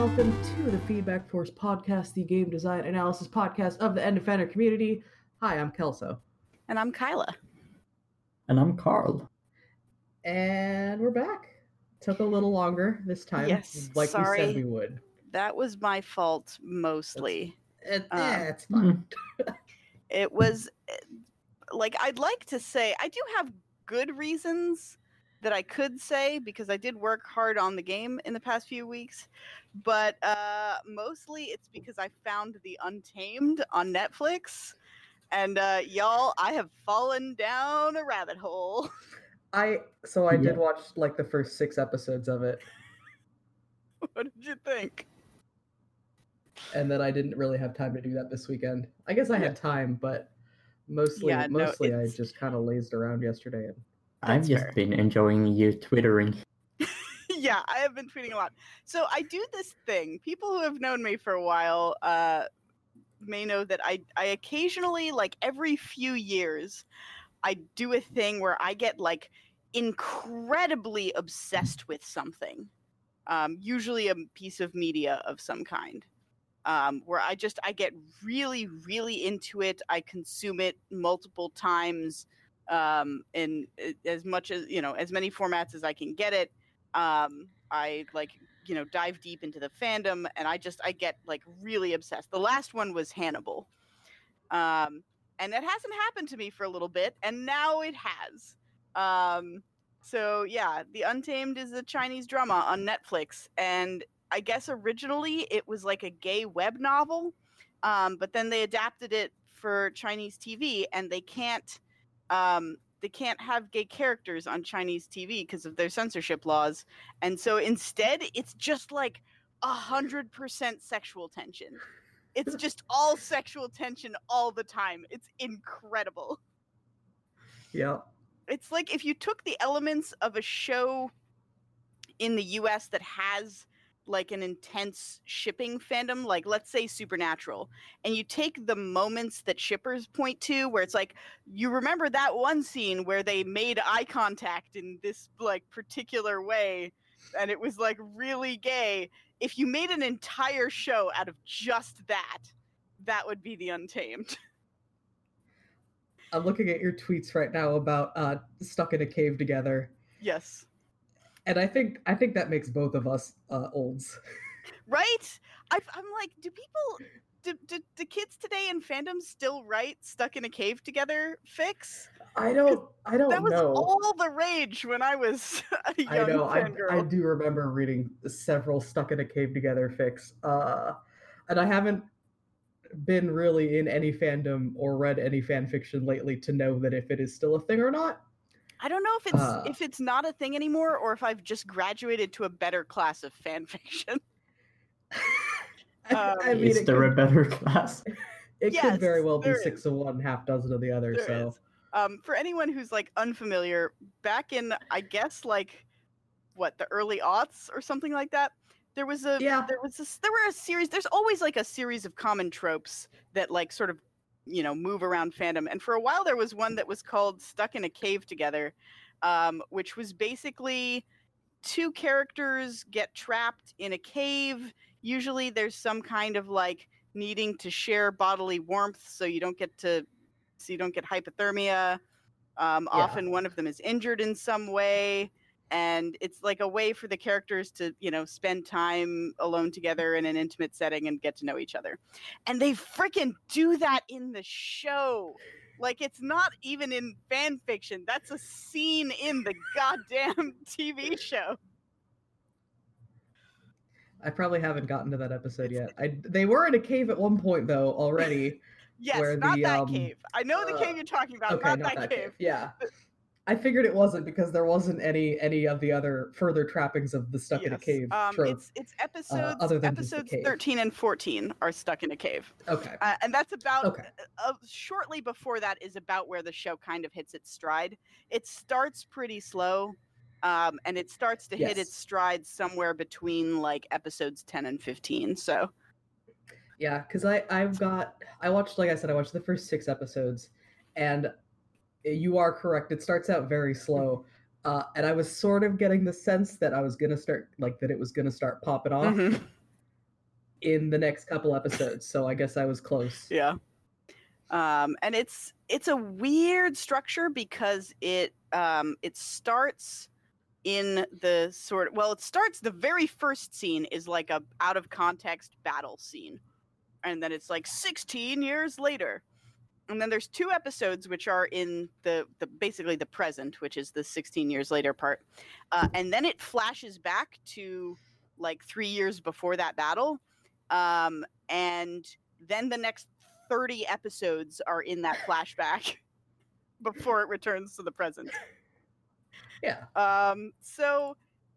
welcome to the Feedback Force podcast, the game design analysis podcast of the End Defender community. Hi, I'm Kelso. And I'm Kyla. And I'm Carl. And we're back. Took a little longer this time. Yes, like sorry. We said we would. That was my fault mostly. It's fine. It was, like, I'd like to say, I do have good reasons that I could say, because I did work hard on the game in the past few weeks, but mostly it's because I found The Untamed on Netflix, and y'all, I have fallen down a rabbit hole. I did watch, like, the first 6 episodes of it. What did you think? And then I didn't really have time to do that this weekend. I guess I had time, but mostly I just kind of lazed around yesterday. And I've just been enjoying you twittering. Yeah, I have been tweeting a lot. So I do this thing. People who have known me for a while may know that I occasionally, like every few years, I do a thing where I get like incredibly obsessed with something. Usually a piece of media of some kind. Where I get really, really into it. I consume it multiple times in as much as, you know, as many formats as I can get it. I like, you know, dive deep into the fandom, and I get like really obsessed. The last one was Hannibal. And that hasn't happened to me for a little bit, and now it has. So yeah, The Untamed is a Chinese drama on Netflix, and I guess originally it was like a gay web novel, but then they adapted it for Chinese TV, and they can't have gay characters on Chinese TV because of their censorship laws. And so instead, it's just like 100% sexual tension. It's just all sexual tension all the time. It's incredible. Yeah. It's like if you took the elements of a show in the US that has like an intense shipping fandom, like let's say Supernatural, and you take the moments that shippers point to where it's like, you remember that one scene where they made eye contact in this like particular way and it was like really gay. If you made an entire show out of just that, that would be The Untamed. I'm looking at your tweets right now about stuck in a cave together. Yes. And I think that makes both of us olds. Right? I'm like, do kids today in fandom still write stuck in a cave together fics? I don't know. That was all the rage when I was a young fangirl. I do remember reading several stuck in a cave together fics. And I haven't been really in any fandom or read any fan fiction lately to know that if it is still a thing or not. I don't know if it's not a thing anymore, or if I've just graduated to a better class of fan fiction. I mean, is there a better class? It could very well be 6 of one, half dozen of the other. So, for anyone who's like unfamiliar, back in I guess like the early aughts or something like that, there were a series. There's always like a series of common tropes that like sort of, you know, move around fandom. And for a while there was one that was called Stuck in a Cave Together, which was basically 2 characters get trapped in a cave. Usually there's some kind of like needing to share bodily warmth so you don't get hypothermia. Often one of them is injured in some way, and it's like a way for the characters to, you know, spend time alone together in an intimate setting and get to know each other. And they freaking do that in the show. Like, it's not even in fan fiction. That's a scene in the goddamn TV show. I probably haven't gotten to that episode yet. They were in a cave at one point, though, already. Yes, not that cave. I know the cave you're talking about, okay, not that cave. Yeah. I figured it wasn't because there wasn't any of the other further trappings of the stuck in a cave trope. It's episodes 13 and 14 are stuck in a cave. Okay. And that's about shortly before that is about where the show kind of hits its stride. It starts pretty slow, and it starts to hit its stride somewhere between like episodes 10 and 15. So yeah, because I watched the first 6 episodes, and you are correct. It starts out very slow. And I was sort of getting the sense that I was going to start, like, that it was going to start popping off. Mm-hmm. in the next couple episodes, so I guess I was close. Yeah. And it's a weird structure because it starts in the sort of, well, it starts, the very first scene is like a out of context battle scene. And then it's like 16 years later. And then there's two episodes which are in the basically the present, which is the 16 years later part. And then it flashes back to like 3 years before that battle. And then the next 30 episodes are in that flashback before it returns to the present. Yeah. So,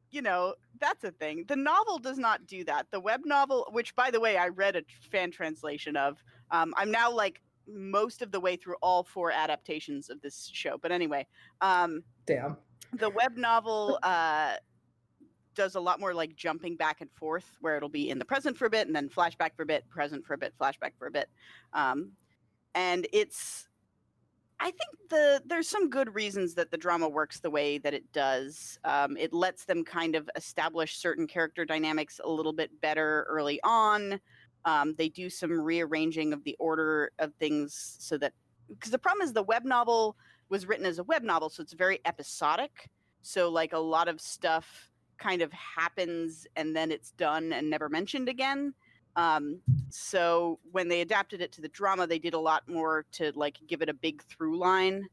you know, that's a thing. The novel does not do that. The web novel, which, by the way, I read a fan translation of. I'm now, like, most of the way through all four adaptations of this show. But anyway. Damn. The web novel does a lot more, like, jumping back and forth, where it'll be in the present for a bit, and then flashback for a bit, present for a bit, flashback for a bit. And it's... I think there's some good reasons that the drama works the way that it does. It lets them kind of establish certain character dynamics a little bit better early on. They do some rearranging of the order of things so that... Because the problem is the web novel was written as a web novel, so it's very episodic. So, like, a lot of stuff kind of happens and then it's done and never mentioned again. So when they adapted it to the drama, they did a lot more to like give it a big through line.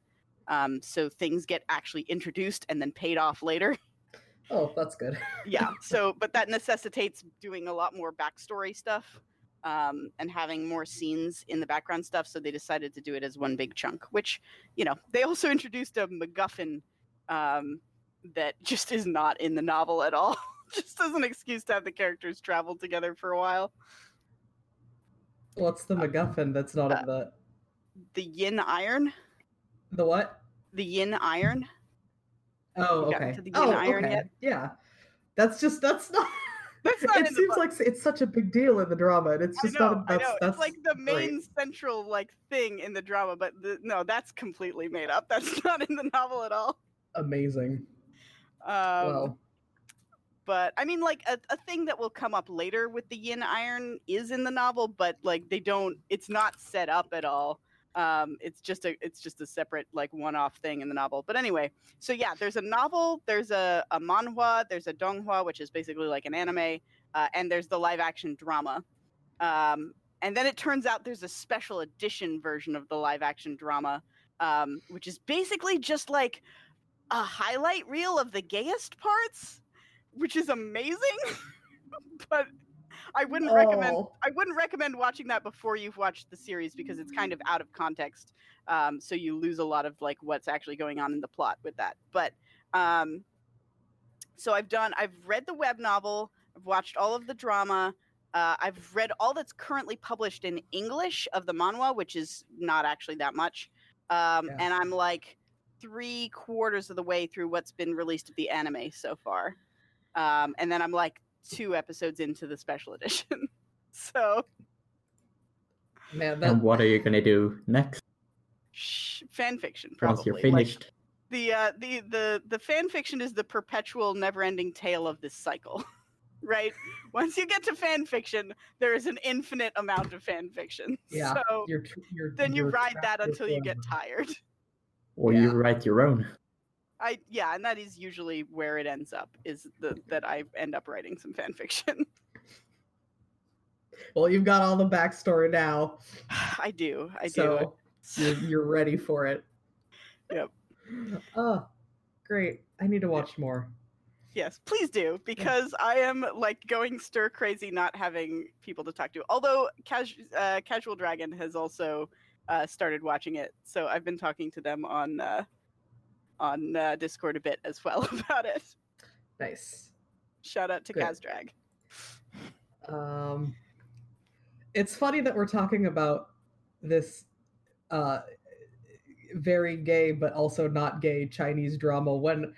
So things get actually introduced and then paid off later. Oh, that's good. Yeah. So, but that necessitates doing a lot more backstory stuff, and having more scenes in the background stuff. So they decided to do it as one big chunk, which, you know, they also introduced a MacGuffin, that just is not in the novel at all. Just as an excuse to have the characters travel together for a while. What's the MacGuffin that's not in that? The Yin Iron. The what? The Yin Iron. Oh, okay. To the Yin Iron okay. Yet? Yeah. That's not. It seems like it's such a big deal in the drama, and it's just That's it's like the main central like thing in the drama, but no, that's completely made up. That's not in the novel at all. Amazing. Wow. But, I mean, like, a thing that will come up later with the Yin Iron is in the novel, but, like, it's not set up at all. It's just a separate, like, one-off thing in the novel. But anyway, so, yeah, there's a novel, there's a manhwa, there's a donghwa, which is basically like an anime, and there's the live-action drama. And then it turns out there's a special edition version of the live-action drama, which is basically just, like, a highlight reel of the gayest parts. Which is amazing, but I wouldn't recommend watching that before you've watched the series because it's kind of out of context. So you lose a lot of like what's actually going on in the plot with that. But so I've read the web novel. I've watched all of the drama. I've read all that's currently published in English of the manhwa, which is not actually that much. And I'm like 3/4 of the way through what's been released of the anime so far. And then I'm like 2 episodes into the special edition. So, man, and what are you gonna do next? Fan fiction, probably. Once you're finished, like, the fan fiction is the perpetual, never-ending tale of this cycle, right? Once you get to fan fiction, there is an infinite amount of fan fiction. Yeah. So you ride that until you get tired, or you write your own. And that is usually where it ends up, is that I end up writing some fan fiction. Well, you've got all the backstory now. I do. So you're ready for it. Yep. Oh, great. I need to watch more. Yes, please do, because I am like going stir crazy not having people to talk to. Although Casual Dragon has also started watching it, so I've been talking to them on Discord a bit as well about it. Nice. Shout out to Kazdrag. It's funny that we're talking about this very gay but also not gay Chinese drama when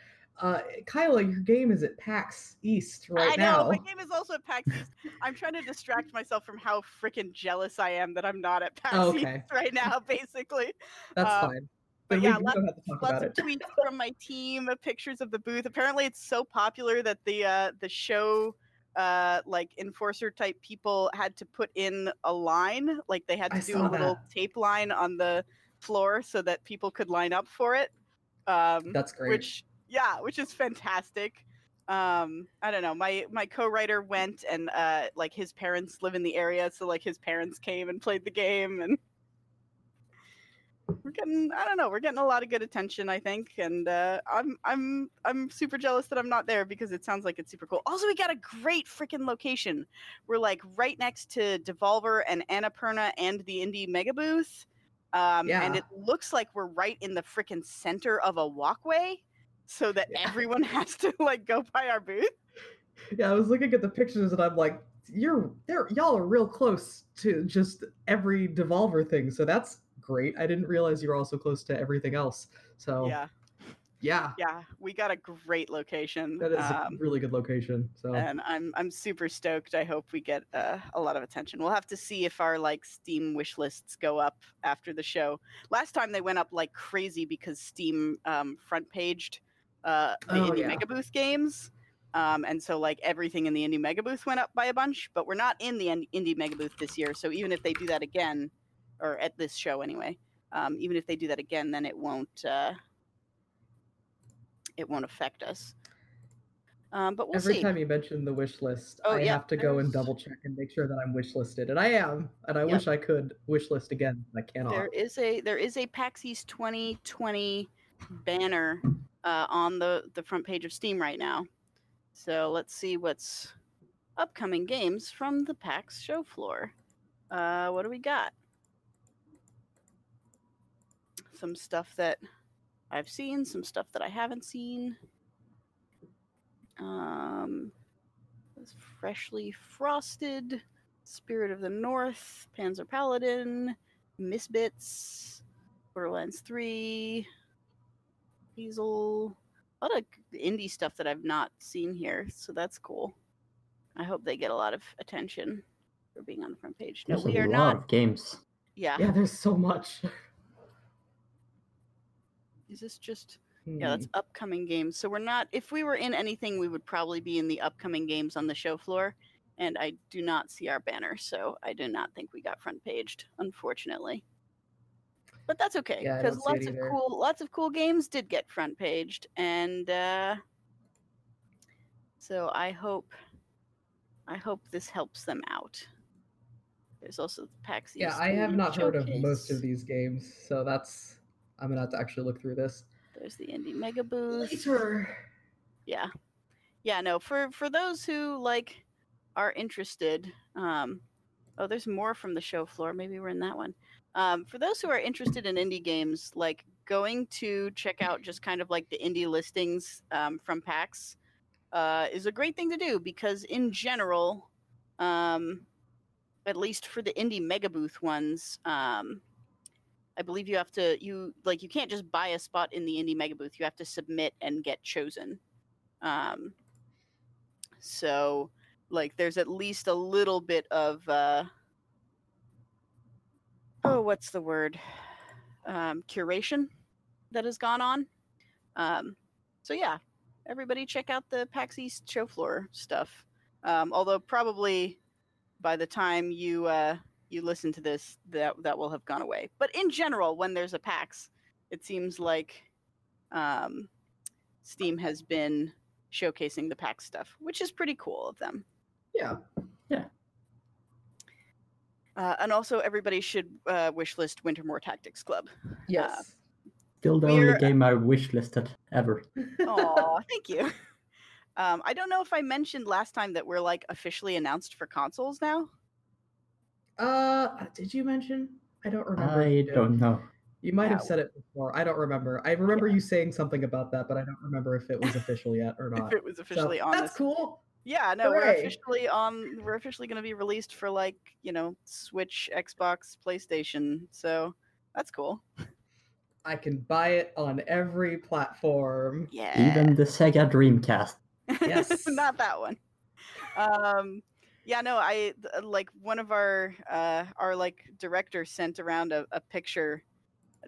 Kyla, your game is at PAX East right now. My game is also at PAX East. I'm trying to distract myself from how freaking jealous I am that I'm not at PAX East right now, basically. That's fine. But yeah, lots of tweets from my team, pictures of the booth. Apparently, it's so popular that the show like enforcer type people had to put in a line, like they had to do a little tape line on the floor so that people could line up for it. That's great. Which is fantastic. I don't know. My co-writer went, and like his parents live in the area, so like his parents came and played the game, and we're getting a lot of good attention, I think, and I'm super jealous that I'm not there because it sounds like it's super cool. Also, we got a great freaking location. We're like right next to Devolver and Annapurna and the Indie Mega Booth, and it looks like we're right in the freaking center of a walkway, so that everyone has to like go by our booth. Yeah, I was looking at the pictures and I'm like, y'all are real close to just every Devolver thing, so that's great. I didn't realize you were also close to everything else. So yeah, we got a great location. That is a really good location. So, and I'm super stoked. I hope we get a lot of attention. We'll have to see if our like Steam wish lists go up after the show. Last time they went up like crazy because Steam front paged the Indie Mega Booth games. And so like everything in the Indie Mega Booth went up by a bunch, but we're not in the Indie Mega Booth this year. So even if they do that again, or at this show anyway, even if they do that again, then it won't affect us. But we'll see. Every time you mention the wish list, I have to go and double check and make sure that I'm wish listed, and I am. And I wish I could wish list again. I cannot. There is a PAX East 2020 banner on the front page of Steam right now. So let's see what's upcoming games from the PAX show floor. What do we got? Some stuff that I've seen, some stuff that I haven't seen. Freshly Frosted, Spirit of the North, Panzer Paladin, Misbits, Borderlands 3, Diesel. A lot of indie stuff that I've not seen here, so that's cool. I hope they get a lot of attention for being on the front page. No, we are not. There's a lot of games. Yeah, there's so much. Is this just... Yeah, that's upcoming games. So we're not... If we were in anything, we would probably be in the upcoming games on the show floor. And I do not see our banner, so I do not think we got front-paged, unfortunately. But that's okay, because lots of cool games did get front-paged. And so I hope this helps them out. There's also the PAX East. Yeah, I have not heard of most of these games, so that's... I'm gonna have to actually look through this. There's the Indie Mega Booth. Later. Yeah, yeah. No, for those who like are interested. There's more from the show floor. Maybe we're in that one. For those who are interested in indie games, like going to check out just kind of like the indie listings from PAX is a great thing to do because in general, at least for the Indie Mega Booth ones. I believe you have to, you can't just buy a spot in the Indie Mega Booth. You have to submit and get chosen. So, like, there's at least a little bit of, what's the word? Curation that has gone on. Everybody check out the PAX East show floor stuff. Although probably by the time you listen to this, that will have gone away. But in general, when there's a PAX, it seems like Steam has been showcasing the PAX stuff, which is pretty cool of them. Yeah. Yeah. And also, everybody should wishlist Wintermoor Tactics Club. Yes. Still the only game I wishlisted ever. Aw, thank you. I don't know if I mentioned last time that we're like officially announced for consoles now. Did you mention? I don't remember. I don't know. You might have said it before. I don't remember. I remember you saying something about that, but I don't remember if it was official yet or not. If it was officially on. That's cool. Yeah, no, hooray. We're officially going to be released for like, Switch, Xbox, PlayStation. So that's cool. I can buy it on every platform. Yeah. Even the Sega Dreamcast. Yes. Not that one. Yeah, no, I like one of our like director sent around a picture,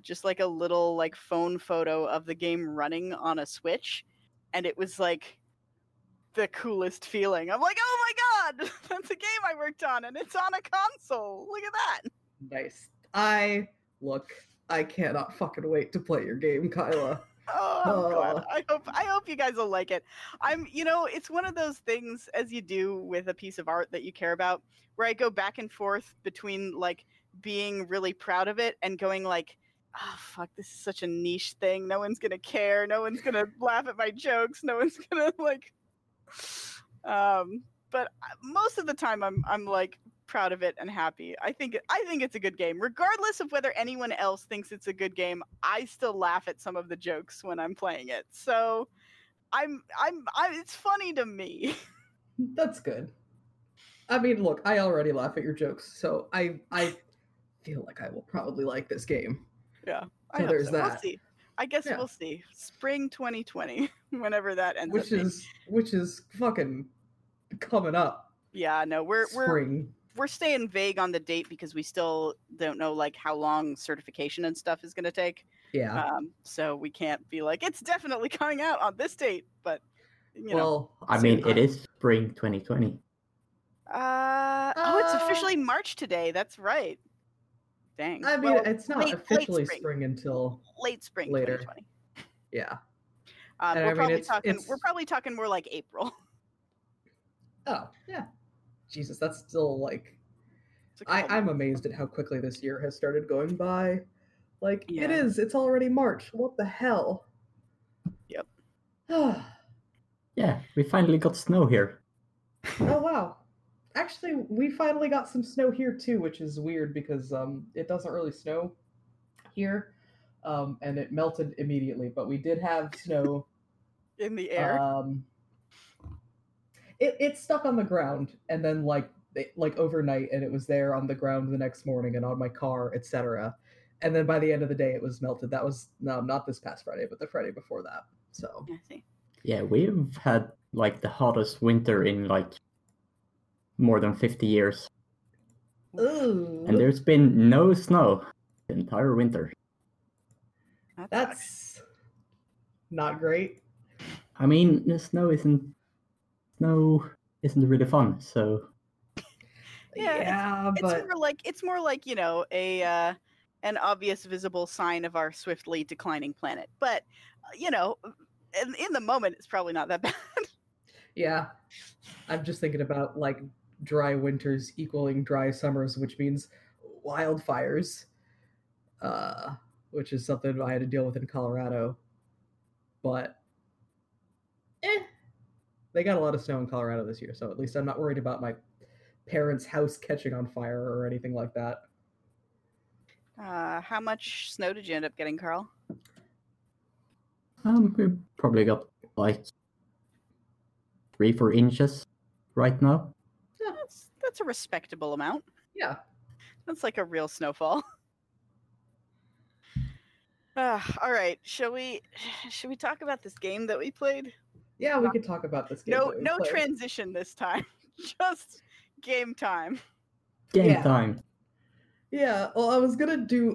just like a little like phone photo of the game running on a Switch, and it was like the coolest feeling. I'm like, oh my god, that's a game I worked on, and it's on a console. Look at that. Nice. I cannot fucking wait to play your game, Kyla. Oh god. I hope you guys will like it. It's one of those things, as you do with a piece of art that you care about, where I go back and forth between like being really proud of it and going like, oh fuck, this is such a niche thing. No one's gonna care, no one's gonna laugh at my jokes, no one's gonna like but most of the time I'm like proud of it and happy. I think it's a good game. Regardless of whether anyone else thinks it's a good game, I still laugh at some of the jokes when I'm playing it. So it's funny to me. That's good. I mean, look, I already laugh at your jokes, so I feel like I will probably like this game. Yeah. So there's that. We'll see. I guess we'll see. Spring 2020, whenever that ends up being. Which is fucking coming up. Yeah, no, we're staying vague on the date because we still don't know like how long certification and stuff is going to take. Yeah. So we can't be like, it's definitely coming out on this date, but you know. I mean, it is spring 2020. It's officially March today. That's right. Dang. I mean, it's not officially spring until late spring later. 2020. Yeah. We're probably talking more like April. Oh, yeah. Jesus, that's still like, I'm amazed at how quickly this year has started going by. Like, yeah. It's already March. What the hell? Yep. Yeah, we finally got snow here. Oh, wow. Actually, we finally got some snow here too, which is weird because it doesn't really snow here. And it melted immediately, but we did have snow. In the air? It stuck on the ground, and then like overnight, and it was there on the ground the next morning, and on my car, etc. And then by the end of the day, it was melted. That was not this past Friday, but the Friday before that. So yeah, we've had like the hottest winter in like more than 50 years. Ooh. And there's been no snow the entire winter. That's not great. I mean, the snow isn't really fun, so yeah but it's more like an obvious visible sign of our swiftly declining planet, but in the moment it's probably not that bad. Yeah, I'm just thinking about like dry winters equaling dry summers, which means wildfires, which is something I had to deal with in Colorado, but they got a lot of snow in Colorado this year, so at least I'm not worried about my parents' house catching on fire or anything like that. How much snow did you end up getting, Carl? We probably got like 3-4 inches right now. Yeah, that's a respectable amount. Yeah. That's like a real snowfall. All right, should we talk about this game that we played? Yeah, we could talk about this game. No transition this time. Just game time. Game time. Yeah, well, I was thinking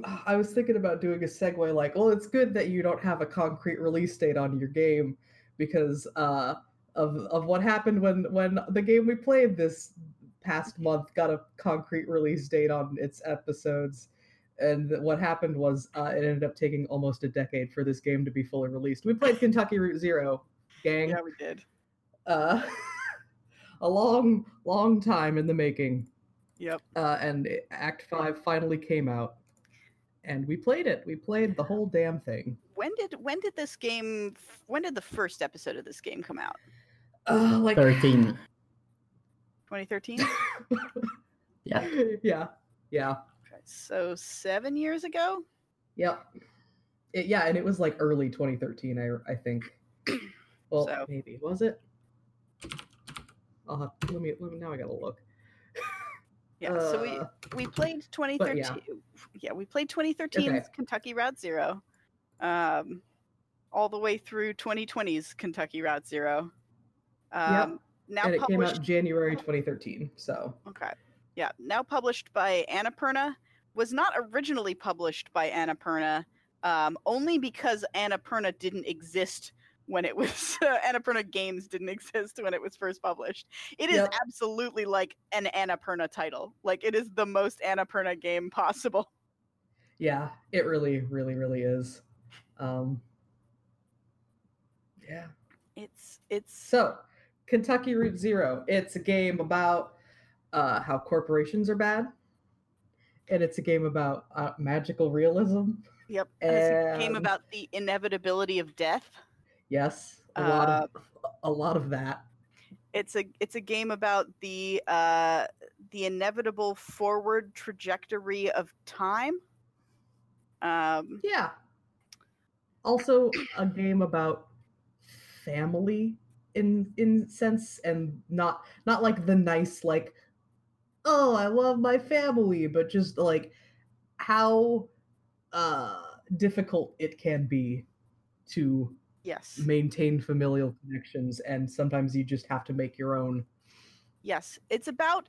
about doing a segue like, well, it's good that you don't have a concrete release date on your game because of what happened when the game we played this past month got a concrete release date on its episodes. And what happened was it ended up taking almost a decade for this game to be fully released. We played Kentucky Route Zero. Gang. Yeah, we did. A long, long time in the making. Yep. And Act 5 finally came out, and we played it. We played the whole damn thing. When did the first episode of this game come out? 2013? Yeah. Yeah. Okay, so 7 years ago? Yep. And it was like early 2013, I think. Well, so. Maybe was it? Now I gotta look. Yeah. So we played 2013. We played 2013's Kentucky Route Zero, all the way through 2020's Kentucky Route Zero. Now and it came out January 2013. So okay. Yeah. Now published by Annapurna. Was not originally published by Annapurna, only because Annapurna didn't exist when it was Annapurna Games didn't exist when it was first published. It is absolutely like an Annapurna title. Like, it is the most Annapurna game possible. Yeah, it really, really, really is. Yeah. It's so Kentucky Route Zero. It's a game about how corporations are bad. And it's a game about magical realism. Yep. And it's a game about the inevitability of death. Yes. A lot of that. It's a game about the inevitable forward trajectory of time. Yeah. Also a game about family in sense, and not like the nice, like, oh, I love my family, but just like how difficult it can be to maintain familial connections, and sometimes you just have to make your own. Yes, it's about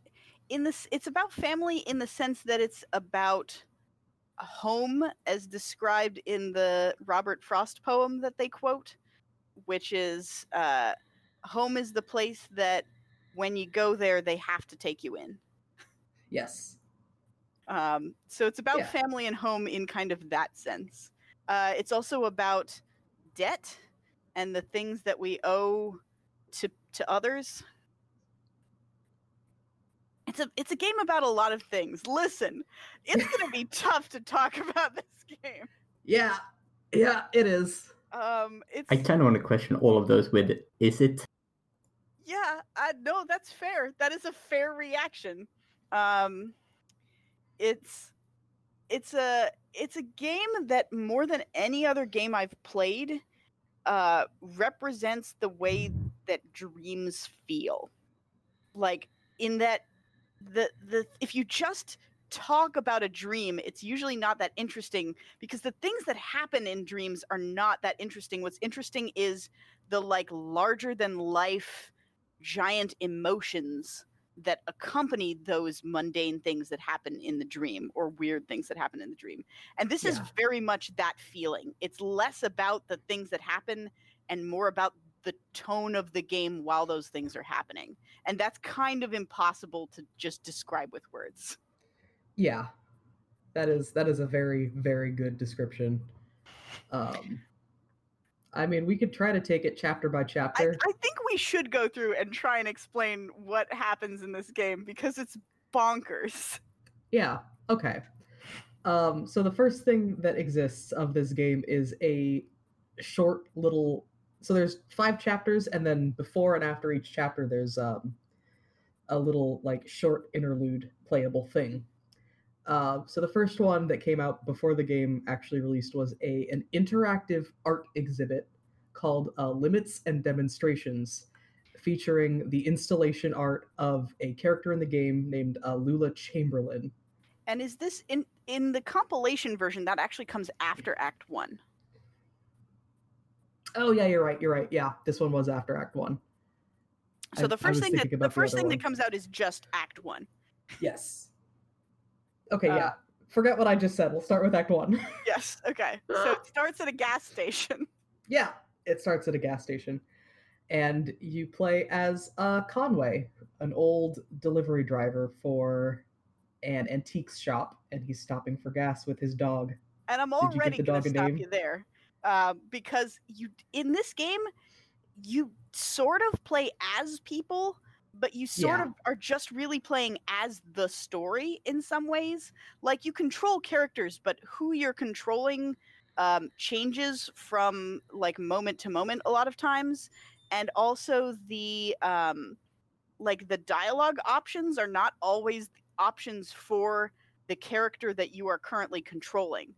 family in the sense that it's about home as described in the Robert Frost poem that they quote, which is home is the place that when you go there, they have to take you in. Yes. So it's about family and home in kind of that sense. It's also about debt and the things that we owe to others. It's a game about a lot of things. Listen, it's going to be tough to talk about this game. Yeah. Yeah, it is. I kind of want to question all of those with, is it? Yeah, no, that's fair. That is a fair reaction. It's a game that more than any other game I've played represents the way that dreams feel. Like, in that the if you just talk about a dream, it's usually not that interesting because the things that happen in dreams are not that interesting. What's interesting is the, like, larger than life giant emotions that accompany those mundane things that happen in the dream, or weird things that happen in the dream. And this is very much that feeling. It's less about the things that happen and more about the tone of the game while those things are happening. And that's kind of impossible to just describe with words. Yeah, that is a very, very good description. I mean, we could try to take it chapter by chapter. I think we should go through and try and explain what happens in this game, because it's bonkers. Yeah, okay. So the first thing that exists of this game is a short little... So there's 5 chapters, and then before and after each chapter, there's a little, like, short interlude playable thing. So the first one that came out before the game actually released was an interactive art exhibit called Limits and Demonstrations, featuring the installation art of a character in the game named Lula Chamberlain. And is this in the compilation version that actually comes after Act 1? Oh yeah, you're right. Yeah, this one was after Act 1. So the first thing that comes out is just Act 1. Yes. Okay, yeah. Forget what I just said. We'll start with Act 1. Yes, okay. So it starts at a gas station. Yeah, it starts at a gas station. And you play as Conway, an old delivery driver for an antiques shop, and he's stopping for gas with his dog. And I'm already going to stop you there, because in this game, you sort of play as people, but you sort of are just really playing as the story in some ways. Like, you control characters, but who you're controlling changes from, like, moment to moment a lot of times. And also the dialogue options are not always options for the character that you are currently controlling.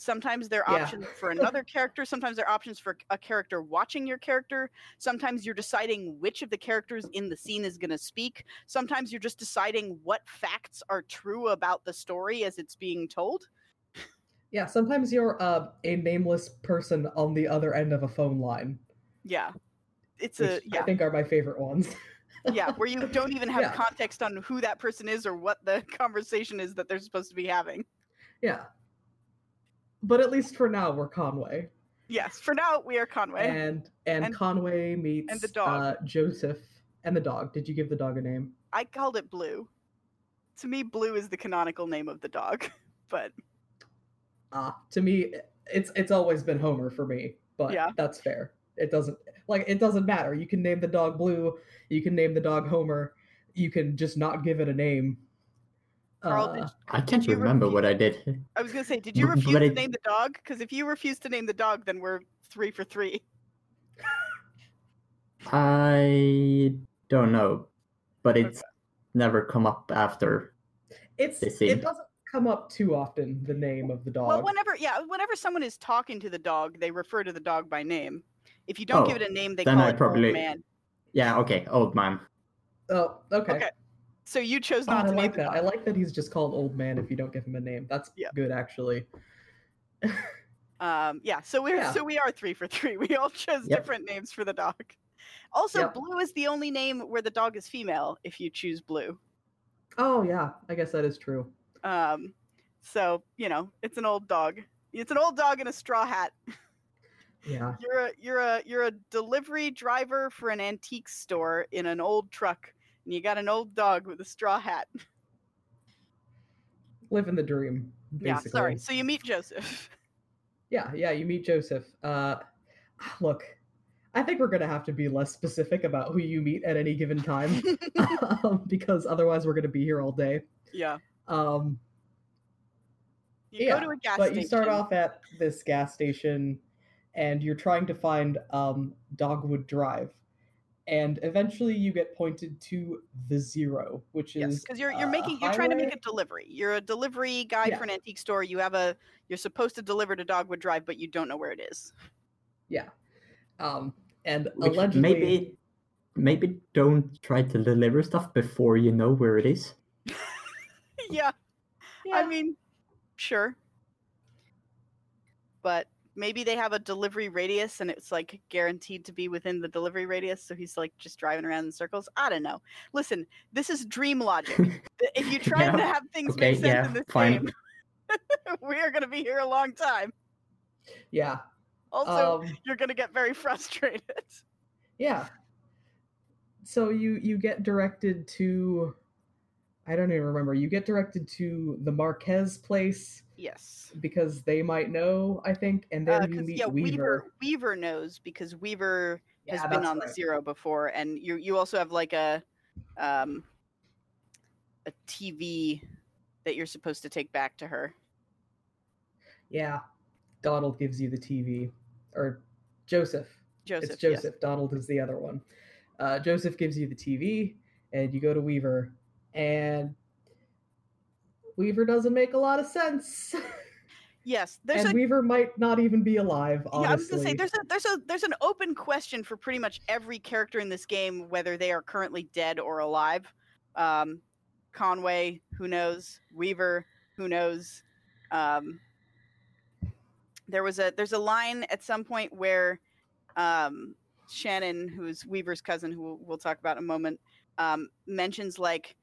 Sometimes they're options for another character. Sometimes they're options for a character watching your character. Sometimes you're deciding which of the characters in the scene is going to speak. Sometimes you're just deciding what facts are true about the story as it's being told. Yeah, sometimes you're a nameless person on the other end of a phone line. Yeah. I think are my favorite ones. Yeah, where you don't even have context on who that person is or what the conversation is that they're supposed to be having. Yeah. But at least for now, we're Conway. Yes, for now we are Conway. And Conway meets and the dog. Joseph and the dog. Did you give the dog a name? I called it Blue. To me, Blue is the canonical name of the dog, but to me, it's always been Homer for me. But yeah, that's fair. It doesn't matter. You can name the dog Blue. You can name the dog Homer. You can just not give it a name. Carl, I can't remember what I did. I was going to say, did you refuse to name the dog? Because if you refuse to name the dog, then we're 3 for 3. I don't know, but it's never come up after. It doesn't come up too often, the name of the dog. Well, whenever someone is talking to the dog, they refer to the dog by name. If you don't give it a name, they call it Old Man. Yeah, okay, Old Man. Oh, okay. So you chose not to name that. I like that he's just called Old Man if you don't give him a name. That's good, actually. So we are 3 for 3. We all chose different names for the dog. Also, Blue is the only name where the dog is female if you choose Blue. Oh, yeah. I guess that is true. So, it's an old dog. It's an old dog in a straw hat. Yeah. You're a delivery driver for an antique store in an old truck. And you got an old dog with a straw hat. Living the dream, basically. Yeah, sorry. So you meet Joseph. Yeah, you meet Joseph. Look, I think we're going to have to be less specific about who you meet at any given time. Because otherwise we're going to be here all day. Yeah. You go to a gas station. But you start off at this gas station, and you're trying to find Dogwood Drive. And eventually, you get pointed to the Zero, which is because you're trying to make a delivery. You're a delivery guy for an antique store. You're supposed to deliver to Dogwood Drive, but you don't know where it is. Yeah, and which allegedly, maybe don't try to deliver stuff before you know where it is. Yeah, I mean, sure, but. Maybe they have a delivery radius and it's like guaranteed to be within the delivery radius. So he's like just driving around in circles. I don't know. Listen, this is dream logic. If you try to have things make sense in this game, we're going to be here a long time. Yeah. Also, you're going to get very frustrated. Yeah. So you get directed to, I don't even remember. You get directed to the Marquez place. Yes. Because they might know, I think. And then you meet Weaver. Weaver knows because Weaver has been on the Zero before. And you also have like a TV that you're supposed to take back to her. Yeah. Donald gives you the TV. Or Joseph. It's Joseph. Yes. Donald is the other one. Joseph gives you the TV and you go to Weaver. And Weaver doesn't make a lot of sense. Yes, Weaver might not even be alive. Honestly. Yeah, I was gonna say there's an open question for pretty much every character in this game whether they are currently dead or alive. Conway, who knows? Weaver, who knows? There's a line at some point where Shannon, who's Weaver's cousin, who we'll talk about in a moment, mentions like.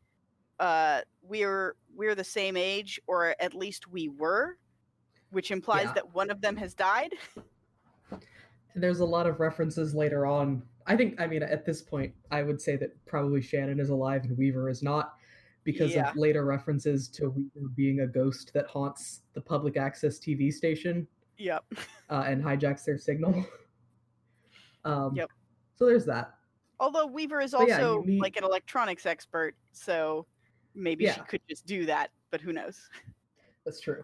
We're the same age, or at least we were, which implies that one of them has died. There's a lot of references later on. I mean, at this point, I would say that probably Shannon is alive and Weaver is not, because of later references to Weaver being a ghost that haunts the public access TV station. Yep. And hijacks their signal. Yep. So there's that. Although Weaver is also like an electronics expert, so. Maybe she could just do that, but who knows? That's true.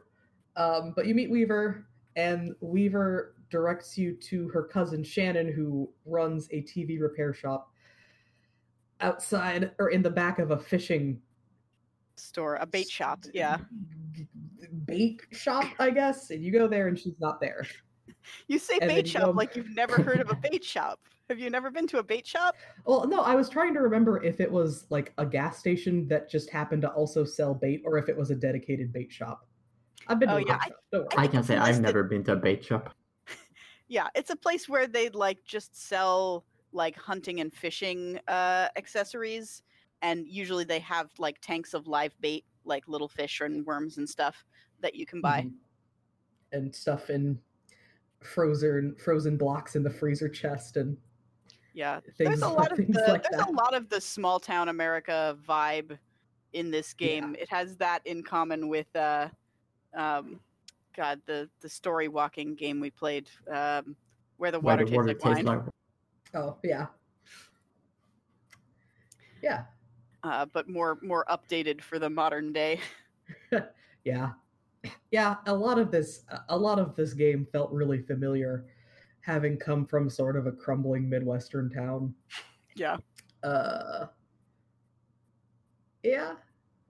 But you meet Weaver, and Weaver directs you to her cousin Shannon, who runs a TV repair shop outside or in the back of a fishing store, a bait shop. Yeah. Bait shop, I guess. And you go there, and she's not there. You say bait shop like you've never heard of a bait shop. Have you never been to a bait shop? Well, no, I was trying to remember if it was like a gas station that just happened to also sell bait or if it was a dedicated bait shop. I've been to a bait shop. I can say I've never been to a bait shop. Yeah, it's a place where they like just sell like hunting and fishing accessories. And usually they have like tanks of live bait, like little fish and worms and stuff that you can buy. Mm-hmm. And stuff in frozen blocks in the freezer chest and a lot of the small town America vibe in this game. Yeah. It has that in common with the story walking game we played where the water tastes like wine. Oh yeah. Yeah. But more updated for the modern day. Yeah. Yeah, a lot of this game felt really familiar, having come from sort of a crumbling Midwestern town. Yeah. Yeah.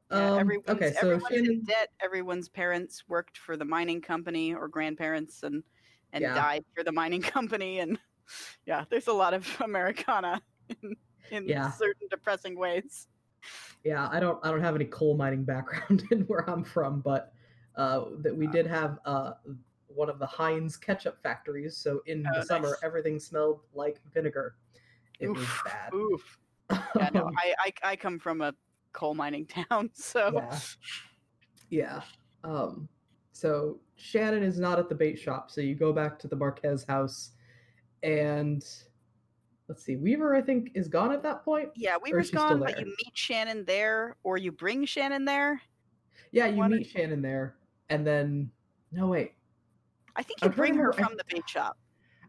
Everyone's in debt. Everyone's parents worked for the mining company or grandparents and died for the mining company. And yeah, there's a lot of Americana in certain depressing ways. Yeah, I don't have any coal mining background in where I'm from, but that we did have one of the Heinz ketchup factories. So in the summer, everything smelled like vinegar. It was bad. Oof. Yeah, no, I come from a coal mining town, so yeah. So Shannon is not at the bait shop, so you go back to the Marquez house, and let's see, Weaver I think is gone at that point. Yeah, Weaver's gone, but you meet Shannon there, or you bring Shannon there. Yeah, you meet Shannon there, and then no wait, I think you bring her from the bait shop.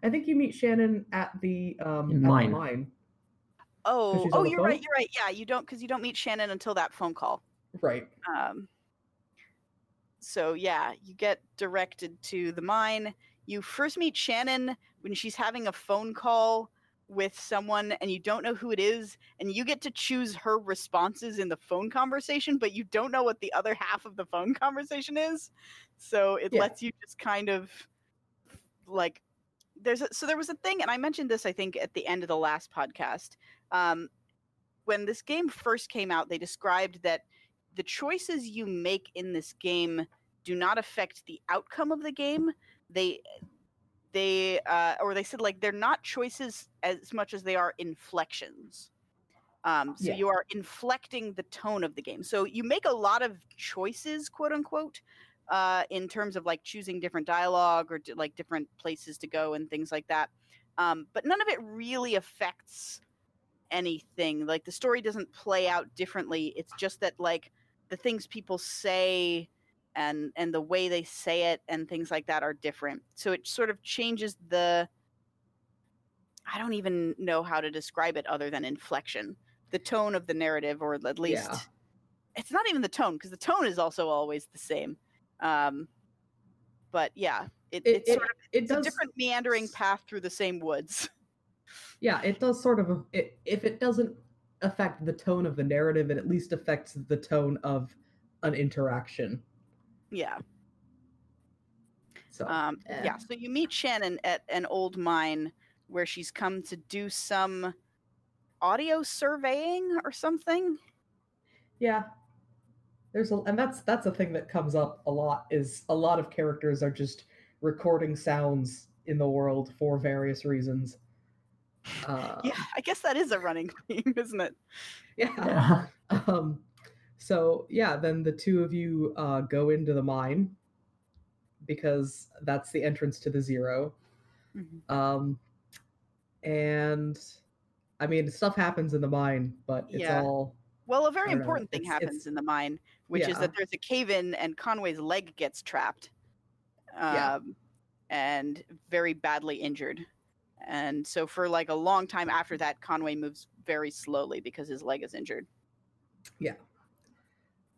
I think you meet Shannon at the mine. Oh, you're right. You're right. Yeah, you don't meet Shannon until that phone call. Right. So yeah, you get directed to the mine. You first meet Shannon when she's having a phone call with someone, and you don't know who it is, and you get to choose her responses in the phone conversation, but you don't know what the other half of the phone conversation is. So it lets you just kind of like. There was a thing, and I mentioned this, I think, at the end of the last podcast. When this game first came out, they described that the choices you make in this game do not affect the outcome of the game. They said, like, they're not choices as much as they are inflections. So you are inflecting the tone of the game. So you make a lot of choices, quote unquote, in terms of like choosing different dialogue or like different places to go and things like that. But none of it really affects anything. Like the story doesn't play out differently. It's just that like the things people say and the way they say it and things like that are different. So it sort of changes I don't even know how to describe it other than inflection, the tone of the narrative, or at least it's not even the tone, because the tone is also always the same. But yeah, it's a different meandering path through the same woods. Yeah, it does sort of, if it doesn't affect the tone of the narrative, it at least affects the tone of an interaction. Yeah. So, so you meet Shannon at an old mine where she's come to do some audio surveying or something. Yeah. That's a thing that comes up a lot, is a lot of characters are just recording sounds in the world for various reasons. I guess that is a running theme, isn't it? Yeah. Then the two of you go into the mine, because that's the entrance to the Zero. Mm-hmm. And I mean, stuff happens in the mine, but it's all... Well, a very important thing happens in the mine, which is that there's a cave-in and Conway's leg gets trapped and very badly injured. And so for like a long time after that, Conway moves very slowly because his leg is injured. Yeah.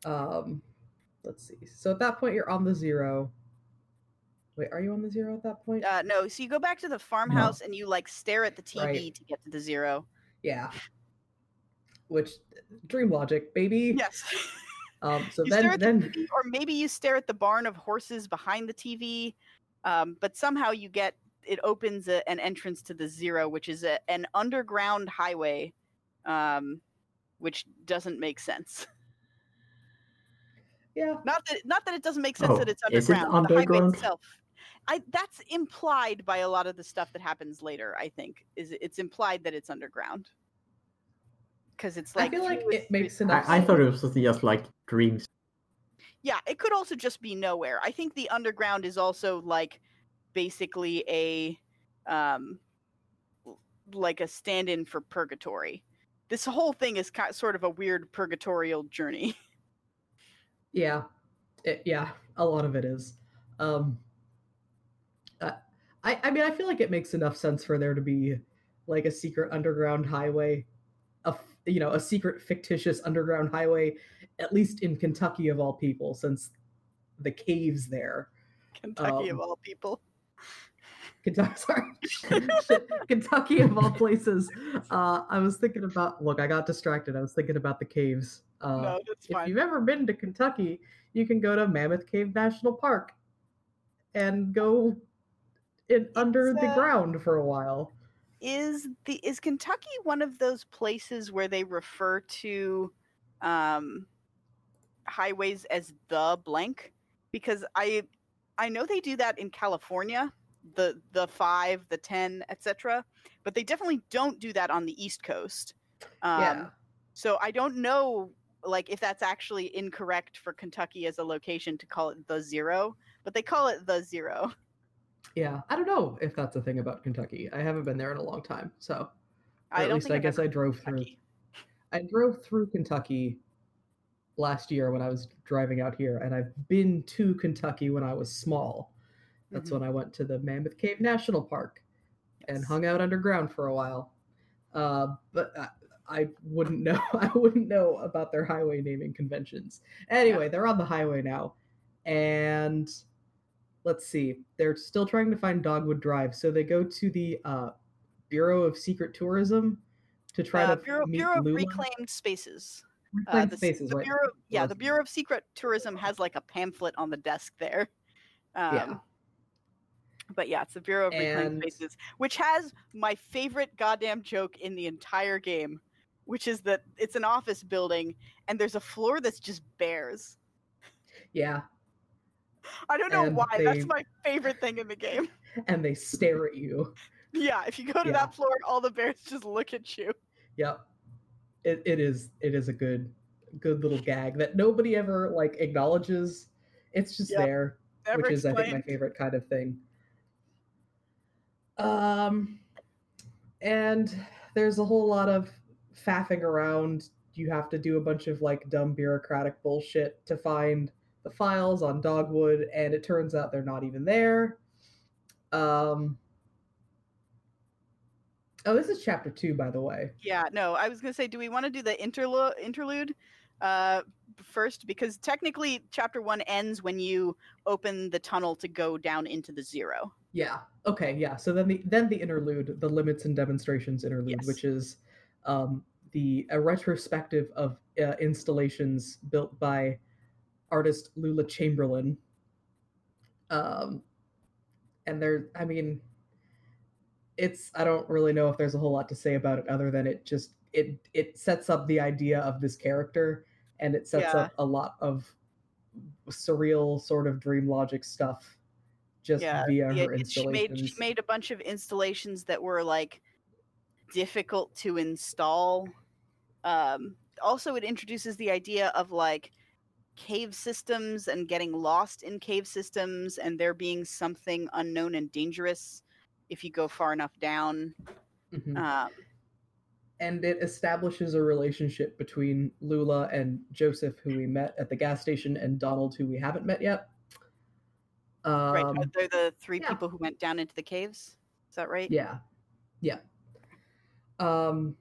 Let's see. So at that point, you're on the Zero. Wait, are you on the Zero at that point? No. So you go back to the farmhouse and you like stare at the TV to get to the Zero. Yeah. Which dream logic, baby. Yes. Or maybe you stare at the barn of horses behind the TV, but somehow you get it opens an entrance to the Zero, which is an underground highway, which doesn't make sense. Yeah. Not that it doesn't make sense that it's underground. Is it underground? The highway itself. That's implied by a lot of the stuff that happens later. I think it's implied that it's underground. Because it's like, I feel like it makes sense. I thought it was just like dreams. Yeah, it could also just be nowhere. I think the underground is also like basically a like a stand-in for purgatory. This whole thing is sort of a weird purgatorial journey. Yeah. Yeah, a lot of it is. I mean, I feel like it makes enough sense for there to be like a secret underground highway, a secret fictitious underground highway, at least in Kentucky of all people, since the cave's there. Kentucky of all people. Kentucky, sorry. Kentucky of all places. I was thinking about, look, I got distracted. I was thinking about the caves. No, that's fine. If you've ever been to Kentucky, you can go to Mammoth Cave National Park and go in under the ground for a while. Is Kentucky one of those places where they refer to highways as the blank? Because I know they do that in California, the 5, the 10, etc. But they definitely don't do that on the East Coast. Yeah. So I don't know, like, if that's actually incorrect for Kentucky as a location to call it the Zero, but they call it the Zero. Yeah, I don't know if that's a thing about Kentucky. I haven't been there in a long time, so I drove through. I drove through Kentucky last year when I was driving out here, and I've been to Kentucky when I was small. That's when I went to the Mammoth Cave National Park and hung out underground for a while. But I wouldn't know. I wouldn't know about their highway naming conventions. Anyway, they're on the highway now, and let's see. They're still trying to find Dogwood Drive, so they go to the Bureau of Secret Tourism to try to meet Bureau of Reclaimed Spaces. Reclaimed Spaces, right? The Bureau of Secret Tourism has like a pamphlet on the desk there. But yeah, it's the Bureau of Reclaimed Spaces, which has my favorite goddamn joke in the entire game, which is that it's an office building and there's a floor that's just bears. Yeah. I don't know why. That's my favorite thing in the game. And they stare at you. Yeah, if you go to that floor, all the bears just look at you. Yeah, it is a good little gag that nobody ever like acknowledges. It's just there, which is explained. I think my favorite kind of thing. And there's a whole lot of faffing around. You have to do a bunch of like dumb bureaucratic bullshit to find the files on Dogwood, and it turns out they're not even there. Oh, this is chapter 2, by the way. Yeah, no, I was going to say, do we want to do the interlude first? Because technically chapter 1 ends when you open the tunnel to go down into the Zero. Yeah, okay, yeah. So then the interlude, the Limits and Demonstrations interlude, which is a retrospective of installations built by artist Lula Chamberlain, and there, I mean, it's, I don't really know if there's a whole lot to say about it other than it just it sets up the idea of this character, and it sets up a lot of surreal sort of dream logic stuff via her installations. She made a bunch of installations that were like difficult to install. Also, it introduces the idea of like cave systems and getting lost in cave systems and there being something unknown and dangerous if you go far enough down. And it establishes a relationship between Lula and Joseph, who we met at the gas station, and Donald, who we haven't met yet. Right, they're the three people who went down into the caves. Is that right? Yeah. So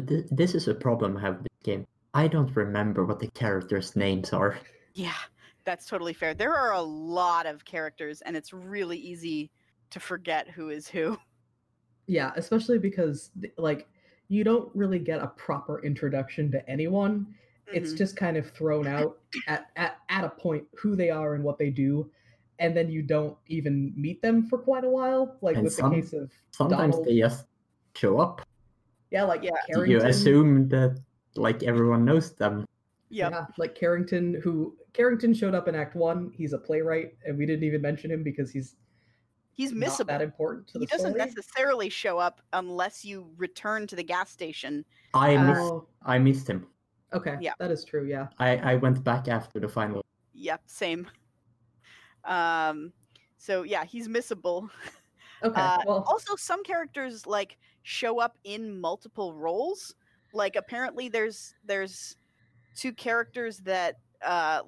this is a problem I have with this game. I don't remember what the characters' names are. Yeah, that's totally fair. There are a lot of characters, and it's really easy to forget who is who. Yeah, especially because, like, you don't really get a proper introduction to anyone. Mm-hmm. It's just kind of thrown out at a point who they are and what they do, and then you don't even meet them for quite a while. Like, and with the case of sometimes Donald, they just show up. Yeah, like, Carrington. You assume that, like, everyone knows them. Yep. Yeah, like Carrington showed up in Act 1. He's a playwright, and we didn't even mention him because he's missable. Not that important to the story. He doesn't necessarily show up unless you return to the gas station. I missed him. Okay, that is true, yeah. I went back after the final. Yep, same. So yeah, he's missable. Okay. Well. Also, some characters like show up in multiple roles. Like apparently, there's two characters that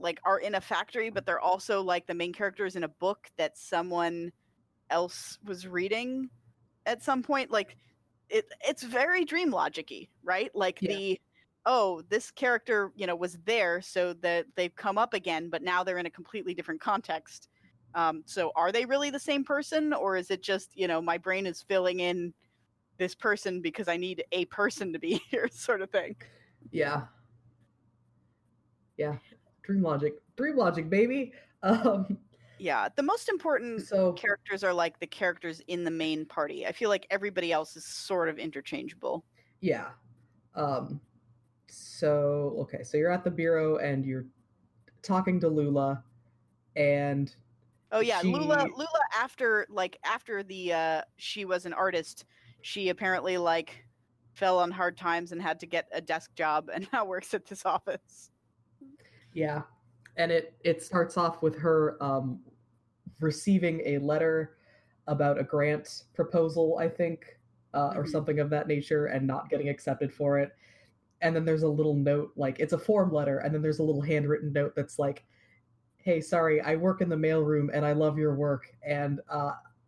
like are in a factory, but they're also like the main characters in a book that someone else was reading at some point. Like it's very dream logic-y, right? Like yeah. This character, you know, was there, so that they've come up again, but now they're in a completely different context. So are they really the same person, or is it just, you know, my brain is filling in this person because I need a person to be here sort of thing? Yeah. Yeah. Dream logic, baby. Yeah. The most important characters are like the characters in the main party. I feel like everybody else is sort of interchangeable. Yeah. So you're at the bureau and you're talking to Lula and... Oh yeah, Lula after she was an artist, she apparently like fell on hard times and had to get a desk job and now works at this office. Yeah. And it starts off with her receiving a letter about a grant proposal, I think, or something of that nature, and not getting accepted for it. And then there's a little note, like it's a form letter, and then there's a little handwritten note that's like, hey, sorry, I work in the mailroom and I love your work. And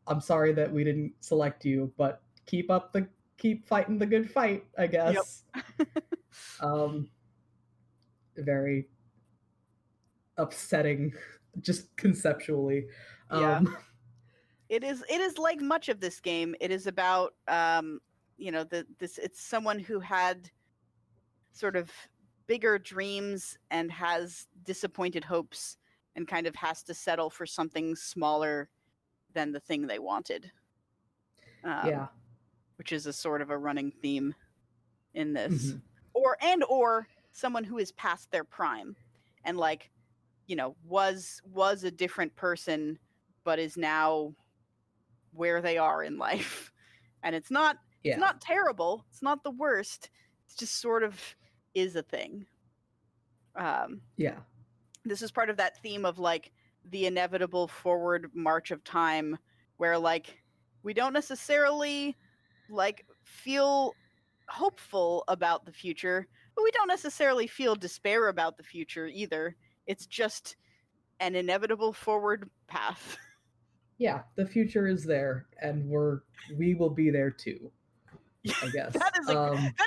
I'm sorry that we didn't select you, but keep fighting the good fight, I guess. Yep. Very upsetting, just conceptually. Yeah. It is like much of this game. It is about, it's someone who had sort of bigger dreams and has disappointed hopes, and kind of has to settle for something smaller than the thing they wanted. Which is a sort of a running theme in this. Mm-hmm. Or someone who is past their prime and like, you know, was a different person, but is now where they are in life. And it's not terrible. It's not the worst. It's just sort of is a thing. Yeah. This is part of that theme of like the inevitable forward march of time where like we don't necessarily like feel hopeful about the future, but we don't necessarily feel despair about the future either. It's just an inevitable forward path. Yeah, the future is there and we will be there too, I guess. That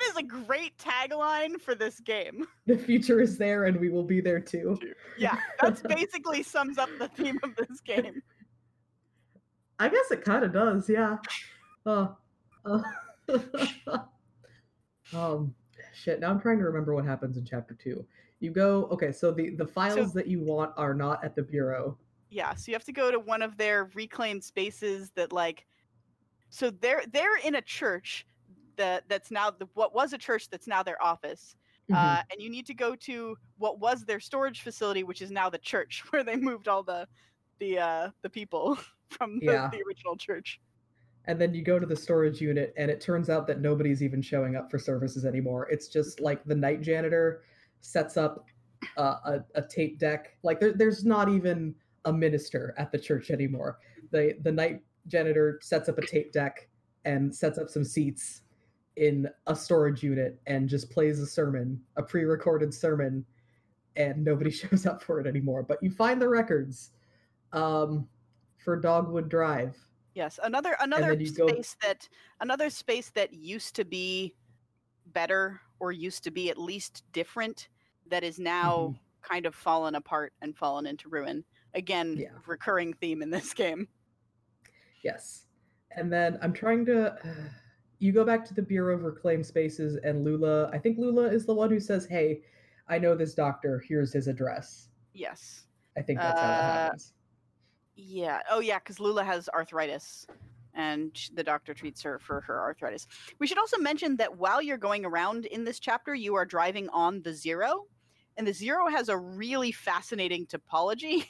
is a great tagline for this game. The future is there and we will be there too. Yeah, that's basically sums up the theme of this game. I guess it kind of does, yeah. Shit, now I'm trying to remember what happens in Chapter 2. You go, okay, so the files that you want are not at the Bureau. Yeah, so you have to go to one of their reclaimed spaces that like... So they're in a church... That's now what was a church that's now their office, and you need to go to what was their storage facility, which is now the church where they moved all the people from the original church. And then you go to the storage unit, and it turns out that nobody's even showing up for services anymore. It's just like the night janitor sets up a tape deck. Like there's not even a minister at the church anymore. The night janitor sets up a tape deck and sets up some seats in a storage unit and just plays a sermon, a pre-recorded sermon, and nobody shows up for it anymore. But you find the records for Dogwood Drive. Yes, another space that used to be better or used to be at least different that is now kind of fallen apart and fallen into ruin. Again, recurring theme in this game. Yes. And then I'm trying to... You go back to the Bureau of Reclaimed Spaces and Lula, I think Lula is the one who says, hey, I know this doctor, here's his address. Yes. I think that's how that happens. Yeah. Oh, yeah, because Lula has arthritis and the doctor treats her for her arthritis. We should also mention that while you're going around in this chapter, you are driving on the Zero, and the Zero has a really fascinating topology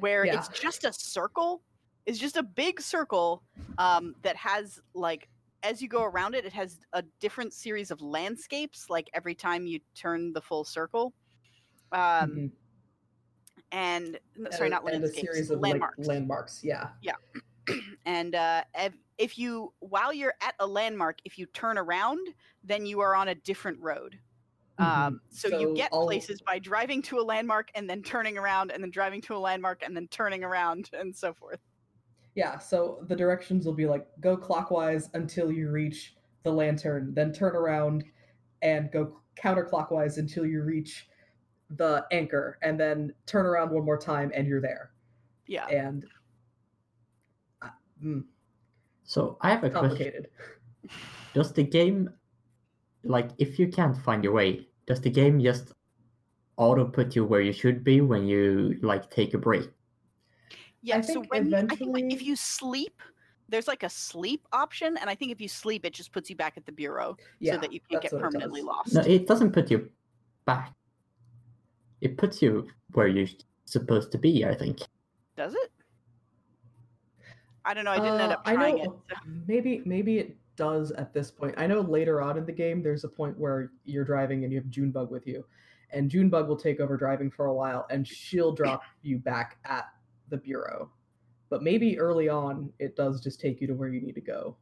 where it's just a circle. It's just a big circle that has, like, as you go around it has a different series of landscapes, like every time you turn the full circle. and sorry, not Land Escapes, a series of landmarks. Like, landmarks, yeah. Yeah. And if you, while you're at a landmark, if you turn around, then you are on a different road. So you get places by driving to a landmark and then turning around and then driving to a landmark and then turning around and so forth. Yeah, so the directions will be like, go clockwise until you reach the lantern, then turn around and go counterclockwise until you reach the anchor, and then turn around one more time and you're there. Yeah. And... So I have a question. Does the game... Like, if you can't find your way, does the game just auto-put you where you should be when you, like, take a break? Yeah, so when I think like, if you sleep, there's, like, a sleep option, and I think if you sleep, it just puts you back at the Bureau so that you can't get permanently lost. No, it doesn't put you back. It puts you where you're supposed to be, I think. Does it? I don't know. I didn't end up trying it. So. Maybe it does at this point. I know later on in the game there's a point where you're driving and you have Junebug with you, and Junebug will take over driving for a while and she'll drop you back at the Bureau. But maybe early on it does just take you to where you need to go.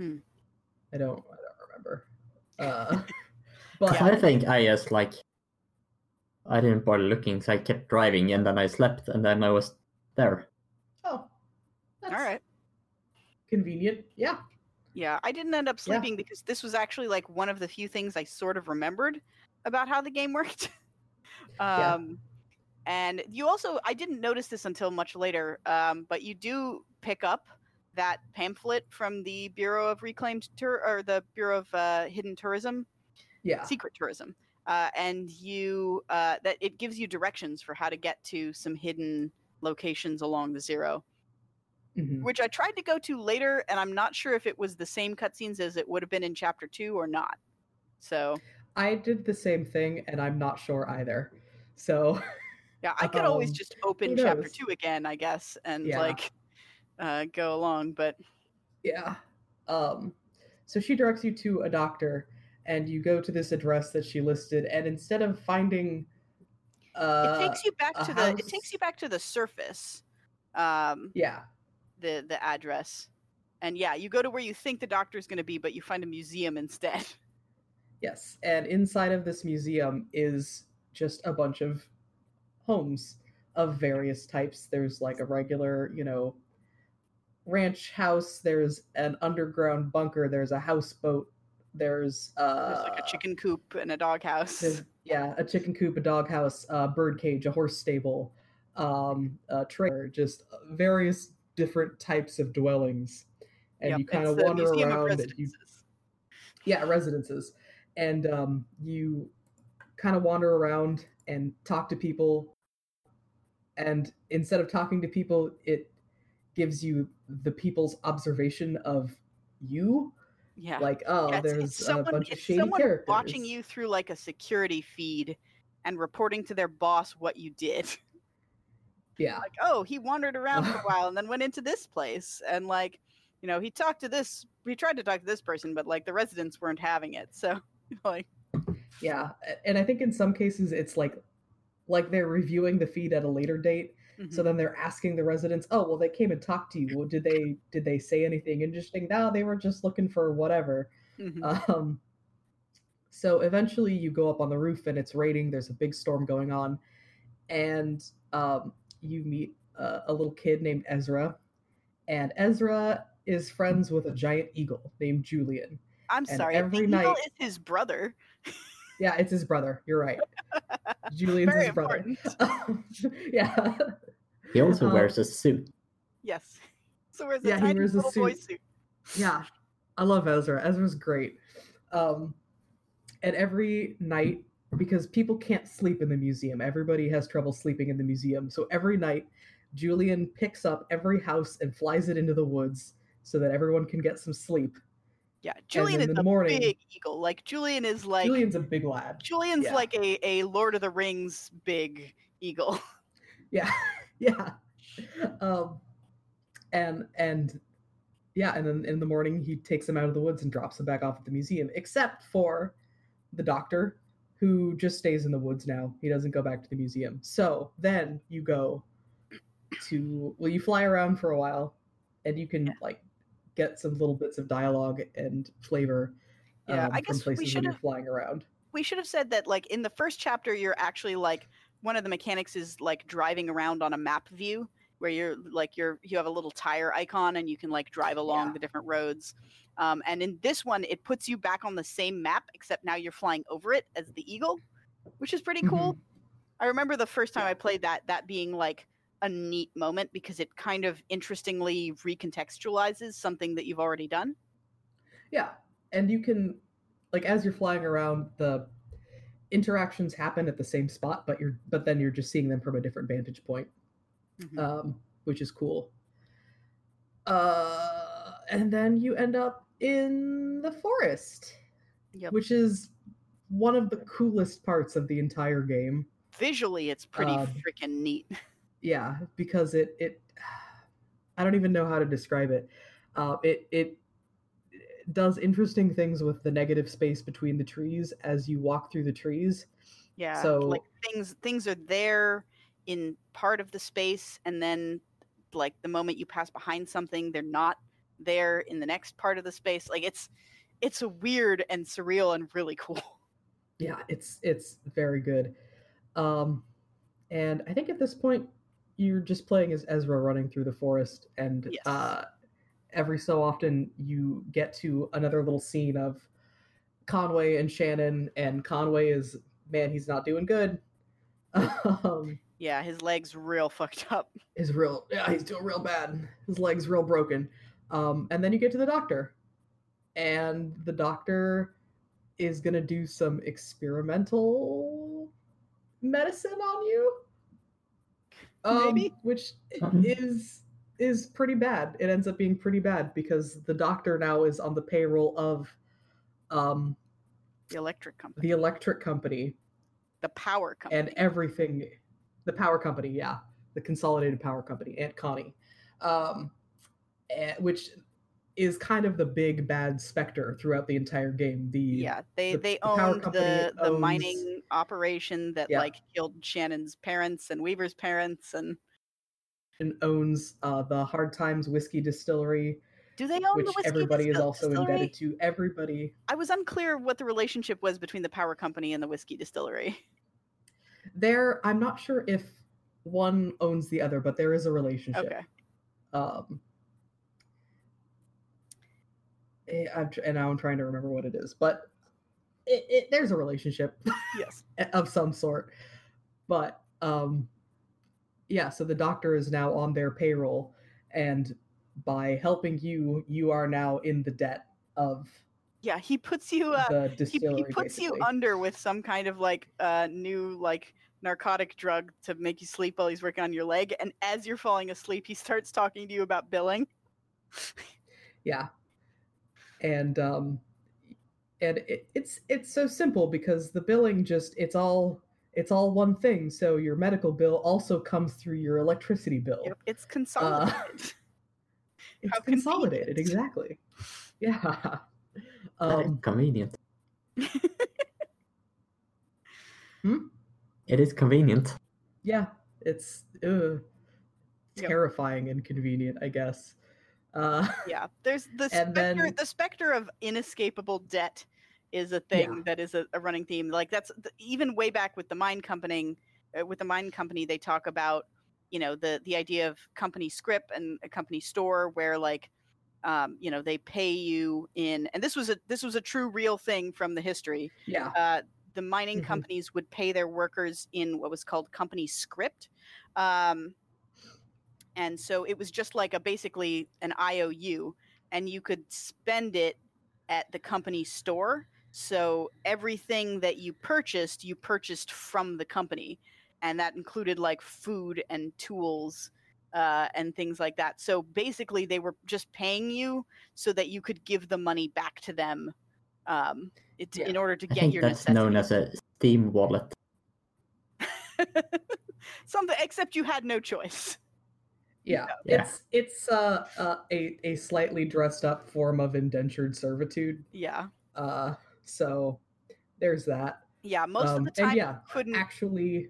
I don't remember. But I think I just I didn't bother looking, so I kept driving and then I slept and then I was there. Oh. That's all right. Convenient. Yeah. Yeah, I didn't end up sleeping because this was actually like one of the few things I sort of remembered about how the game worked. And you also, I didn't notice this until much later, but you do pick up that pamphlet from the Bureau of the Bureau of Hidden Tourism, Secret Tourism, and you that it gives you directions for how to get to some hidden locations along the Zero. Mm-hmm. Which I tried to go to later, and I'm not sure if it was the same cutscenes as it would have been in Chapter 2 or not. So I did the same thing, and I'm not sure either. So yeah, I could always just open Chapter 2 again, I guess, and go along. But yeah, so she directs you to a doctor, and you go to this address that she listed, and instead of finding, it takes you back to house... It takes you back to the surface. The address, and you go to where you think the doctor's going to be, but you find a museum instead. Yes, and inside of this museum is just a bunch of homes of various types. There's like a regular, ranch house. There's an underground bunker. There's a houseboat. There's like a chicken coop and a dog house. Yeah, a chicken coop, a dog house, a bird cage, a horse stable, a trailer, just various different types of dwellings, and you kind of wander around. Residences, and you kind of wander around and talk to people. And instead of talking to people, it gives you the people's observation of you. Yeah, there's a bunch of shady characters watching you through like a security feed and reporting to their boss what you did. Yeah. Like, oh, he wandered around for a while and then went into this place. And like, he talked to this, he tried to talk to this person, but like the residents weren't having it. So like. Yeah. And I think in some cases it's like they're reviewing the feed at a later date. Mm-hmm. So then they're asking the residents, oh, well, they came and talked to you. Well, did they say anything interesting? No, they were just looking for whatever. Mm-hmm. So eventually you go up on the roof and it's raining. There's a big storm going on. And, you meet a little kid named Ezra, and Ezra is friends with a giant eagle named Julian. Eagle is his brother. Yeah, it's his brother. You're right. Julian's his brother. Yeah. He also wears a suit. Yes. So wears a tiny little boy suit. Yeah. I love Ezra. Ezra's great. And every night, because people can't sleep in the museum. Everybody has trouble sleeping in the museum. So every night, Julian picks up every house and flies it into the woods so that everyone can get some sleep. Yeah, Julian is a big eagle. Like, Julian's a big lad. Julian's like a Lord of the Rings big eagle. Yeah, yeah. And then in the morning, he takes him out of the woods and drops him back off at the museum, except for the doctor, who just stays in the woods now. He doesn't go back to the museum. So then you go to, well, you fly around for a while and you can like get some little bits of dialogue and flavor I guess from places when you're flying around. We should have said that like in the first chapter, you're actually like, one of the mechanics is like driving around on a map view where you're like, you have a little tire icon and you can like drive along the different roads. And in this one, it puts you back on the same map, except now you're flying over it as the eagle, which is pretty cool. I remember the first time I played that being like a neat moment because it kind of interestingly recontextualizes something that you've already done. Yeah. And you can, like, as you're flying around, the interactions happen at the same spot, but then you're just seeing them from a different vantage point, which is cool. And then you end up in the forest, which is one of the coolest parts of the entire game. Visually, it's pretty freaking neat. Yeah, because it I don't even know how to describe it. It does interesting things with the negative space between the trees as you walk through the trees. Yeah, so like things are there in part of the space, and then like the moment you pass behind something, they're not there in the next part of the space. Like it's weird and surreal and really cool. Yeah, it's very good. And I think at this point you're just playing as Ezra running through the forest, and every so often you get to another little scene of Conway and Shannon, and Conway is, man, he's not doing good. His leg's real fucked up. He's doing real bad. His leg's real broken. And then you get to the doctor, and the doctor is going to do some experimental medicine on you. Maybe? Which is pretty bad. It ends up being pretty bad because the doctor now is on the payroll of the electric company, the power company, and everything. The power company, the Consolidated Power Company, Aunt Connie, which is kind of the big bad specter throughout the entire game. They owned the mining operation that like killed Shannon's parents and Weaver's parents and owns the Hard Times whiskey distillery. Do they own the whiskey distillery? Which everybody is also indebted to. Everybody. I was unclear what the relationship was between the power company and the whiskey distillery. I'm not sure if one owns the other, but there is a relationship. Okay. And now I'm trying to remember what it is, but there's a relationship, yes, of some sort. But so the doctor is now on their payroll, and by helping you are now in the debt of. Yeah, he puts you. The distillery, he puts basically. You under with some kind of like new like narcotic drug to make you sleep while he's working on your leg, and as you're falling asleep, he starts talking to you about billing. Yeah. And it's so simple because the billing just it's all one thing. So your medical bill also comes through your electricity bill. Yep, it's consolidated. It's consolidated, exactly. Yeah, convenient. It is convenient. Yeah, it's terrifying and convenient, I guess. There's the specter. Then, the specter of inescapable debt is a thing that is a running theme. Like that's even way back with the mine company. With the mine company, they talk about the idea of company scrip and a company store where like they pay you in. And this was a true real thing from the history. Yeah. The mining companies would pay their workers in what was called company script. And so it was just like basically an IOU, and you could spend it at the company store. So everything that you purchased from the company. And that included like food and tools and things like that. So basically they were just paying you so that you could give the money back to them in order to get your necessities. That's known as a Steam wallet. Something, except you had no choice. Yeah, it's a slightly dressed up form of indentured servitude. Yeah. So there's that. Yeah, most of the time couldn't actually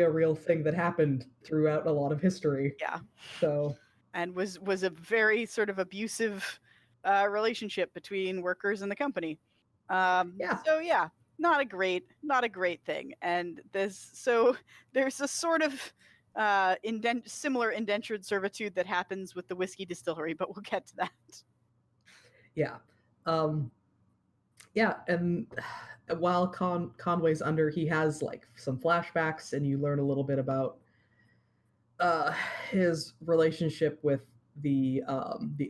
a real thing that happened throughout a lot of history. Yeah. So and was a very sort of abusive relationship between workers and the company. So yeah, not a great thing. And there's a sort of similar indentured servitude that happens with the whiskey distillery, but we'll get to that. Yeah. And while Conway's under, he has like some flashbacks, and you learn a little bit about his relationship with the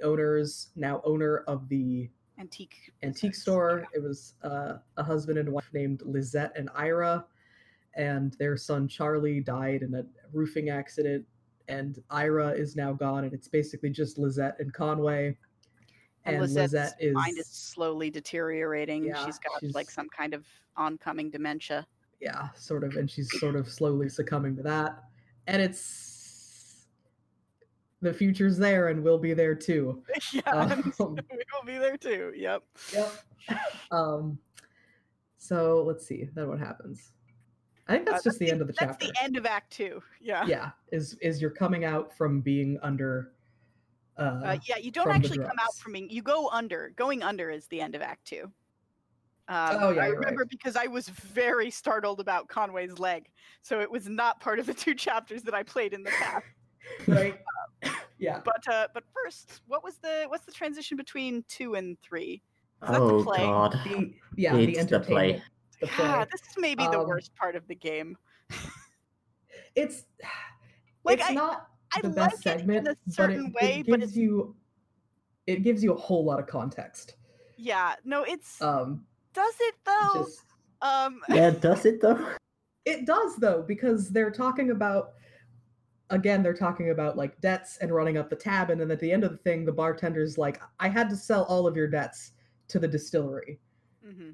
owner of the antique store. Yeah. It was a husband and wife named Lizette and Ira, and their son Charlie died in a roofing accident, and Ira is now gone, and it's basically just Lizette and Conway. And Lizette's mind is slowly deteriorating. Yeah, she's like some kind of oncoming dementia. Yeah, sort of. And she's sort of slowly succumbing to that. And the future's there, and we'll be there too. Yeah, we'll be there too. Yep. So let's see then what happens. I think that's just the end of the chapter. That's the end of Act 2. Yeah. Yeah. Is you're coming out from being under. You don't actually come out from being. You go under. Going under is the end of Act 2. I remember because I was very startled about Conway's leg, so it was not part of the 2 chapters that I played in the past. Right. Yeah. But first, what's the transition between 2 and 3? Is that the play? God. The entertainment. The play. Yeah, this is maybe the worst part of the game. It's not. I like it segment, in a certain way, but it gives you a whole lot of context. Yeah, no, it's does it though? Does it though? It does though, because they're talking about like debts and running up the tab, and then at the end of the thing, the bartender's like, "I had to sell all of your debts to the distillery,"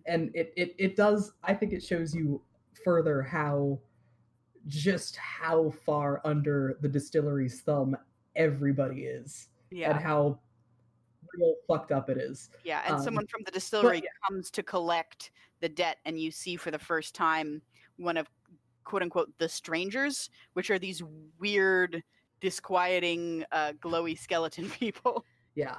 and it does. I think it shows you further how far under the distillery's thumb everybody is, and how real fucked up it is. Yeah, and someone from the distillery comes to collect the debt, and you see for the first time one of, quote-unquote, the strangers, which are these weird, disquieting, glowy skeleton people. Yeah,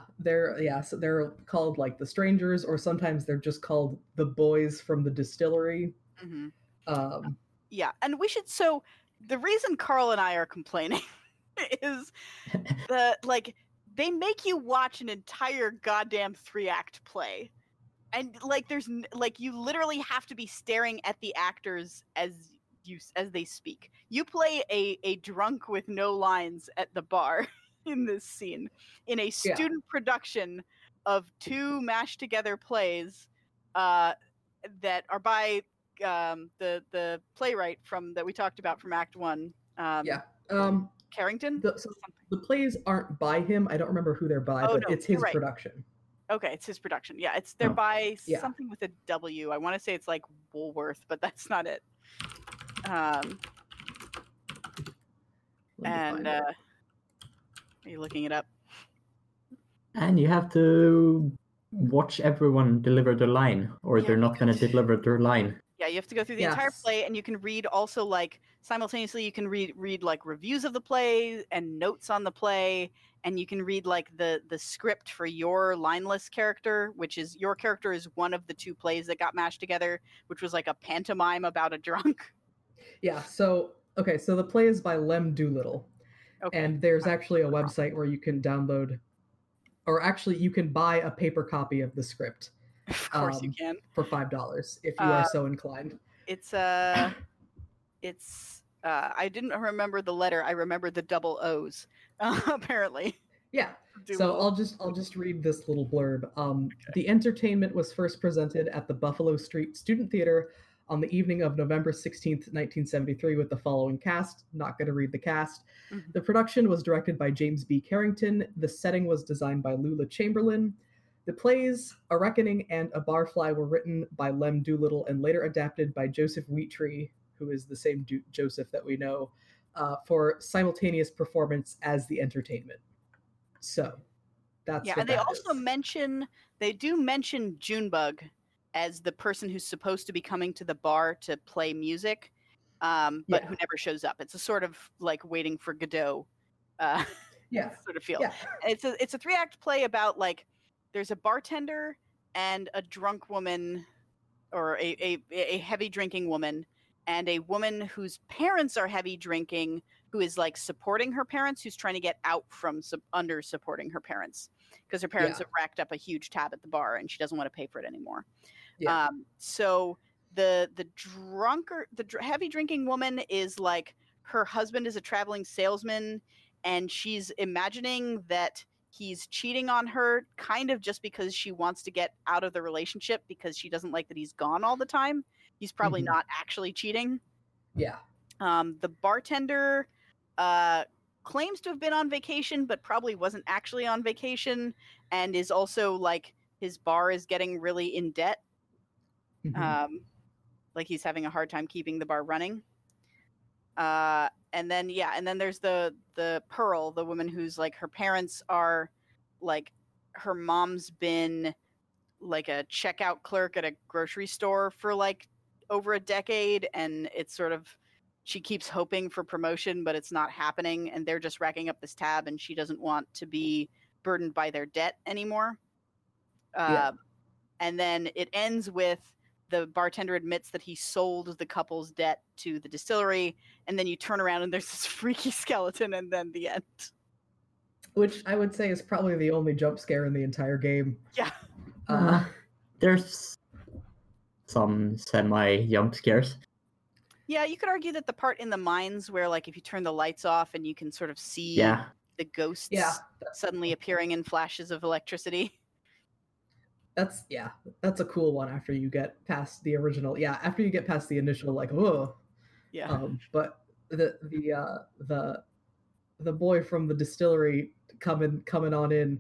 so they're called, like, the strangers, or sometimes they're just called the boys from the distillery. Mm-hmm. Yeah, and so the reason Carl and I are complaining is they make you watch an entire goddamn 3-act play. And you literally have to be staring at the actors as they speak. You play a drunk with no lines at the bar in this scene in a student production of 2 mashed together plays that are by the playwright that we talked about from Act 1. Carrington? The plays aren't by him. I don't remember who they're by, it's his production. Okay, it's his production. Yeah, they're by something with a W. I want to say it's like Woolworth, but that's not it. Are you looking it up? And you have to watch everyone deliver their line, or they're not going to deliver their line. Yeah, you have to go through the entire play, and you can read also, like, simultaneously, you can read like reviews of the play and notes on the play, and you can read like the script for your lineless character, which is your character is one of the 2 plays that got mashed together, which was like a pantomime about a drunk. Yeah. So the play is by Lem Doolittle, and there's actually a website where you can download. Or actually, you can buy a paper copy of the script. Of course you can. For $5, if you are so inclined. I didn't remember the letter. I remembered the double O's, apparently. Yeah. So I'll just read this little blurb. The entertainment was first presented at the Buffalo Street Student Theater on the evening of November 16th, 1973, with the following cast. Not going to read the cast. Mm-hmm. The production was directed by James B. Carrington. The setting was designed by Lula Chamberlain. The plays A Reckoning and A Barfly were written by Lem Doolittle and later adapted by Joseph Wheatree, who is the same Joseph that we know, for simultaneous performance as the entertainment. So that's what that is. They do mention Junebug as the person who's supposed to be coming to the bar to play music, but who never shows up. It's a sort of like Waiting for Godot sort of feel. Yeah. It's a three-act play about, like, there's a bartender and a drunk woman, or a heavy drinking woman, and a woman whose parents are heavy drinking, who is like supporting her parents, who's trying to get out from under supporting her parents, because her parents have racked up a huge tab at the bar and she doesn't want to pay for it anymore. Yeah. So the heavy drinking woman is like, her husband is a traveling salesman and she's imagining that he's cheating on her, kind of just because she wants to get out of the relationship because she doesn't like that he's gone all the time. He's probably not actually cheating. Yeah. The bartender claims to have been on vacation, but probably wasn't actually on vacation, and is also like, his bar is getting really in debt. Mm-hmm. Like he's having a hard time keeping the bar running. And then there's the Pearl, the woman who's like, her parents are like, her mom's been like a checkout clerk at a grocery store for like over a decade, and it's sort of, she keeps hoping for promotion, but it's not happening, and they're just racking up this tab, and she doesn't want to be burdened by their debt anymore. And then it ends with, the bartender admits that he sold the couple's debt to the distillery, and then you turn around and there's this freaky skeleton, and then the end. Which I would say is probably the only jump scare in the entire game. Yeah. There's some semi-jump scares. Yeah, you could argue that the part in the mines where, like, if you turn the lights off and you can sort of see the ghosts suddenly appearing in flashes of electricity. That's a cool one after you get past the original. Yeah, after you get past the initial, like, whoa. Yeah. But the boy from the distillery coming on in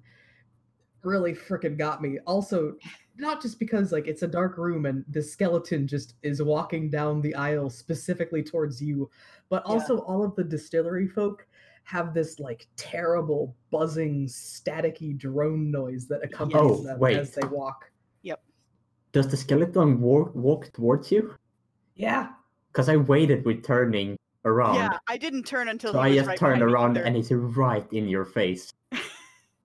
really freaking got me. Also, not just because, like, it's a dark room and the skeleton just is walking down the aisle specifically towards you, but also all of the distillery folk have this, like, terrible buzzing staticky drone noise that accompanies them as they walk. Yep. Does the skeleton walk towards you? Yeah. Because I waited with turning around. Yeah, I didn't turn until so he was I just right turned around and he's right in your face.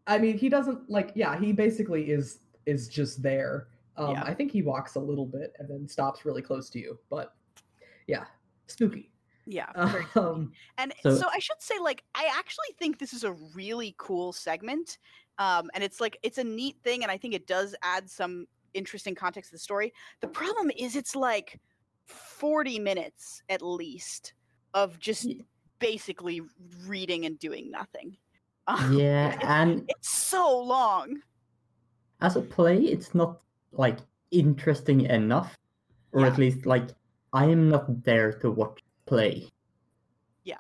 I mean, he doesn't, like, he basically is just there. I think he walks a little bit and then stops really close to you, but spooky. Yeah. Very spooky. And so I should say, like, I actually think this is a really cool segment. And it's like, it's a neat thing. And I think it does add some interesting context to the story. The problem is it's like 40 minutes at least of just basically reading and doing nothing. And it's so long. As a play, it's not, like, interesting enough, or at least, like, I am not there to watch play. Yeah.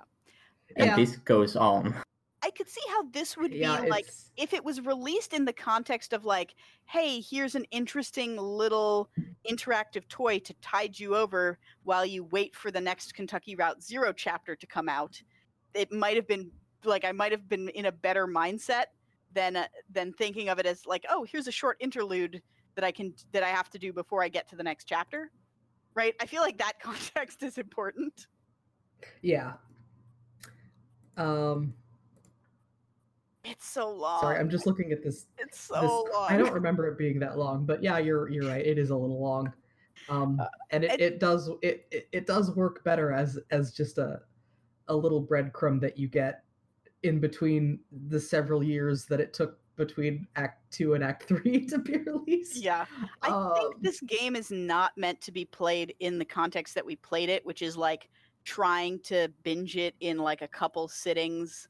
And this goes on. I could see how this would be, like, if it was released in the context of, like, hey, here's an interesting little interactive toy to tide you over while you wait for the next Kentucky Route Zero chapter to come out. It might have been, like, I might have been in a better mindset than thinking of it as like, oh, here's a short interlude that I have to do before I get to the next chapter, right? I feel like that context is important. Yeah. It's so long. Sorry, I'm just looking at this. It's so long. I don't remember it being that long, but yeah, you're right. It is a little long, and it does work better as just a little breadcrumb that you get in between the several years that it took between Act 2 and Act 3 to be released. Yeah. I think this game is not meant to be played in the context that we played it, which is like trying to binge it in like a couple sittings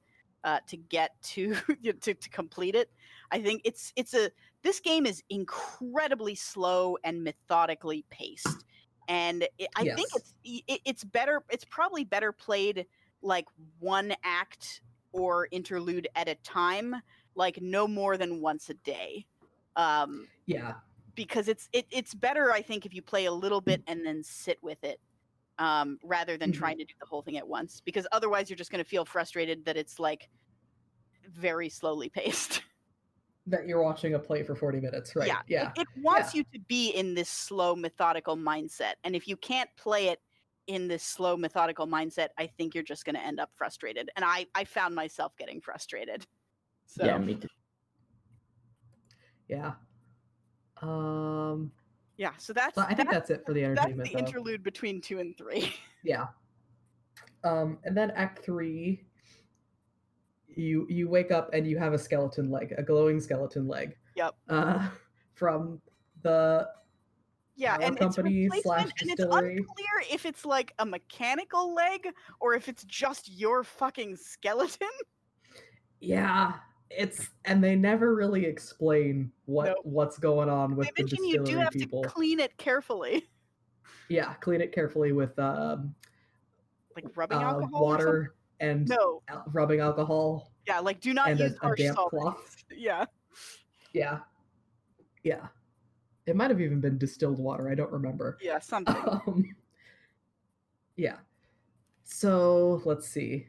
to get to, to complete it. I think this game is incredibly slow and methodically paced. And I think it's better. It's probably better played like one act or interlude at a time, like no more than once a day. Because it's better, I think, if you play a little bit and then sit with it, rather than trying to do the whole thing at once, because otherwise you're just going to feel frustrated that it's like very slowly paced. That you're watching a play for 40 minutes, right? Yeah. Yeah. It wants you to be in this slow, methodical mindset. And if you can't play it in this slow, methodical mindset, I think you're just going to end up frustrated. And I found myself getting frustrated. So. Yeah, me too. Yeah. Yeah, so that's... I think that's it for the entertainment. That's the interlude between 2 and 3. Yeah. And then Act 3... You wake up and you have a skeleton leg, a glowing skeleton leg. Yep. From the and company slash distillery. And it's unclear if it's like a mechanical leg or if it's just your fucking skeleton. Yeah, it's and they never really explain what's going on with the distillery people. I imagine you do have to clean it carefully. Yeah, clean it carefully with like rubbing alcohol, water. Or and rubbing alcohol. Yeah, like do not use harsh cloth. Yeah. Yeah. Yeah. It might have even been distilled water. I don't remember. Yeah, something. Yeah. So let's see.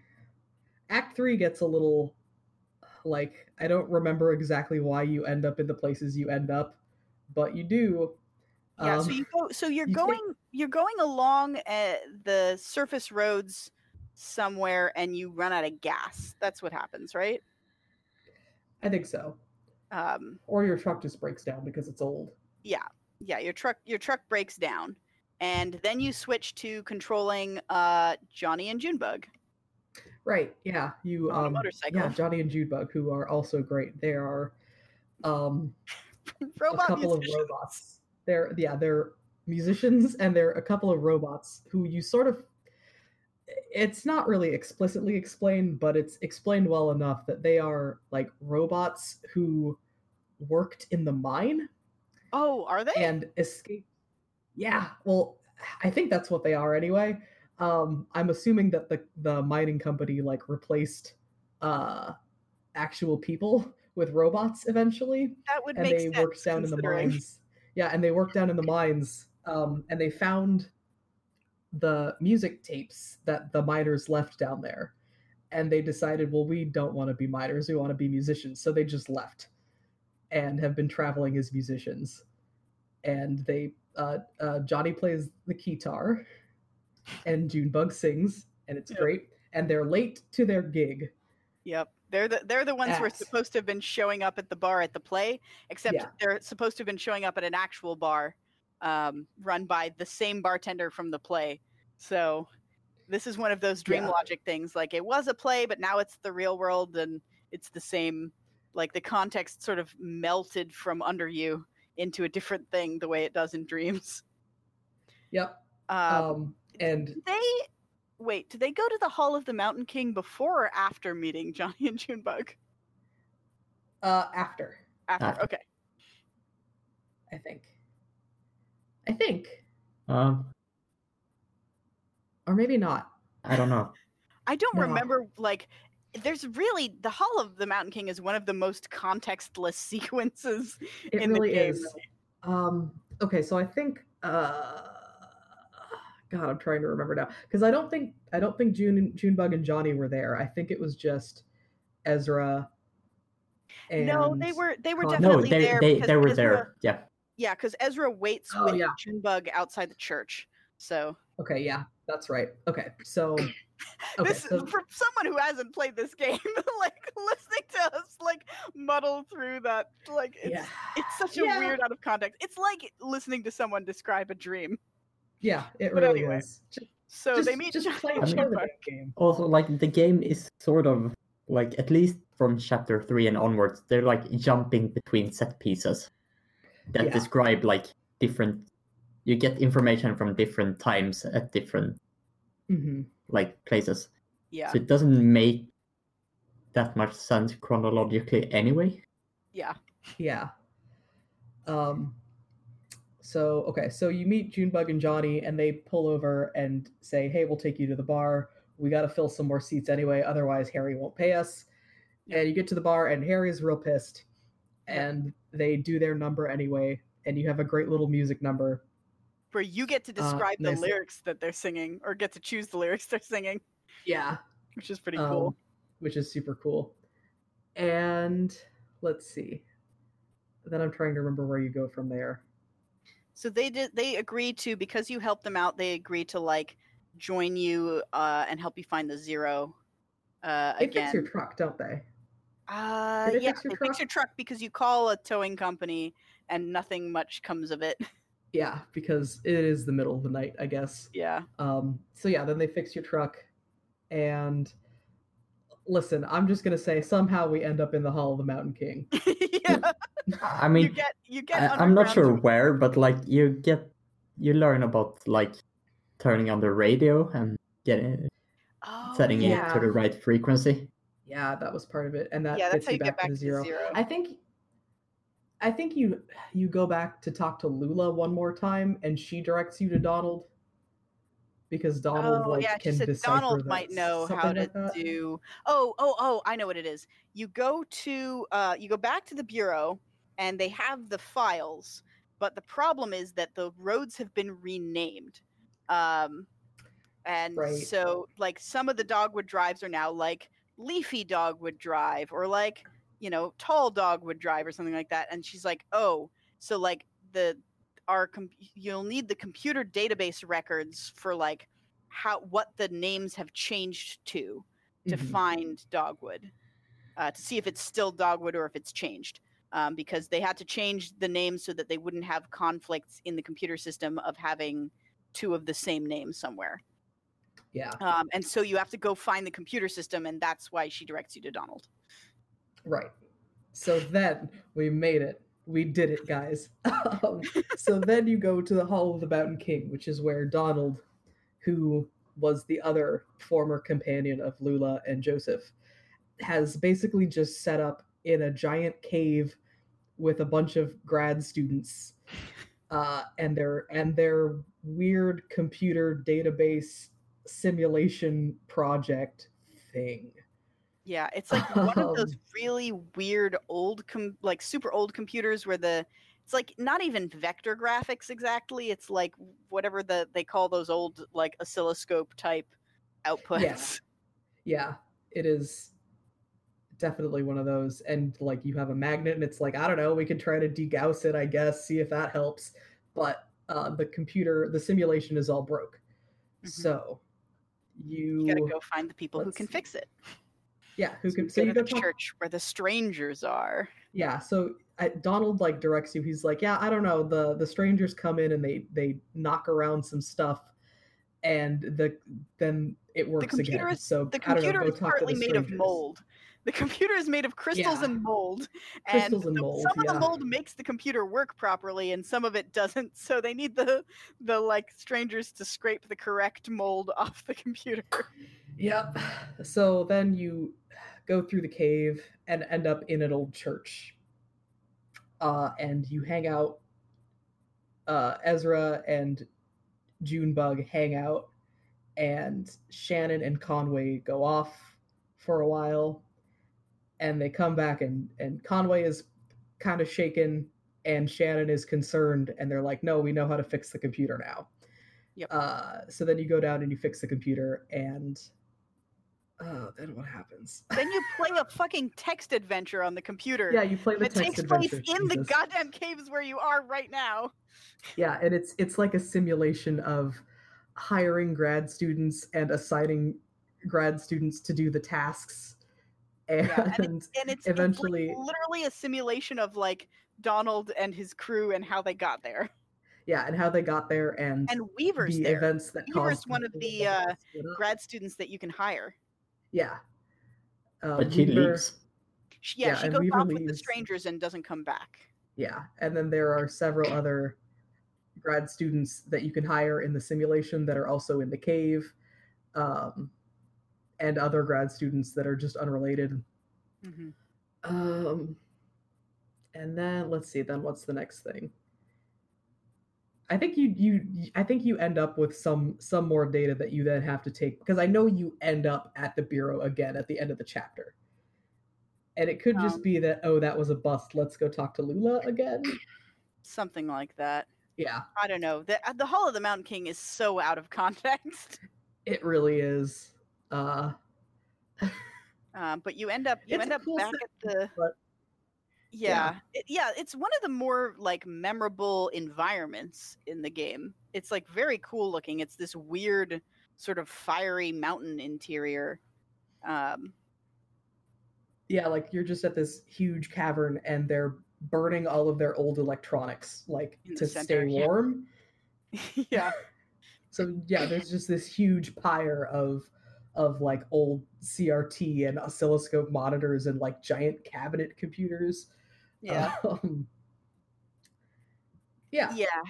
Act 3 gets a little, like, I don't remember exactly why you end up in the places you end up, but you do. Yeah, you're going along the surface roads somewhere and you run out of gas. That's what happens, right? I think so. Or your truck just breaks down because it's old. Yeah, your truck breaks down. And then you switch to controlling Johnny and Junebug. Right, yeah. You on a motorcycle. Yeah, Johnny and Junebug, who are also great. They are a couple musicians. Of robots. They're musicians and they're a couple of robots who you sort of it's not really explicitly explained, but it's explained well enough that they are like robots who worked in the mine. Oh, are they? And escaped. Yeah. Well, I think that's what they are anyway. I'm assuming that the mining company like replaced actual people with robots eventually. That would make sense. And they worked down in the mines. Yeah. And they worked down in the mines and they found the music tapes that the miners left down there, and they decided, well, we don't want to be miners, we want to be musicians, so they just left and have been traveling as musicians. And they Johnny plays the guitar and Junebug sings, and it's great. And they're late to their gig. Yep. They're the ones who are supposed to have been showing up at the bar at the play, except they're supposed to have been showing up at an actual bar run by the same bartender from the play. So this is one of those dream logic things, like it was a play but now it's the real world and it's the same, like the context sort of melted from under you into a different thing the way it does in dreams. Yep. And did they go to the Hall of the Mountain King before or after meeting Johnny and Junebug? After. Okay. I think. Or maybe not. I don't know. I don't remember, like, there's really, the Hall of the Mountain King is one of the most contextless sequences in the game. It really is. Okay, so I think, God, I'm trying to remember now. Because I don't think Junebug and Johnny were there. I think it was just Ezra and... No, they were definitely there. They were there, yeah. Yeah, because Ezra waits with Junebug outside the church. So okay, yeah, that's right. Okay, so for someone who hasn't played this game, like listening to us like muddle through that, like it's such a weird out of context. It's like listening to someone describe a dream. Yeah, it really is. So they meet. Just play the game. Also, like the game is sort of like, at least from chapter 3 and onwards, they're like jumping between set pieces. That describe like different, you get information from different times at different like places. Yeah. So it doesn't make that much sense chronologically anyway. Yeah. Yeah. So you meet Junebug and Johnny and they pull over and say, hey, we'll take you to the bar. We got to fill some more seats anyway. Otherwise, Harry won't pay us. Yeah. And you get to the bar and Harry's real pissed. And they do their number anyway, and you have a great little music number where you get to describe the lyrics that they're singing, or get to choose the lyrics they're singing. Yeah, which is pretty cool. Which is super cool. And let's see. Then I'm trying to remember where you go from there. So they agree to, because you helped them out, they agree to like join you and help you find the Zero again. They fix your truck, don't they? They fix your truck because you call a towing company and nothing much comes of it. Yeah, because it is the middle of the night, I guess. Yeah. Then they fix your truck. And listen, I'm just going to say somehow we end up in the Hall of the Mountain King. Yeah. I mean, I'm not sure where, but like you learn about like turning on the radio and setting it to the right frequency. Yeah, that was part of it. And that's how you get back to Zero. I think you go back to talk to Lula one more time, and she directs you to Donald because Donald can decipher. Donald might know how to do. Oh! I know what it is. You go back to the bureau, and they have the files, but the problem is that the roads have been renamed, and right. So like some of the Dogwood Drives are now like Leafy Dogwood Drive or like, you know, Tall Dogwood Drive or something like that. And she's like, oh, so like you'll need the computer database records for like what the names have changed to find Dogwood, to see if it's still Dogwood or if it's changed, because they had to change the names so that they wouldn't have conflicts in the computer system of having two of the same name somewhere. Yeah. And so you have to go find the computer system, and that's why she directs you to Donald. Right. So then we made it. We did it, guys. So then you go to the Hall of the Mountain King, which is where Donald, who was the other former companion of Lula and Joseph, has basically just set up in a giant cave with a bunch of grad students and their weird computer database simulation project thing. Yeah, it's like one of those really weird old, like super old computers where it's like not even vector graphics exactly. It's like whatever they call those old like oscilloscope type outputs. Yeah, it is definitely one of those. And like you have a magnet and it's like, I don't know, we could try to degauss it, I guess, see if that helps. But the simulation is all broke. Mm-hmm. So you gotta go find the people who can fix it. Yeah, who can say the church where the strangers are. Yeah, so Donald like directs you. He's like, yeah, I don't know. The strangers come in and they knock around some stuff, and then it works again. So the computer is partly made of mold. The computer is made of crystals and mold. Some of the mold makes the computer work properly, and some of it doesn't. So they need the like strangers to scrape the correct mold off the computer. Yep. So then you go through the cave and end up in an old church. And you hang out. Ezra and Junebug hang out. And Shannon and Conway go off for a while. And they come back and Conway is kind of shaken. And Shannon is concerned. And they're like, no, we know how to fix the computer now. Yep. So then you go down and you fix the computer and... Oh, then what happens? Then you play a fucking text adventure on the computer. Yeah, you play the text adventure. It takes place in the goddamn caves where you are right now. Yeah, and it's like a simulation of hiring grad students and assigning grad students to do the tasks. And it's eventually literally a simulation of like Donald and his crew and how they got there. Yeah, and how they got there and Weaver's the there. Events that Weaver's one of the grad students that you can hire. Yeah. But she leaves. She goes off with the strangers and doesn't come back. Yeah, and then there are several other grad students that you can hire in the simulation that are also in the cave, and other grad students that are just unrelated. Mm-hmm. And then, let's see, then what's the next thing? I think you end up with some more data that you then have to take, because I know you end up at the Bureau again at the end of the chapter. And it could just be that, oh, that was a bust. Let's go talk to Lula again. Something like that. Yeah. I don't know. The Hall of the Mountain King is so out of context. It really is. But you end up back at the... Yeah, it's one of the more like memorable environments in the game. It's like very cool looking. It's this weird sort of fiery mountain interior. Yeah, like you're just at this huge cavern and they're burning all of their old electronics like to stay warm. Yeah. So yeah, there's just this huge pyre of like old CRT and oscilloscope monitors and like giant cabinet computers. Yeah.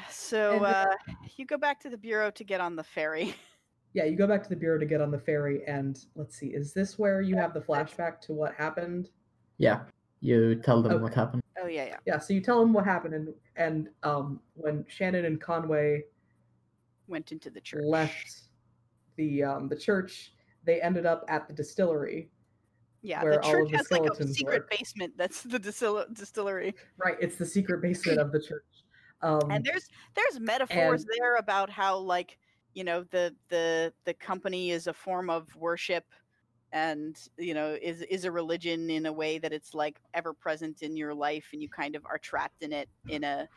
So you go back to the Bureau to get on the ferry. Yeah, you go back to the Bureau to get on the ferry, and let's see, is this where you have the flashback to what happened? Yeah, you tell them what happened. Oh, yeah. Yeah, so you tell them what happened, and when Shannon and Conway went into the church, left the church, they ended up at the distillery. Yeah, where the church all of the has like a secret basement. That's the distillery. Right, it's the secret basement of the church. And there's metaphors there about how like, you know, the company is a form of worship and, you know, is a religion in a way that it's like ever present in your life and you kind of are trapped in it in a,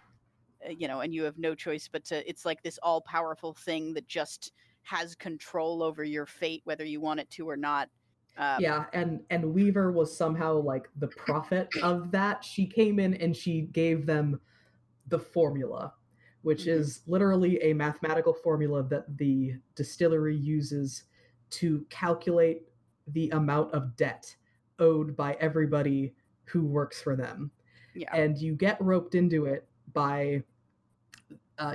you know, and you have no choice but to, it's like this all powerful thing that just has control over your fate, whether you want it to or not. And Weaver was somehow like the prophet of that. She came in and she gave them the formula, which is literally a mathematical formula that the distillery uses to calculate the amount of debt owed by everybody who works for them. Yeah. And you get roped into it by,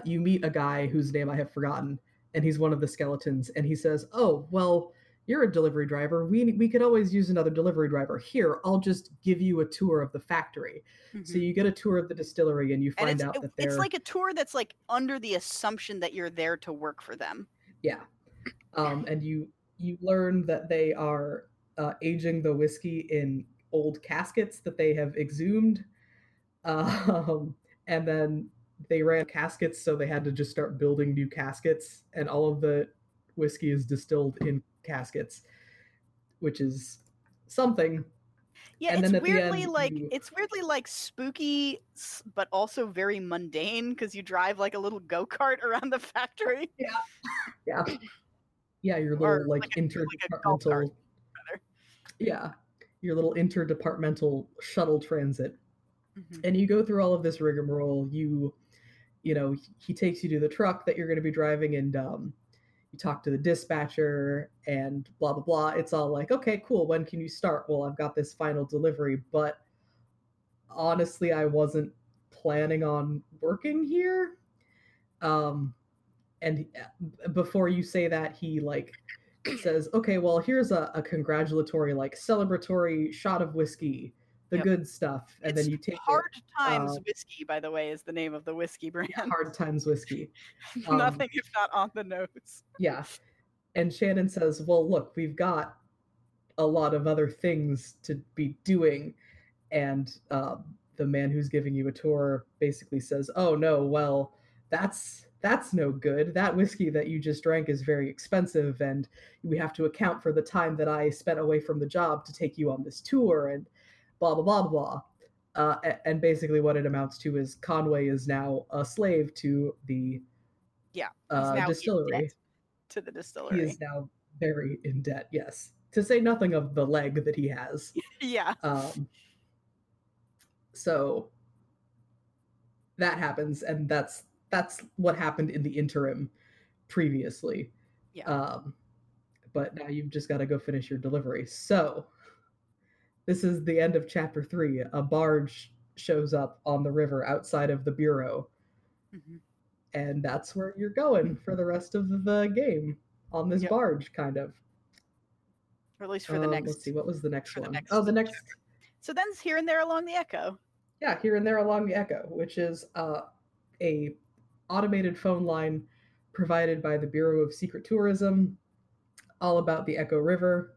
you meet a guy whose name I have forgotten, and he's one of the skeletons, and he says, oh, well, you're a delivery driver. We could always use another delivery driver. Here, I'll just give you a tour of the factory. Mm-hmm. So you get a tour of the distillery and you find out that they're... It's like a tour that's like under the assumption that you're there to work for them. Yeah. And you learn that they are aging the whiskey in old caskets that they have exhumed. And then they ran caskets, so they had to just start building new caskets. And all of the whiskey is distilled in caskets, which is something. Yeah, and it's weirdly end, like you... it's weirdly like spooky, but also very mundane because you drive like a little go-kart around the factory. Yeah. Your little interdepartmental. Like yeah, your little interdepartmental shuttle transit, and you go through all of this rigmarole. You know, he takes you to the truck that you're going to be driving, and you talk to the dispatcher and blah, blah, blah. It's all like, okay, cool. When can you start? Well, I've got this final delivery, but honestly, I wasn't planning on working here. And before you say that, he like says, okay, well, here's a congratulatory, like celebratory shot of whiskey, the good stuff. And then you take Hard Times whiskey, by the way, is the name of the whiskey brand. Yeah, Hard Times whiskey. Nothing if not on the nose. Yeah. And Shannon says, well, look, we've got a lot of other things to be doing. And the man who's giving you a tour basically says, oh, no, well, that's no good. That whiskey that you just drank is very expensive. And we have to account for the time that I spent away from the job to take you on this tour. And blah, blah, blah, blah. And basically what it amounts to is Conway is now a slave to the distillery. To the distillery. He is now very in debt, yes. To say nothing of the leg that he has. Yeah. So that happens, and that's what happened in the interim previously. Yeah. But now you've just got to go finish your delivery. So... this is the end of chapter 3. A barge shows up on the river outside of the Bureau. Mm-hmm. And that's where you're going for the rest of the game. On this barge, kind of. Or at least for the next... let's see, what was the next one? The next... So then it's Here and There Along the Echo. Yeah, Here and There Along the Echo, which is a automated phone line provided by the Bureau of Secret Tourism, all about the Echo River.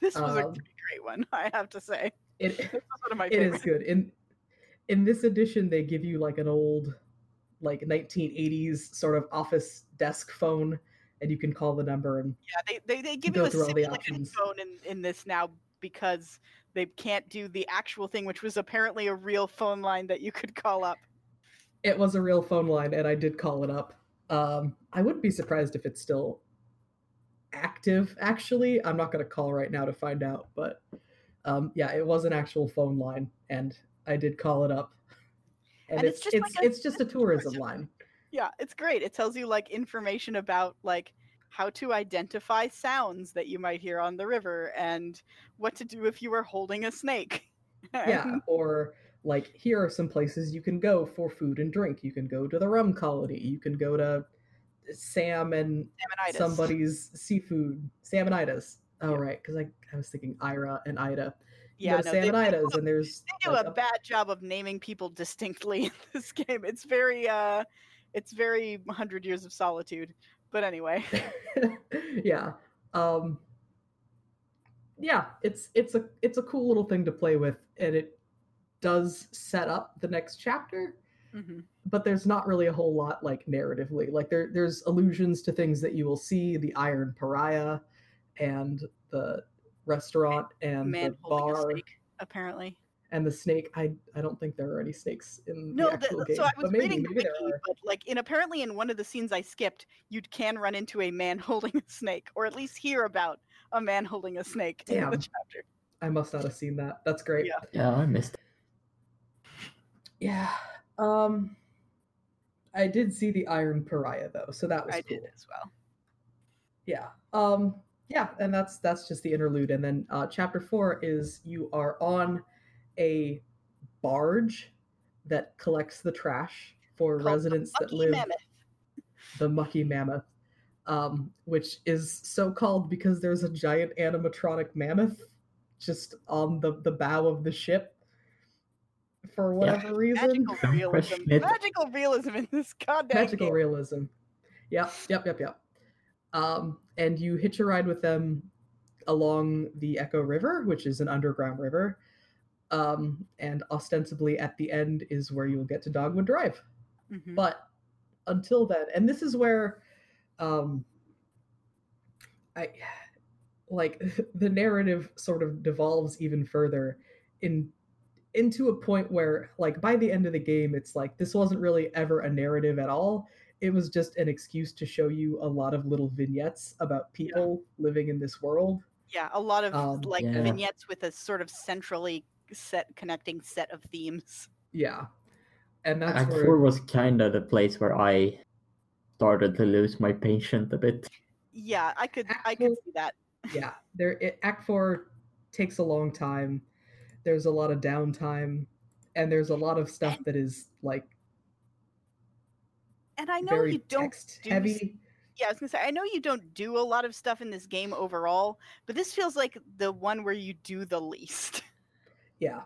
This was a great one, I have to say. This was one of my favorites. It is good. In this edition, they give you like an old, like 1980s sort of office desk phone, and you can call the number and they give you a simulated phone in this now because they can't do the actual thing, which was apparently a real phone line that you could call up. It was a real phone line, and I did call it up. I wouldn't be surprised if it's still active, actually. I'm not going to call right now to find out, but yeah, it was an actual phone line, and I did call it up. And it's just a tourism line. Yeah, it's great. It tells you, like, information about, like, how to identify sounds that you might hear on the river and what to do if you are holding a snake. Yeah, or, like, here are some places you can go for food and drink. You can go to the Rum Colony. You can go to Sam and somebody's seafood. Sam and Ida's. Oh, yeah. Right, because I was thinking Ira and Ida. You yeah, no, Sam and Ida's, and there's... They do like, a bad job of naming people distinctly in this game. It's very 100 Years of Solitude. But anyway. Yeah. Yeah, it's a cool little thing to play with, and it does set up the next chapter, mm-hmm. but there's not really a whole lot, like, narratively. Like, there's allusions to things that you will see, the Iron Pariah, and the restaurant, and the bar. Snake, apparently. And the snake, I don't think there are any snakes in the actual game. So I was reading the wiki, but like apparently in one of the scenes I skipped, you can run into a man holding a snake, or at least hear about a man holding a snake in the chapter. I must not have seen that. That's great. Yeah, I missed it. Yeah. I did see the Iron Pariah though, so that was cool. I did as well. Yeah. Yeah, and that's just the interlude, and then chapter 4 is you are on a barge that collects the trash for residents that live... The Mucky Mammoth. Which is so called because there's a giant animatronic mammoth just on the bow of the ship for whatever reason. Magical realism in this goddamn Magical game. Realism. Yep. And you hitch a ride with them along the Echo River, which is an underground river. And ostensibly at the end is where you'll get to Dogwood Drive. Mm-hmm. But until then, and this is where the narrative sort of devolves even further into a point where, like, by the end of the game, it's like, this wasn't really ever a narrative at all. It was just an excuse to show you a lot of little vignettes about people living in this world. Yeah, a lot of vignettes with a sort of centrally connecting set of themes. Yeah. And that's Act 4 was kind of the place where I started to lose my patience a bit. Yeah, I could see that. Yeah, Act 4 takes a long time. There's a lot of downtime, and there's a lot of stuff that is like and I know very you don't text do heavy. Yeah, I was going to say, I know you don't do a lot of stuff in this game overall, but this feels like the one where you do the least. Yeah.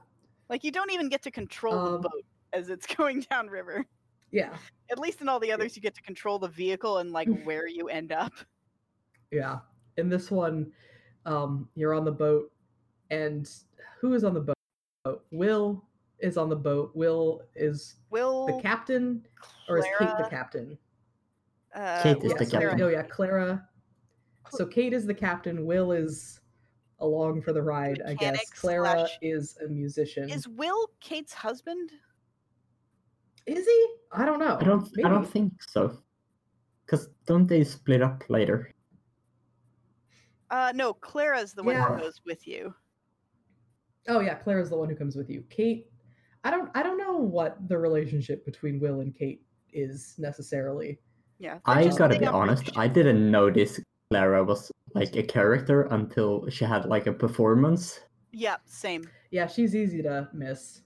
Like, you don't even get to control the boat as it's going down river. Yeah. At least in all the others, you get to control the vehicle and, like, where you end up. Yeah. In this one, you're on the boat, and who is on the boat? Will is on the boat. Will is the captain, or is Kate the captain? Kate is the captain. Oh, yeah, Clara. So Kate is the captain. Will is along for the ride, I guess. Clara is a musician. Is Will Kate's husband? Is he? I don't know. I don't think so. Because don't they split up later? No, Clara's the one who goes with you. Oh, yeah, Clara's the one who comes with you. Kate, I don't know what the relationship between Will and Kate is necessarily. Yeah, I gotta be honest, I didn't notice Clara was, like, a character until she had, like, a performance. Yeah, same. Yeah, she's easy to miss.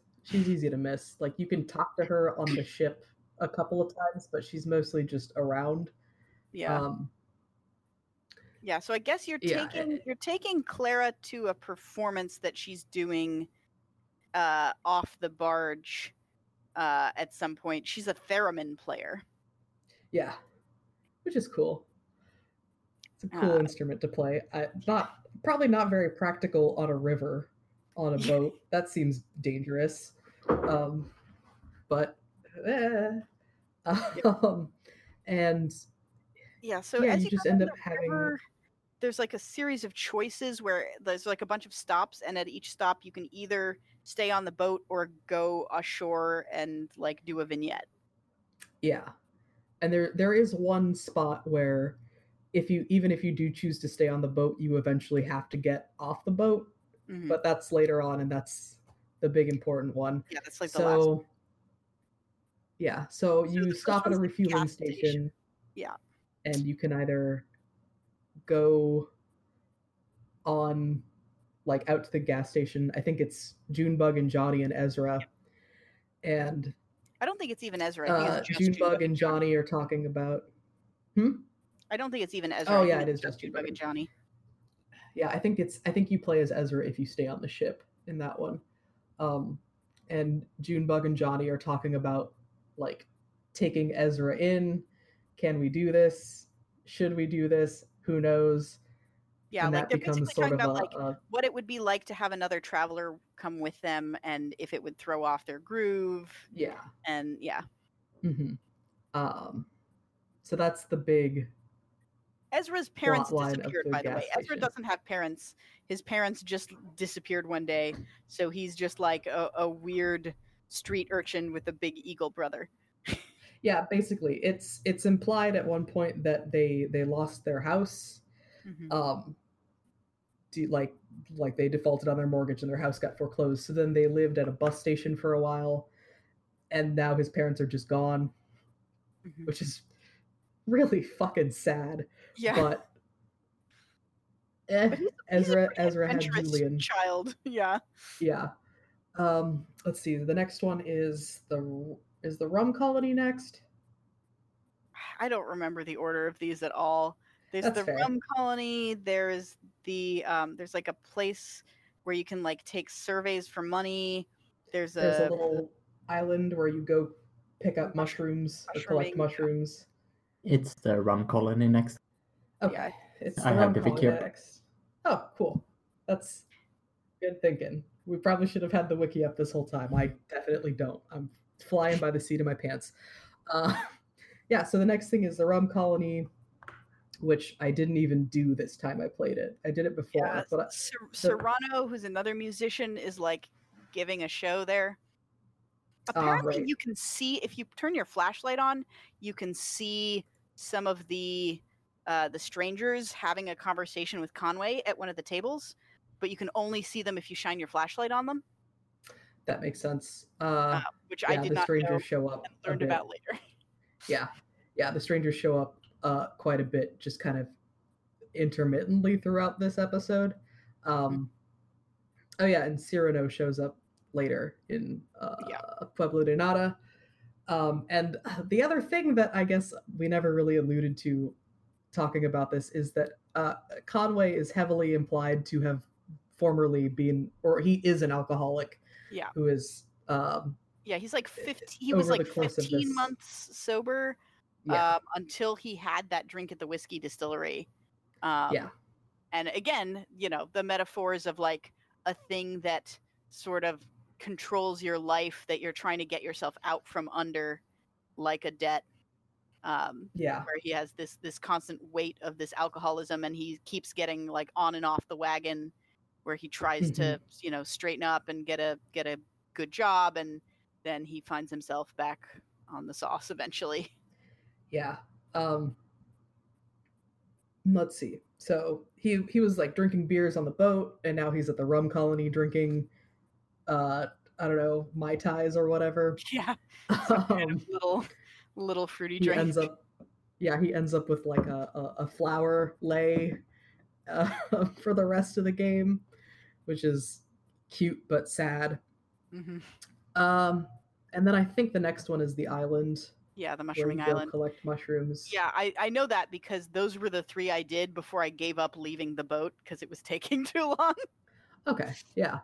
Like, you can talk to her on the ship a couple of times, but she's mostly just around. Yeah. Yeah, so I guess you're taking Clara to a performance that she's doing off the barge at some point. She's a theremin player. Yeah, which is cool. It's a cool instrument to play. Probably not very practical on a river, on a boat. That seems dangerous. And so as you just end up having there's like a series of choices where there's like a bunch of stops, and at each stop you can either stay on the boat or go ashore and like do a vignette. Yeah. And there is one spot where if you do choose to stay on the boat, you eventually have to get off the boat. Mm-hmm. But that's later on, and that's the big important one. Yeah, that's like the last one. Yeah, so you stop at a refueling station. Yeah. And you can either go on, like, out to the gas station. I think it's Junebug and Johnny and Ezra. Yeah. And I don't think it's even Ezra. Junebug and Johnny are talking about... I don't think it's even Ezra. Oh, yeah, it is just Junebug and Johnny. Yeah, I think you play as Ezra if you stay on the ship in that one. And Junebug and Johnny are talking about, like, taking Ezra in. Can we do this? Should we do this? Who knows? Yeah, and like they're basically talking about what it would be like to have another traveler come with them, and if it would throw off their groove. Yeah. And yeah. Mm-hmm. So that's the big. Ezra's parents disappeared, by the way. Ezra doesn't have parents. His parents just disappeared one day, so he's just like a weird street urchin with a big eagle brother. Yeah, basically, it's implied at one point that they lost their house, mm-hmm. Like they defaulted on their mortgage and their house got foreclosed. So then they lived at a bus station for a while, and now his parents are just gone, mm-hmm. which is really fucking sad. Yeah, but Ezra had Julian child. Yeah, yeah. Let's see. The next one is the. Is the Rum Colony next? I don't remember the order of these at all. There's Rum Colony. There's the there's like a place where you can like take surveys for money. There's a little island where you go pick up mushrooms or collect mushrooms. It's the Rum Colony next. Okay, yeah. It's the Rum Colony next. Oh, cool. That's good thinking. We probably should have had the wiki up this whole time. I definitely don't. I'm flying by the seat of my pants. Yeah, so the next thing is the Rum Colony, which I didn't even do this time I played it. I did it before. Yeah, but Serrano, who's another musician, is like giving a show there. Apparently right. You can see, if you turn your flashlight on, you can see some of the strangers having a conversation with Conway at one of the tables, but you can only see them if you shine your flashlight on them. That makes sense. Which I did not know. The strangers show up. And learned about later. Yeah. The strangers show up quite a bit, just kind of intermittently throughout this episode. Oh yeah, and Cyrano shows up later in Pueblo de Nada. And the other thing that I guess we never really alluded to, talking about this, is that Conway is heavily implied to have formerly been, or he is an alcoholic. Yeah. Who is he's like 15. He was like 15 months sober until he had that drink at the whiskey distillery. And again, you know, the metaphors of like a thing that sort of controls your life that you're trying to get yourself out from under, like a debt. Where he has this constant weight of this alcoholism, and he keeps getting like on and off the wagon, where he tries to, you know, straighten up and get a good job, and then he finds himself back on the sauce eventually. Yeah. Let's see. So he was like drinking beers on the boat, and now he's at the Rum Colony drinking, I don't know, Mai Tais or whatever. Yeah. Some kind of little fruity drink. He ends up with like a flower lei for the rest of the game, which is cute but sad. Mm-hmm. And then I think the next one is the island. Yeah, the mushrooming island. Collect mushrooms. Yeah, I know that because those were the three I did before I gave up leaving the boat because it was taking too long. Okay, yeah.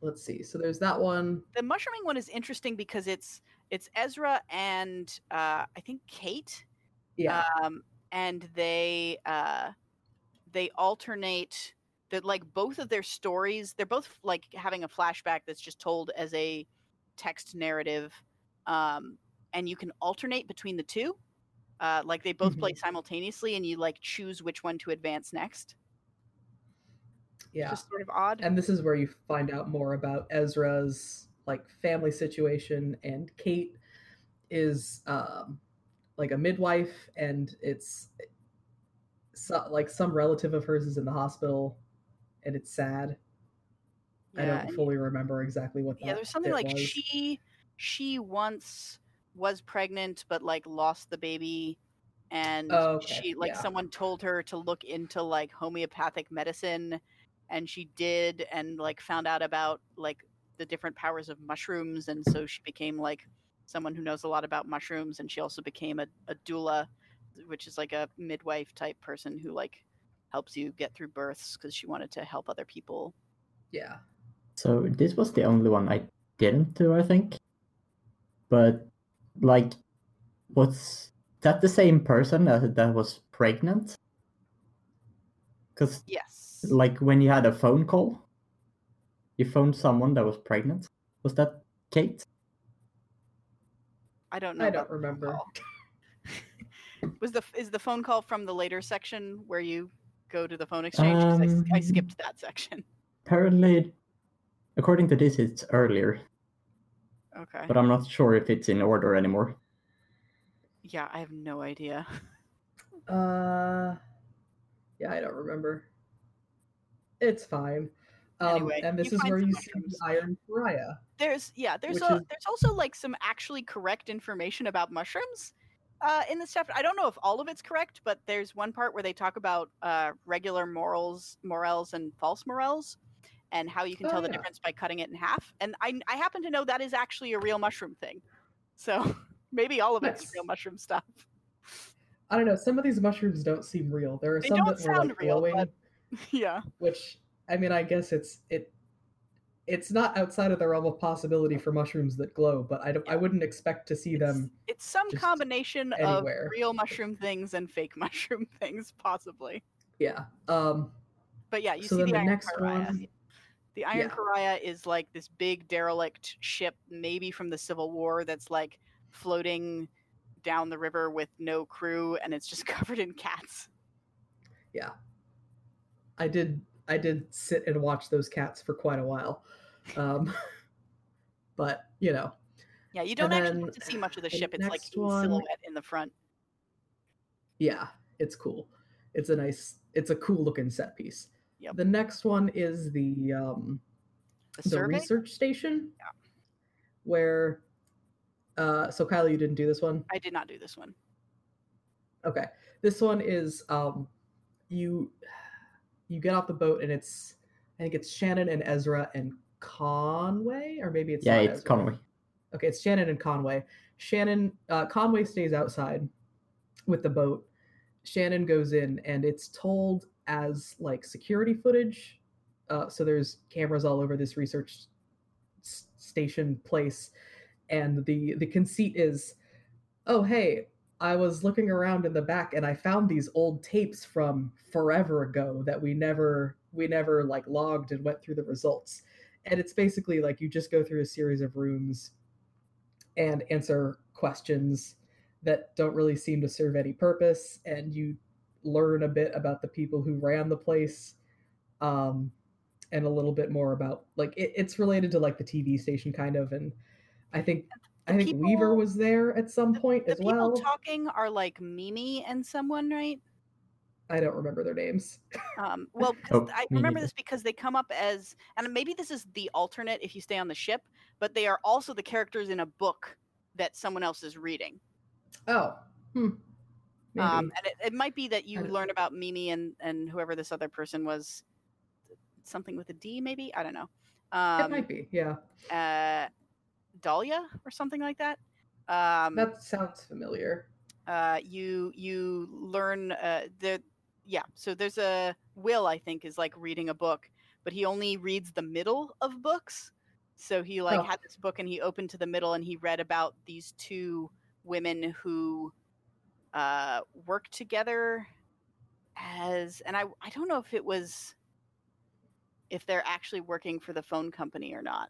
Let's see. So there's that one. The mushrooming one is interesting because it's Ezra and I think Kate. Yeah. And they alternate that, like, both of their stories, they're both like having a flashback that's just told as a text narrative, and you can alternate between the two. Like they both play simultaneously and you like choose which one to advance next. Yeah. Just sort of odd. And this is where you find out more about Ezra's like family situation, and Kate is like a midwife, and it's so, like some relative of hers is in the hospital and it's sad. Yeah, I don't fully remember exactly what that there's something like was. She once was pregnant but like lost the baby, and she like someone told her to look into like homeopathic medicine, and she did, and like found out about like the different powers of mushrooms, and so she became like someone who knows a lot about mushrooms, and she also became a doula, which is like a midwife type person who like helps you get through births because she wanted to help other people. Yeah. So this was the only one I didn't do, I think. But like, was that the same person that was pregnant? Because yes, like when you had a phone call, you phoned someone that was pregnant. Was that Kate? I don't know. I don't remember. Is the phone call from the later section where you go to the phone exchange? Because I skipped that section. Apparently, according to this, it's earlier. Okay. But I'm not sure if it's in order anymore. Yeah, I have no idea. Yeah, I don't remember. It's fine. Anyway, and this is where you see Iron Pariah. There's also like some actually correct information about mushrooms in this chapter. I don't know if all of it's correct, but there's one part where they talk about regular morels and false morels, and how you can tell the difference by cutting it in half. And I happen to know that is actually a real mushroom thing. So maybe all of it's real mushroom stuff. I don't know. Some of these mushrooms don't seem real. There are some that were like glowing, but... yeah, which. I mean, I guess it's not outside of the realm of possibility for mushrooms that glow, but I wouldn't expect to see them. It's some combination of real mushroom things and fake mushroom things, possibly. Yeah. But yeah, you see the Iron Pariah. The Iron Pariah is like this big derelict ship, maybe from the Civil War, that's like floating down the river with no crew, and it's just covered in cats. Yeah. I did sit and watch those cats for quite a while. But, you know. Yeah, you don't actually get to see much of the ship. It's like in silhouette in the front. Yeah, it's cool. It's a cool looking set piece. Yep. The next one is the research station. Yeah. Where, so Kyla, you didn't do this one? I did not do this one. Okay. This one is, you get off the boat, and I think it's Shannon and Ezra and Conway, or maybe it's not Ezra. Conway. Okay, it's Shannon and Conway. Conway stays outside with the boat. Shannon goes in, and it's told as like security footage. So there's cameras all over this research station place, and the conceit is, oh hey, I was looking around in the back and I found these old tapes from forever ago that we never like logged and went through the results. And it's basically like you just go through a series of rooms and answer questions that don't really seem to serve any purpose. And you learn a bit about the people who ran the place, and a little bit more about like, it's related to like the TV station kind of. And I think Weaver was there at some point as well. The people talking are like Mimi and someone, right? I don't remember their names. I remember this because they come up as, and maybe this is the alternate if you stay on the ship, but they are also the characters in a book that someone else is reading. Oh. Hmm. Maybe. And it might be that you learn about Mimi and whoever this other person was. Something with a D, maybe? I don't know. It might be, yeah. Dahlia or something like that. That sounds familiar. You learn there. Yeah. So there's a Will, I think, is like reading a book, but he only reads the middle of books. So he like had this book and he opened to the middle and he read about these two women who worked together as, and I don't know if they're actually working for the phone company or not.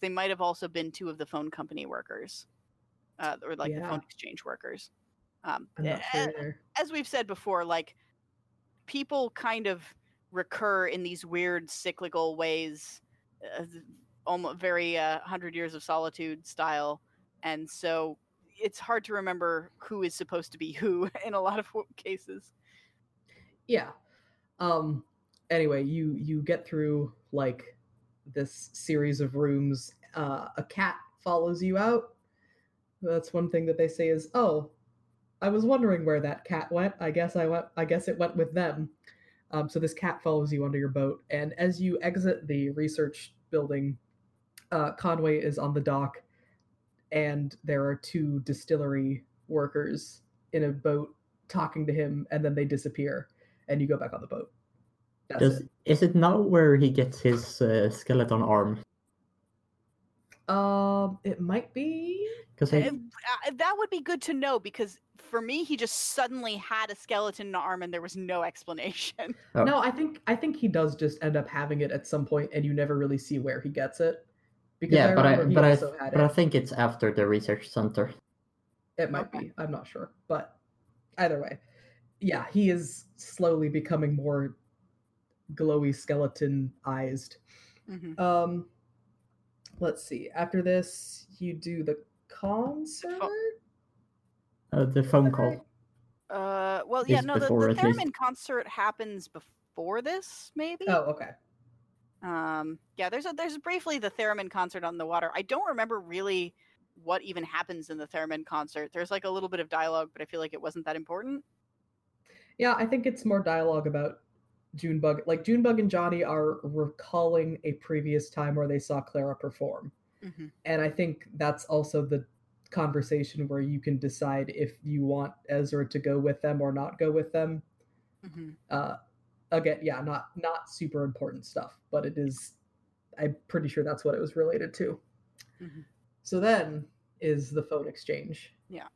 They might have also been two of the phone company workers, or like the phone exchange workers. As we've said before, like, people kind of recur in these weird cyclical ways, almost very 100 Years of Solitude style, and so it's hard to remember who is supposed to be who in a lot of cases. Yeah. Anyway, you get through like this series of rooms. A cat follows you out. That's one thing that they say is, "Oh, I was wondering where that cat went. I guess it went with them." So this cat follows you under your boat, and as you exit the research building, Conway is on the dock, and there are two distillery workers in a boat talking to him, and then they disappear, and you go back on the boat. Is it now where he gets his skeleton arm? It might be. That would be good to know, because for me, he just suddenly had a skeleton arm and there was no explanation. Oh. No, I think he does just end up having it at some point, and you never really see where he gets it. Because I think it's after the research center. It might be. I'm not sure, but either way, yeah, he is slowly becoming more glowy skeleton-ized. Mm-hmm. Let's see. After this, you do the concert? The phone call. The theremin concert happens before this, maybe? Oh, okay. There's briefly the theremin concert on the water. I don't remember really what even happens in the theremin concert. There's like a little bit of dialogue, but I feel like it wasn't that important. Yeah, I think it's more dialogue about Junebug. Like, Junebug and Johnny are recalling a previous time where they saw Clara perform. Mm-hmm. And I think that's also the conversation where you can decide if you want Ezra to go with them or not go with them. Mm-hmm. Not super important stuff, but it is, I'm pretty sure that's what it was related to. Mm-hmm. So then is the phone exchange. Yeah.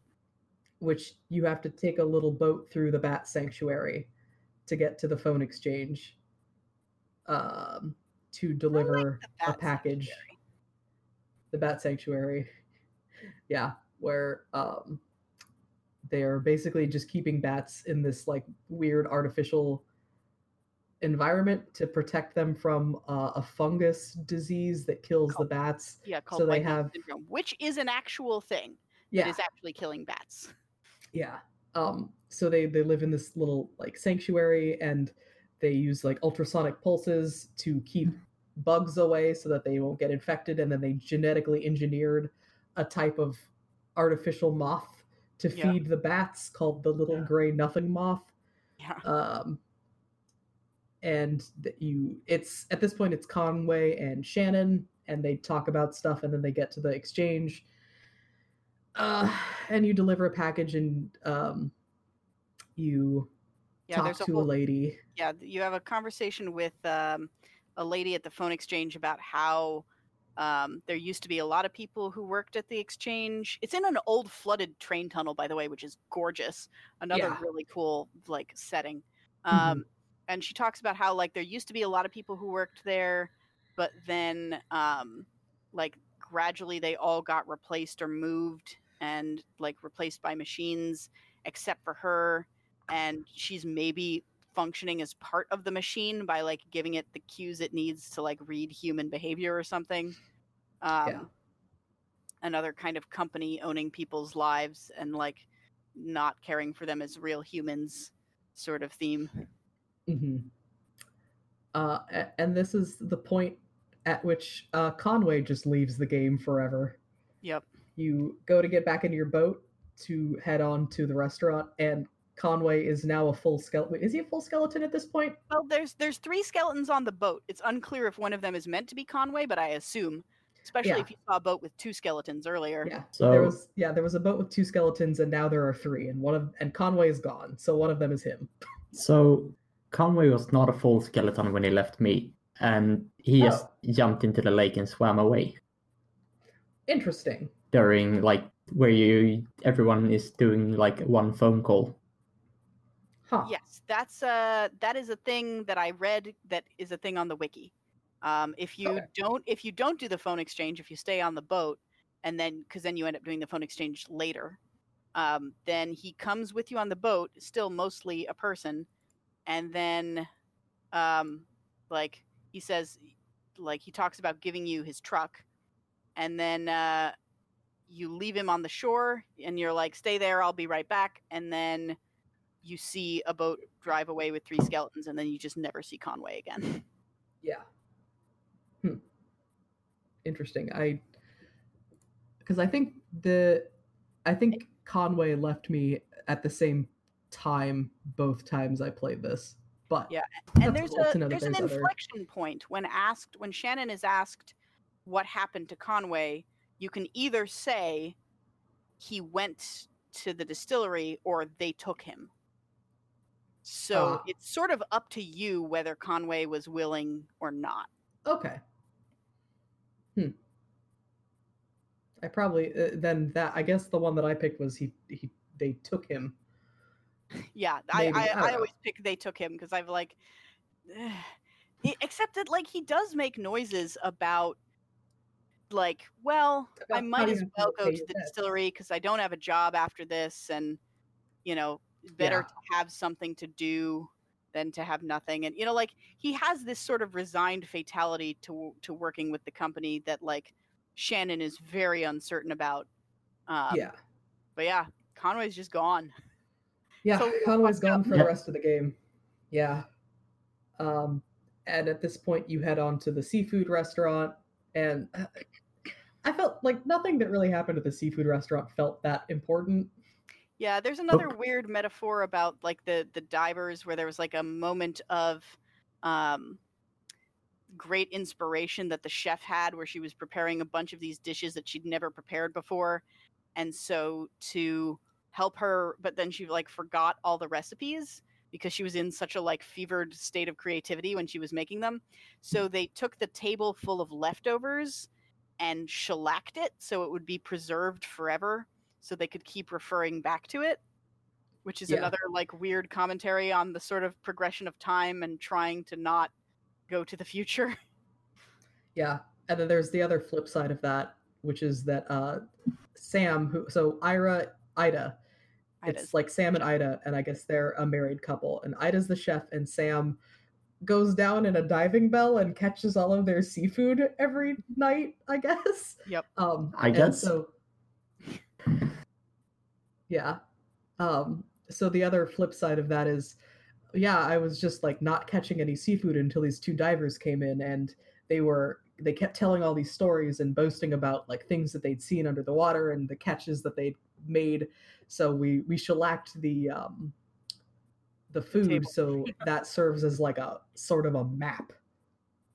Which you have to take a little boat through the Bat Sanctuary to get to the phone exchange to deliver a package. Sanctuary. The Bat Sanctuary. Yeah, where they're basically just keeping bats in this like weird artificial environment to protect them from a fungus disease that kills the bats. Yeah, called so they have syndrome, which is an actual thing. Yeah. That is actually killing bats. Yeah. So they live in this little like sanctuary, and they use like ultrasonic pulses to keep bugs away so that they won't get infected. And then they genetically engineered a type of artificial moth to feed the bats called the little gray nothing moth. Yeah. It's at this point, it's Conway and Shannon, and they talk about stuff, and then they get to the exchange. And you deliver a package, and you talk to a lady. Yeah, you have a conversation with a lady at the phone exchange about how there used to be a lot of people who worked at the exchange. It's in an old flooded train tunnel, by the way, which is gorgeous. Another really cool like setting. Mm-hmm. And she talks about how like there used to be a lot of people who worked there, but then gradually they all got replaced or moved and like replaced by machines except for her, and she's maybe functioning as part of the machine by like giving it the cues it needs to like read human behavior or something. Another kind of company owning people's lives and like not caring for them as real humans sort of theme. Mm-hmm. And this is the point at which Conway just leaves the game forever. Yep. You go to get back into your boat to head on to the restaurant, and Conway is now a full skeleton. Is he a full skeleton at this point? Well, there's three skeletons on the boat. It's unclear if one of them is meant to be Conway, but I assume, especially if you saw a boat with two skeletons earlier. Yeah. So there was a boat with two skeletons, and now there are three, and Conway is gone, so one of them is him. So Conway was not a full skeleton when he left me, and he just jumped into the lake and swam away. Interesting. During like where everyone is doing like one phone call. Huh. Yes, that is a thing that I read. That is a thing on the wiki. If you don't do the phone exchange, if you stay on the boat, and then you end up doing the phone exchange later, Then he comes with you on the boat, still mostly a person, and then he says, he talks about giving you his truck, and then you leave him on the shore, and you're like, stay there, I'll be right back, and then you see a boat drive away with three skeletons, and then you just never see Conway again. Yeah. Interesting. I think Conway left me at the same time both times I played this. But yeah, and there's an inflection point when Shannon is asked what happened to Conway. You can either say he went to the distillery or they took him. So it's sort of up to you whether Conway was willing or not. Okay. I probably the one that I picked was they took him. Yeah, I always pick they took him because I've except that he does make noises about I might as well go to the distillery because I don't have a job after this, and better to have something to do than to have nothing. And he has this sort of resigned fatality to working with the company that Shannon is very uncertain about. But yeah, Conway's just gone. Yeah, so Conway's gone for the rest of the game. Yeah. And at this point, you head on to the seafood restaurant, and I felt like nothing that really happened at the seafood restaurant felt that important. Yeah, there's another weird metaphor about the divers where there was a moment of great inspiration that the chef had where she was preparing a bunch of these dishes that she'd never prepared before. And so to help her, but then she forgot all the recipes because she was in such a fevered state of creativity when she was making them. So they took the table full of leftovers and shellacked it so it would be preserved forever, so they could keep referring back to it, which is another weird commentary on the sort of progression of time and trying to not go to the future. Yeah. And then there's the other flip side of that, which is that Ida's. It's Sam and Ida, and I guess they're a married couple, and Ida's the chef, and Sam goes down in a diving bell and catches all of their seafood every night, I guess. Yep. Yeah. So the other flip side of that is, I was just not catching any seafood until these two divers came in, and they kept telling all these stories and boasting about things that they'd seen under the water and the catches that they'd made. So we shellacked the food. So that serves as a sort of a map.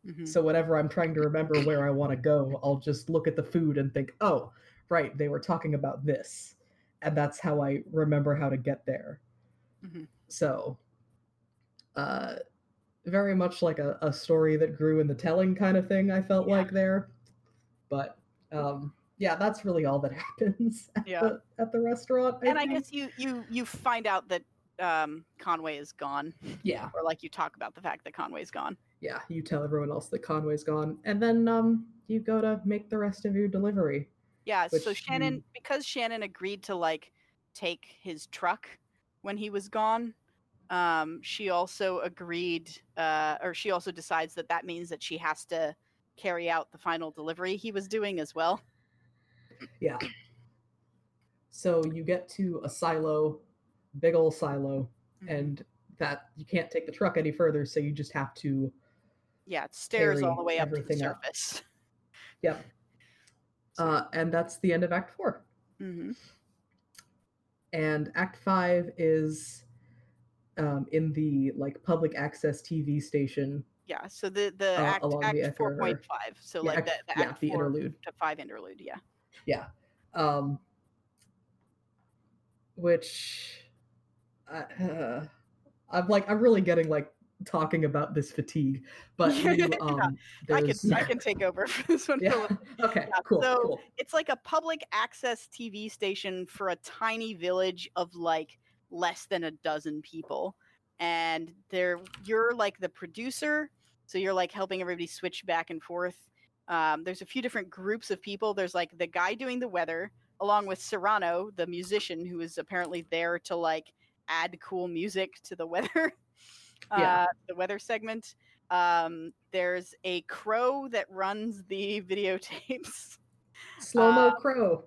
Mm-hmm. So whenever I'm trying to remember where I want to go, I'll just look at the food and think, oh, right, they were talking about this, and that's how I remember how to get there. Mm-hmm. So very much a story that grew in the telling kind of thing, I felt there. But that's really all that happens at the restaurant. I guess you find out that Conway is gone. Yeah. Or you talk about the fact that Conway's gone. Yeah, you tell everyone else that Conway's gone. And then you go to make the rest of your delivery. Yeah, so Shannon, because Shannon agreed to take his truck when he was gone, she also agreed, or she also decides that means that she has to carry out the final delivery he was doing as well. Yeah. So you get to a silo, big old silo, mm-hmm. and that you can't take the truck any further, so you just have to. Yeah, it stairs all the way up to the surface. Yep. And that's the end of Act 4. Mm-hmm. And Act 5 is in the public access TV station. Yeah, so the Act 4.5. So Act 4 interlude to 5 interlude, yeah. Yeah. Which I'm really getting talking about this fatigue, but I can take over for this one. Yeah. Okay, yeah. Cool. It's a public access TV station for a tiny village of less than a dozen people, and you're the producer, so you're helping everybody switch back and forth. There's a few different groups of people. There's the guy doing the weather, along with Serrano, the musician who is apparently there to like add cool music to the weather, the weather segment. There's a crow that runs the videotapes. Slow-mo crow.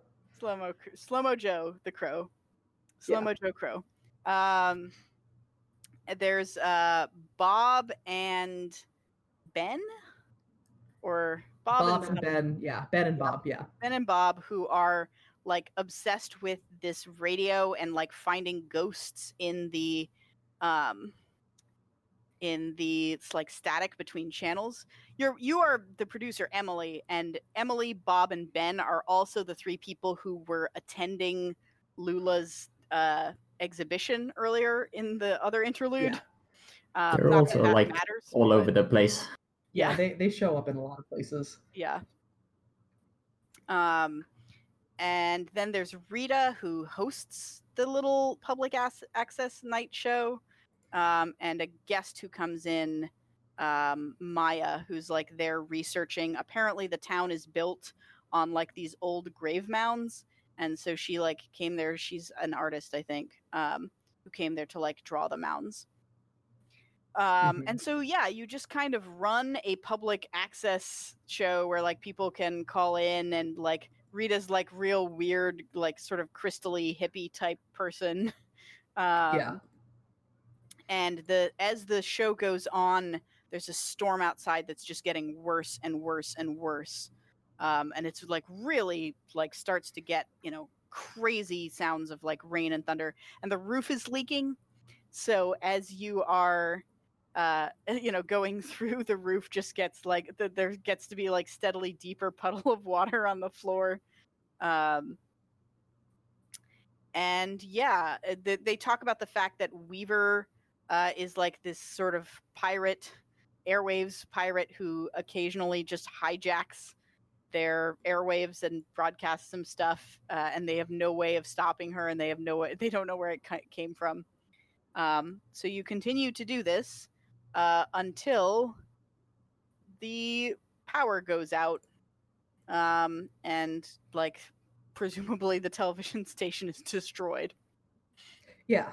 Slow-mo Joe, the crow. Slow-mo Joe Crow. There's Bob and Ben? Or Bob and Ben. Yeah, Ben and Bob, yeah. Ben and Bob, who are like obsessed with this radio and like finding ghosts in the it's like static between channels. You are the producer, Emily, and Emily, Bob, and Ben are also the three people who were attending Lula's exhibition earlier in the other interlude. Yeah. They're also like matters, all over the place. Yeah, they show up in a lot of places. Yeah. And then there's Rita, who hosts the little public access night show. And a guest who comes in, Maya, who's like there researching. Apparently the town is built on like these old grave mounds. And so she like came there. She's an artist, I think, who came there to like draw the mounds. And so, yeah, you just kind of run a public access show where like people can call in and like Rita's like real weird, like sort of crystally hippie type person. Yeah. And as the show goes on, there's a storm outside that's just getting worse and worse and worse. And it's like really like starts to get, you know, crazy sounds of like rain and thunder, and the roof is leaking. So as you are, you know, going through, the roof just gets like there gets to be like steadily deeper puddle of water on the floor. And yeah, they talk about the fact that Weaver is like this sort of pirate, airwaves pirate, who occasionally just hijacks their airwaves and broadcasts some stuff, and they have no way of stopping her, and they don't know where it came from. So you continue to do this until the power goes out, and like presumably the television station is destroyed. Yeah.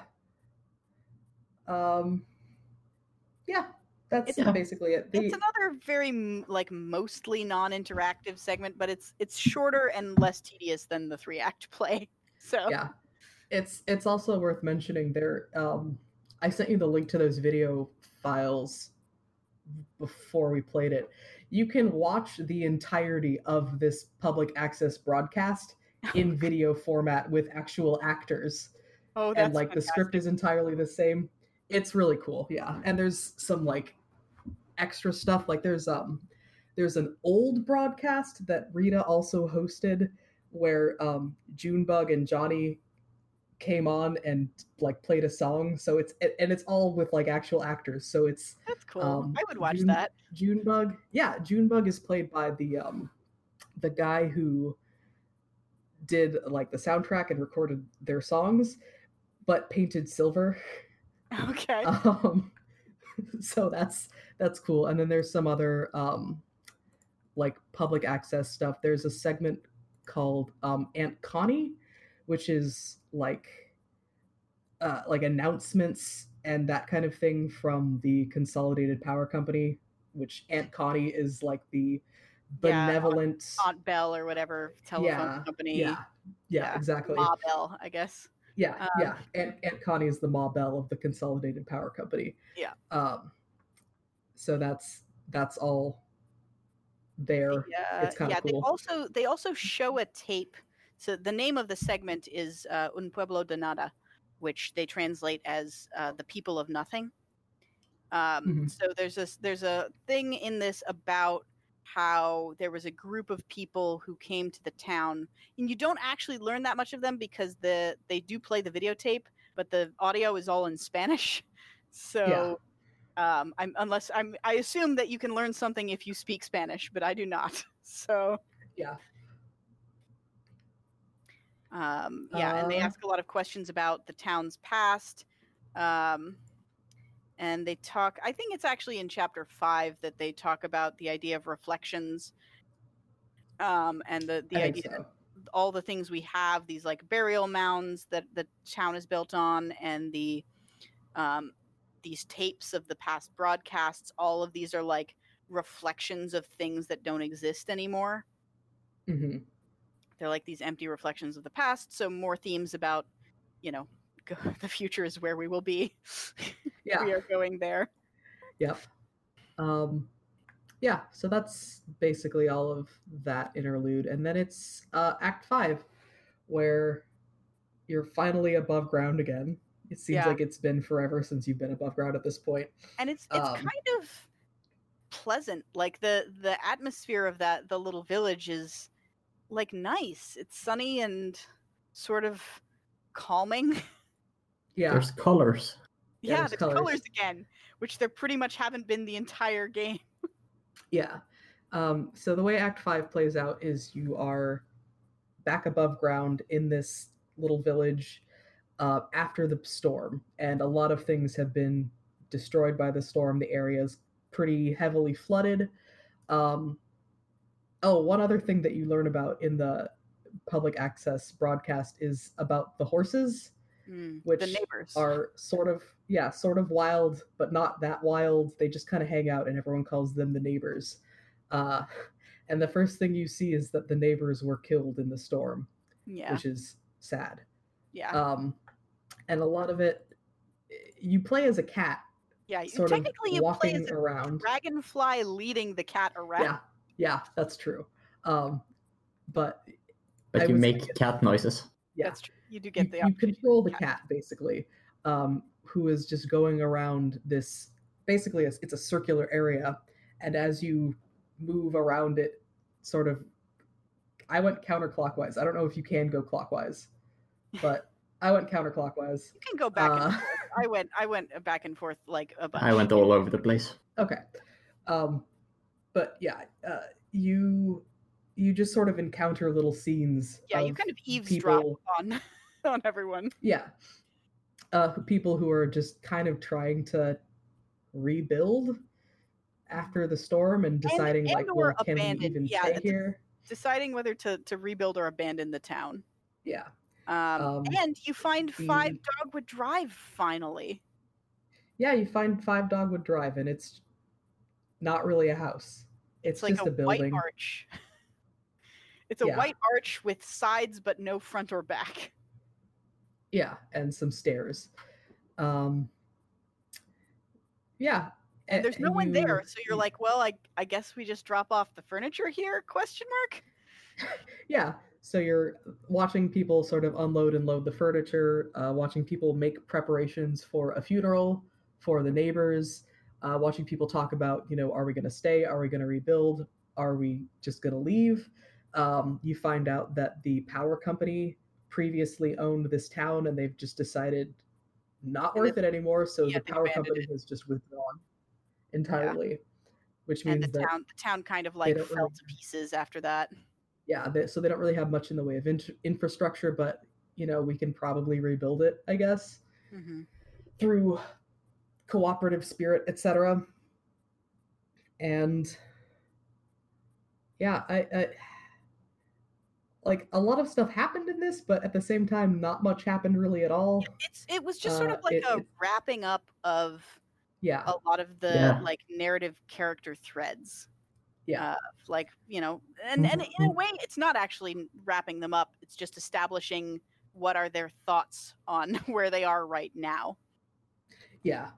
Yeah, that's basically it. It's another very like mostly non-interactive segment, but it's shorter and less tedious than the 3-act play. So yeah, it's also worth mentioning there. I sent you the link to those video files before we played it. You can watch the entirety of this public access broadcast in video format with actual actors. Oh, that's and like fantastic. The script is entirely the same. It's really cool, yeah. And there's some like extra stuff. Like there's an old broadcast that Rita also hosted where Junebug and Johnny came on and like played a song. So it's all with like actual actors. So it's that's cool. I would watch that. Junebug, yeah. Junebug is played by the guy who did like the soundtrack and recorded their songs, but painted silver. Okay. So that's cool. And then there's some other like public access stuff. There's a segment called Aunt Connie, which is like announcements and that kind of thing from the Consolidated Power Company, which Aunt Connie is like the benevolent Aunt Bell or whatever telephone company. Yeah, exactly. Ma Bell, I guess. Yeah. Aunt Connie is the Ma Bell of the Consolidated Power Company. Yeah. So that's all there. Yeah. It's kind of cool. They also show a tape. So the name of the segment is Un Pueblo de Nada, which they translate as the people of nothing. So there's a thing in this about how there was a group of people who came to the town, and you don't actually learn that much of them because they do play the videotape, but the audio is all in Spanish. So I assume that you can learn something if you speak Spanish, but I do not. So yeah. And they ask a lot of questions about the town's past. And they talk, I think it's actually in chapter 5 that they talk about the idea of reflections, and the idea all the things we have, these like burial mounds that the town is built on, and the these tapes of the past broadcasts, all of these are like reflections of things that don't exist anymore. Mm-hmm. They're like these empty reflections of the past. So more themes about, you know, the future is where we will be. Yeah. We are going there. Yep. Yeah, so that's basically all of that interlude. And then it's Act 5, where you're finally above ground again. It seems like it's been forever since you've been above ground at this point. And it's kind of pleasant. Like, the atmosphere of that, the little village is, like, nice. It's sunny and sort of calming. Yeah. There's colors. Yeah, there's colors again, which there pretty much haven't been the entire game. Yeah. So the way Act 5 plays out is you are back above ground in this little village after the storm. And a lot of things have been destroyed by the storm. The area's pretty heavily flooded. One other thing that you learn about in the public access broadcast is about the horses, which the neighbors are sort of wild, but not that wild. They just kind of hang out, and everyone calls them the neighbors. And the first thing you see is that the neighbors were killed in the storm, which is sad. Yeah. And a lot of it, you play as a cat. Yeah, technically you play as a dragonfly leading the cat around. Yeah, that's true. But you make cat noises. Yeah. That's true. You do get the option. You control the cat, basically, who is just going around this. Basically, it's a circular area, and as you move around it, sort of, I went counterclockwise. I don't know if you can go clockwise, but I went counterclockwise. You can go back and forth. I went back and forth like a bunch. I went all over the place. Okay, but yeah, you just sort of encounter little scenes. Yeah, you kind of eavesdrop on everyone. Yeah. People who are just kind of trying to rebuild after the storm and deciding can we even stay here? Deciding whether to rebuild or abandon the town. Yeah. And you find 5 Dogwood Drive finally. Yeah, you find 5 Dogwood Drive, and it's not really a house. It's like just a building. White arch. It's a white arch with sides, but no front or back. Yeah, and some stairs. Yeah. And there's no one there, so you're like, well, I guess we just drop off the furniture here, ? Yeah, so you're watching people sort of unload and load the furniture, watching people make preparations for a funeral for the neighbors, watching people talk about, you know, are we going to stay? Are we going to rebuild? Are we just going to leave? You find out that the power company previously owned this town, and they've just decided not worth it anymore. So the power company has just withdrawn entirely, which means that the town kind of like fell to pieces after that. Yeah, so they don't really have much in the way of infrastructure, but you know, we can probably rebuild it, I guess, through cooperative spirit, etc. And yeah, I like a lot of stuff happened in this, but at the same time, not much happened really at all. It was just sort of like a wrapping up of a lot of the like narrative character threads. Yeah, like, you know, and in a way, it's not actually wrapping them up. It's just establishing what are their thoughts on where they are right now. Yeah.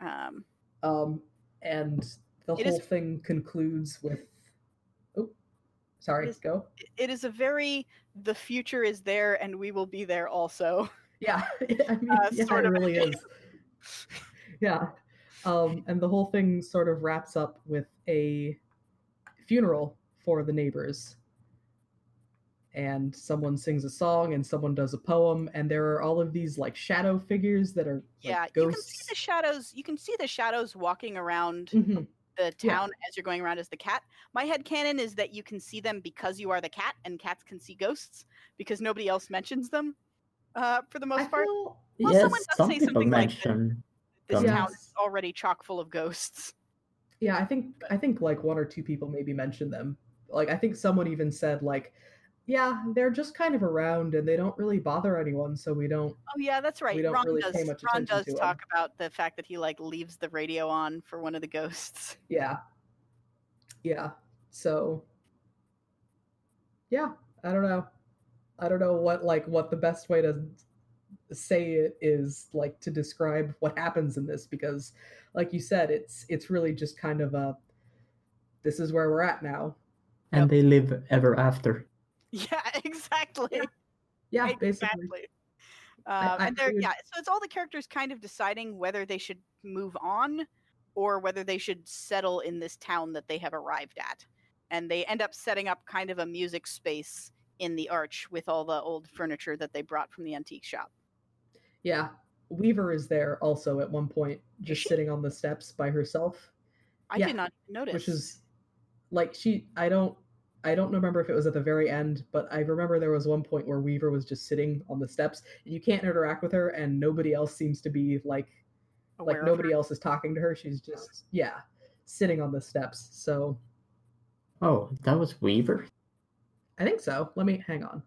And the whole thing concludes with. Sorry, go. It is a very, the future is there and we will be there also. Yeah, I mean, sort of really is. Yeah. And the whole thing sort of wraps up with a funeral for the neighbors. And someone sings a song and someone does a poem. And there are all of these like shadow figures that are like ghosts. You can see the shadows. You can see the shadows walking around the town as you're going around as the cat. My headcanon is that you can see them because you are the cat, and cats can see ghosts because nobody else mentions them for the most part. Well, someone does say something like this town is already chock full of ghosts. Yeah, I think like one or two people maybe mentioned them. Like I think someone even said like, Yeah, they're just kind of around and they don't really bother anyone, so we don't. Oh yeah, that's right. Ron does talk about the fact that he like leaves the radio on for one of the ghosts. Yeah. So yeah, I don't know what the best way to say it is like to describe what happens in this, because like you said, it's really just kind of a this is where we're at now. And They live ever after. Yeah, exactly. Yeah, basically. So it's all the characters kind of deciding whether they should move on or whether they should settle in this town that they have arrived at. And they end up setting up kind of a music space in the arch with all the old furniture that they brought from the antique shop. Yeah. Weaver is there also at one point, just sitting on the steps by herself. I did not notice. Which is like I don't remember if it was at the very end, but I remember there was one point where Weaver was just sitting on the steps and you can't interact with her and nobody else seems to be like nobody else is talking to her. She's just, sitting on the steps. So. Oh, that was Weaver? I think so. Let me hang on.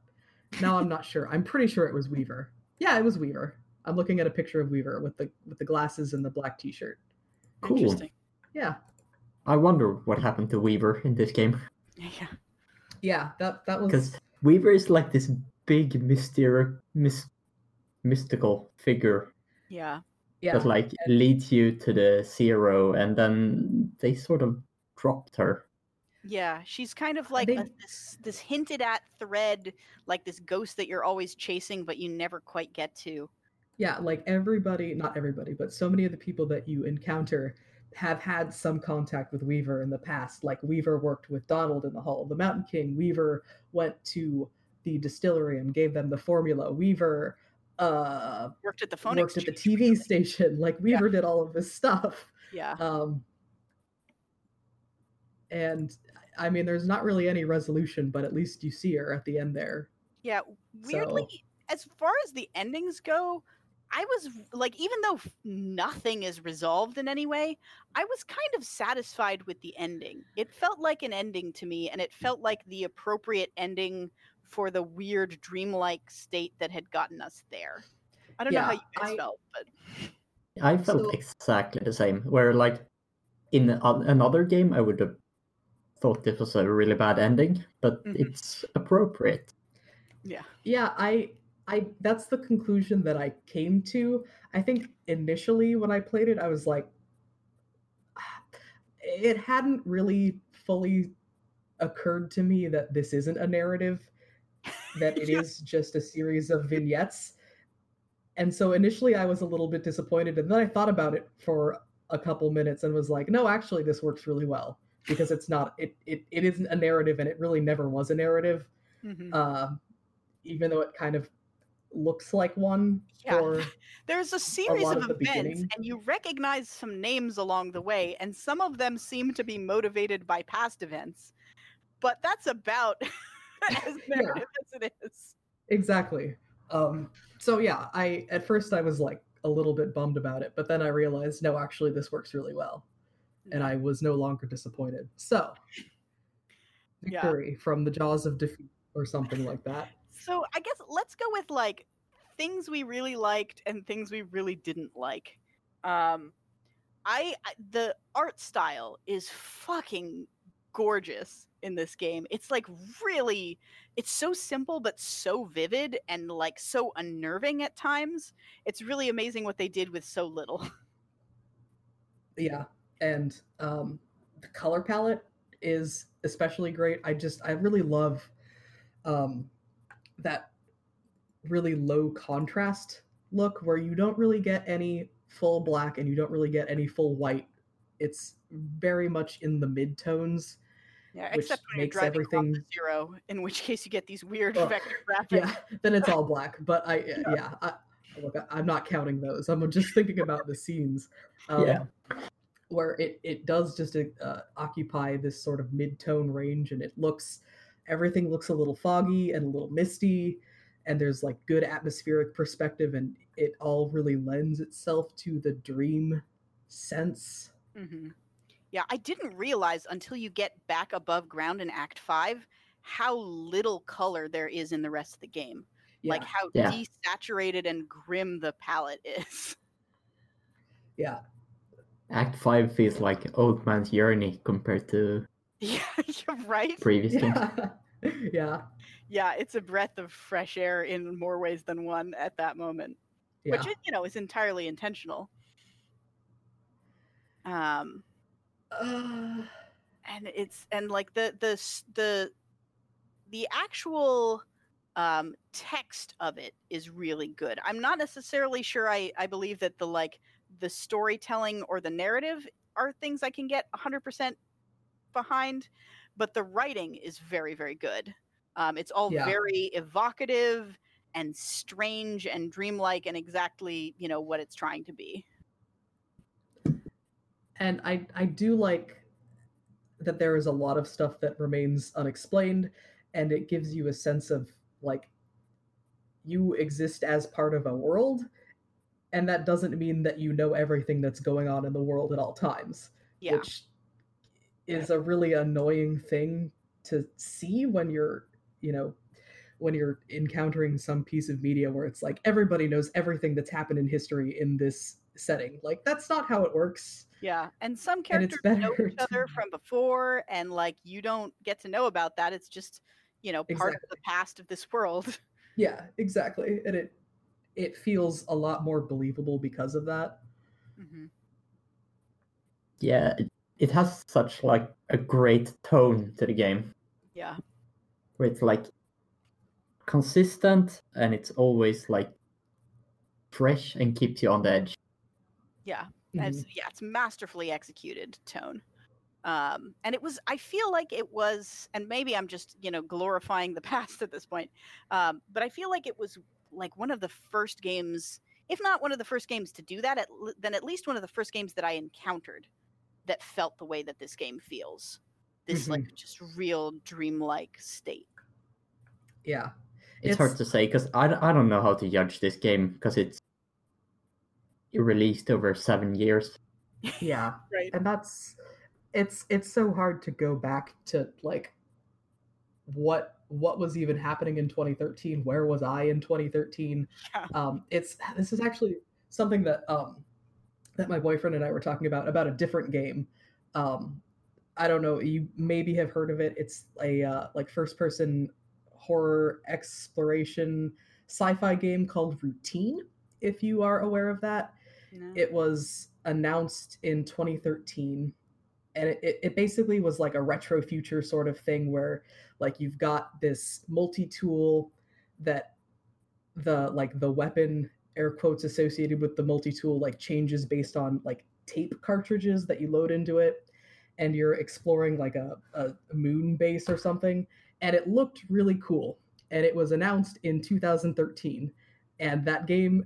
Now I'm not sure. I'm pretty sure it was Weaver. Yeah, it was Weaver. I'm looking at a picture of Weaver with the glasses and the black t-shirt. Cool. Interesting. Yeah. I wonder what happened to Weaver in this game. Yeah. Yeah, that was... Because Weaver is like this big mystical figure. Yeah. That leads you to the Zero, and then they sort of dropped her. Yeah, she's kind of like this hinted at thread, like this ghost that you're always chasing, but you never quite get to. Yeah, like everybody, not everybody, but so many of the people that you encounter have had some contact with Weaver in the past. Like Weaver worked with Donald in the Hall of the Mountain King. Weaver went to the distillery and gave them the formula. Weaver worked at the phone exchange, worked at the TV station. Like Weaver did all of this stuff. Yeah. And I mean, there's not really any resolution, but at least you see her at the end there. Yeah. Weirdly, as far as the endings go, I was like, even though nothing is resolved in any way, I was kind of satisfied with the ending. It felt like an ending to me, and it felt like the appropriate ending for the weird dreamlike state that had gotten us there. I don't know how you guys felt, but I felt exactly the same. Where like in another game, I would have thought this was a really bad ending, but it's appropriate. Yeah. Yeah, I that's the conclusion that I came to. I think initially when I played it, I was like, it hadn't really fully occurred to me that this isn't a narrative, that it is just a series of vignettes. And so initially I was a little bit disappointed. And then I thought about it for a couple minutes and was like, no, actually this works really well because it's not, it isn't a narrative, and it really never was a narrative. Mm-hmm. Even though it kind of looks like one. Yeah, there's a series of events, and you recognize some names along the way, and some of them seem to be motivated by past events, but that's about as narrative as it is. Exactly. So yeah, at first I was like a little bit bummed about it, but then I realized, no, actually this works really well, and I was no longer disappointed. So victory from the jaws of defeat or something like that. So I guess let's go with like things we really liked and things we really didn't like. The art style is fucking gorgeous in this game. It's like really, it's so simple but so vivid and like so unnerving at times. It's really amazing what they did with so little. Yeah, and the color palette is especially great. I really love that really low contrast look where you don't really get any full black and you don't really get any full white. It's very much in the midtones. Yeah, except when you're driving everything the Zero, in which case you get these weird vector graphics. Yeah, then it's all black. But I'm not counting those. I'm just thinking about the scenes where it does just occupy this sort of midtone range, and it looks. Everything looks a little foggy and a little misty, and there's like good atmospheric perspective, and it all really lends itself to the dream sense. Mm-hmm. Yeah, I didn't realize until you get back above ground in Act 5 how little color there is in the rest of the game. Yeah. Like how desaturated and grim the palette is. Yeah. Act 5 feels like Old Man's Journey compared to previous games. Yeah. Yeah, it's a breath of fresh air in more ways than one at that moment. Yeah. Which, you know, is entirely intentional. And it's, and like the actual text of it is really good. I'm not necessarily sure I believe that the like the storytelling or the narrative are things I can get 100% behind, but the writing is very, very good. It's all very evocative and strange and dreamlike and exactly, you know, what it's trying to be. And I do like that there is a lot of stuff that remains unexplained, and it gives you a sense of, like, you exist as part of a world, and that doesn't mean that you know everything that's going on in the world at all times, which is a really annoying thing to see when you're, you know, when you're encountering some piece of media where it's like, everybody knows everything that's happened in history in this setting. Like, that's not how it works. Yeah, and some characters know each other from before, and, like, you don't get to know about that. It's just, you know, part of the past of this world. Yeah, exactly. And it feels a lot more believable because of that. Mm-hmm. Yeah, it has such, like, a great tone to the game. Yeah. Where it's, like, consistent, and it's always, like, fresh and keeps you on the edge. Yeah. It's masterfully executed tone. And it was, I feel like it was, and maybe I'm just, you know, glorifying the past at this point, but I feel like it was like one of the first games, if not one of the first games to do that, then at least one of the first games that I encountered that felt the way that this game feels. This like just real dreamlike state. Yeah. It's hard to say because I don't know how to judge this game because it released over 7 years. Yeah. Right. And that's it's so hard to go back to like what was even happening in 2013, where was I in 2013? Yeah. This is actually something that that my boyfriend and I were talking about a different game. I don't know, you maybe have heard of it. It's a like first person horror exploration sci-fi game called Routine, if you are aware of that. No. It was announced in 2013, and it basically was like a retro future sort of thing where like you've got this multi-tool that the weapon, air quotes, associated with the multi-tool like changes based on like tape cartridges that you load into it, and you're exploring like a moon base or something, and it looked really cool, and it was announced in 2013, and that game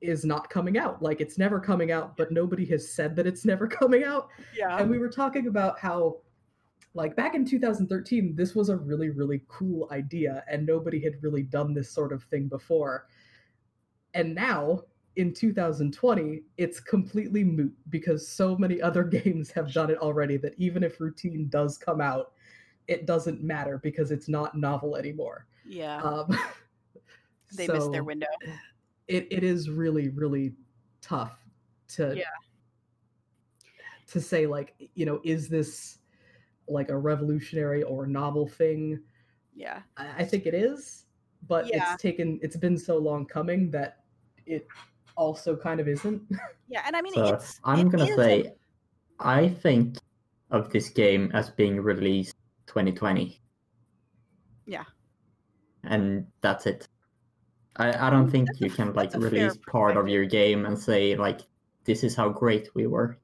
is not coming out. Like, it's never coming out, but nobody has said that it's never coming out. Yeah. And we were talking about how, like, back in 2013, this was a really, really cool idea, and nobody had really done this sort of thing before. And now, in 2020, it's completely moot because so many other games have done it already that even if Routine does come out, it doesn't matter because it's not novel anymore. Yeah. They missed their window. It is really, really tough to say, like, you know, is this like a revolutionary or novel thing? Yeah. I think it is, but it's been so long coming that it also kind of isn't. Yeah, and I mean, so I think of this game as being released 2020. Yeah. And that's it. I don't think you can, like, release part of your game and say, like, this is how great we were.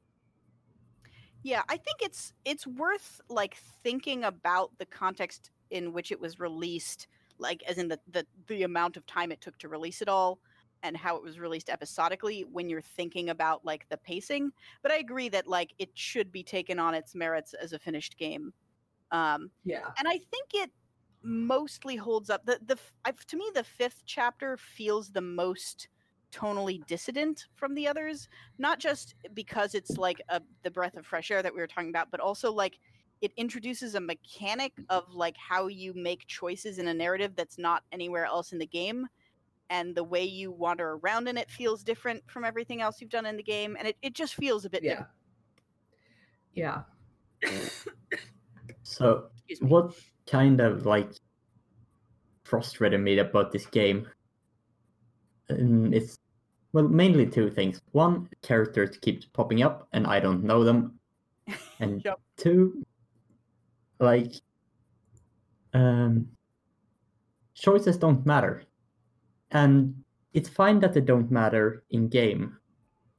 Yeah, I think it's worth, like, thinking about the context in which it was released, like, as in the amount of time it took to release it all and how it was released episodically when you're thinking about, like, the pacing. But I agree that, like, it should be taken on its merits as a finished game. And I think it mostly holds up. To me, the fifth chapter feels the most tonally dissident from the others, not just because it's like the breath of fresh air that we were talking about, but also like it introduces a mechanic of like how you make choices in a narrative that's not anywhere else in the game. And the way you wander around in it feels different from everything else you've done in the game. And it just feels a bit different. Yeah. So what kind of like frustrated me about this game? It's, well, mainly two things. One, characters keeps popping up and I don't know them. And yep. Two, like, choices don't matter. And it's fine that they don't matter in game,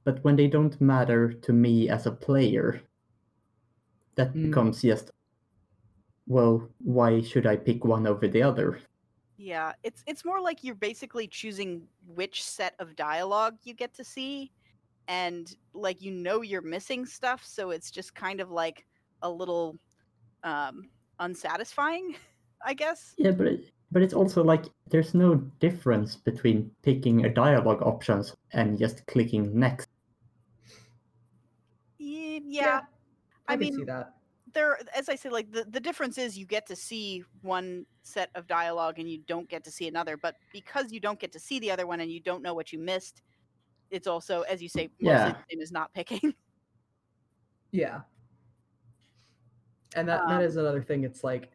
but when they don't matter to me as a player, that becomes just, well, why should I pick one over the other? Yeah, it's more like you're basically choosing which set of dialogue you get to see, and like, you know, you're missing stuff, so it's just kind of like a little unsatisfying, I guess. Yeah, but it's also like there's no difference between picking a dialogue options and just clicking next. Yeah. I mean, see that. There, as I say, like the difference is you get to see one set of dialogue and you don't get to see another, but because you don't get to see the other one and you don't know what you missed, it's also, as you say, mostly the same as not picking. Yeah. And that is another thing. It's like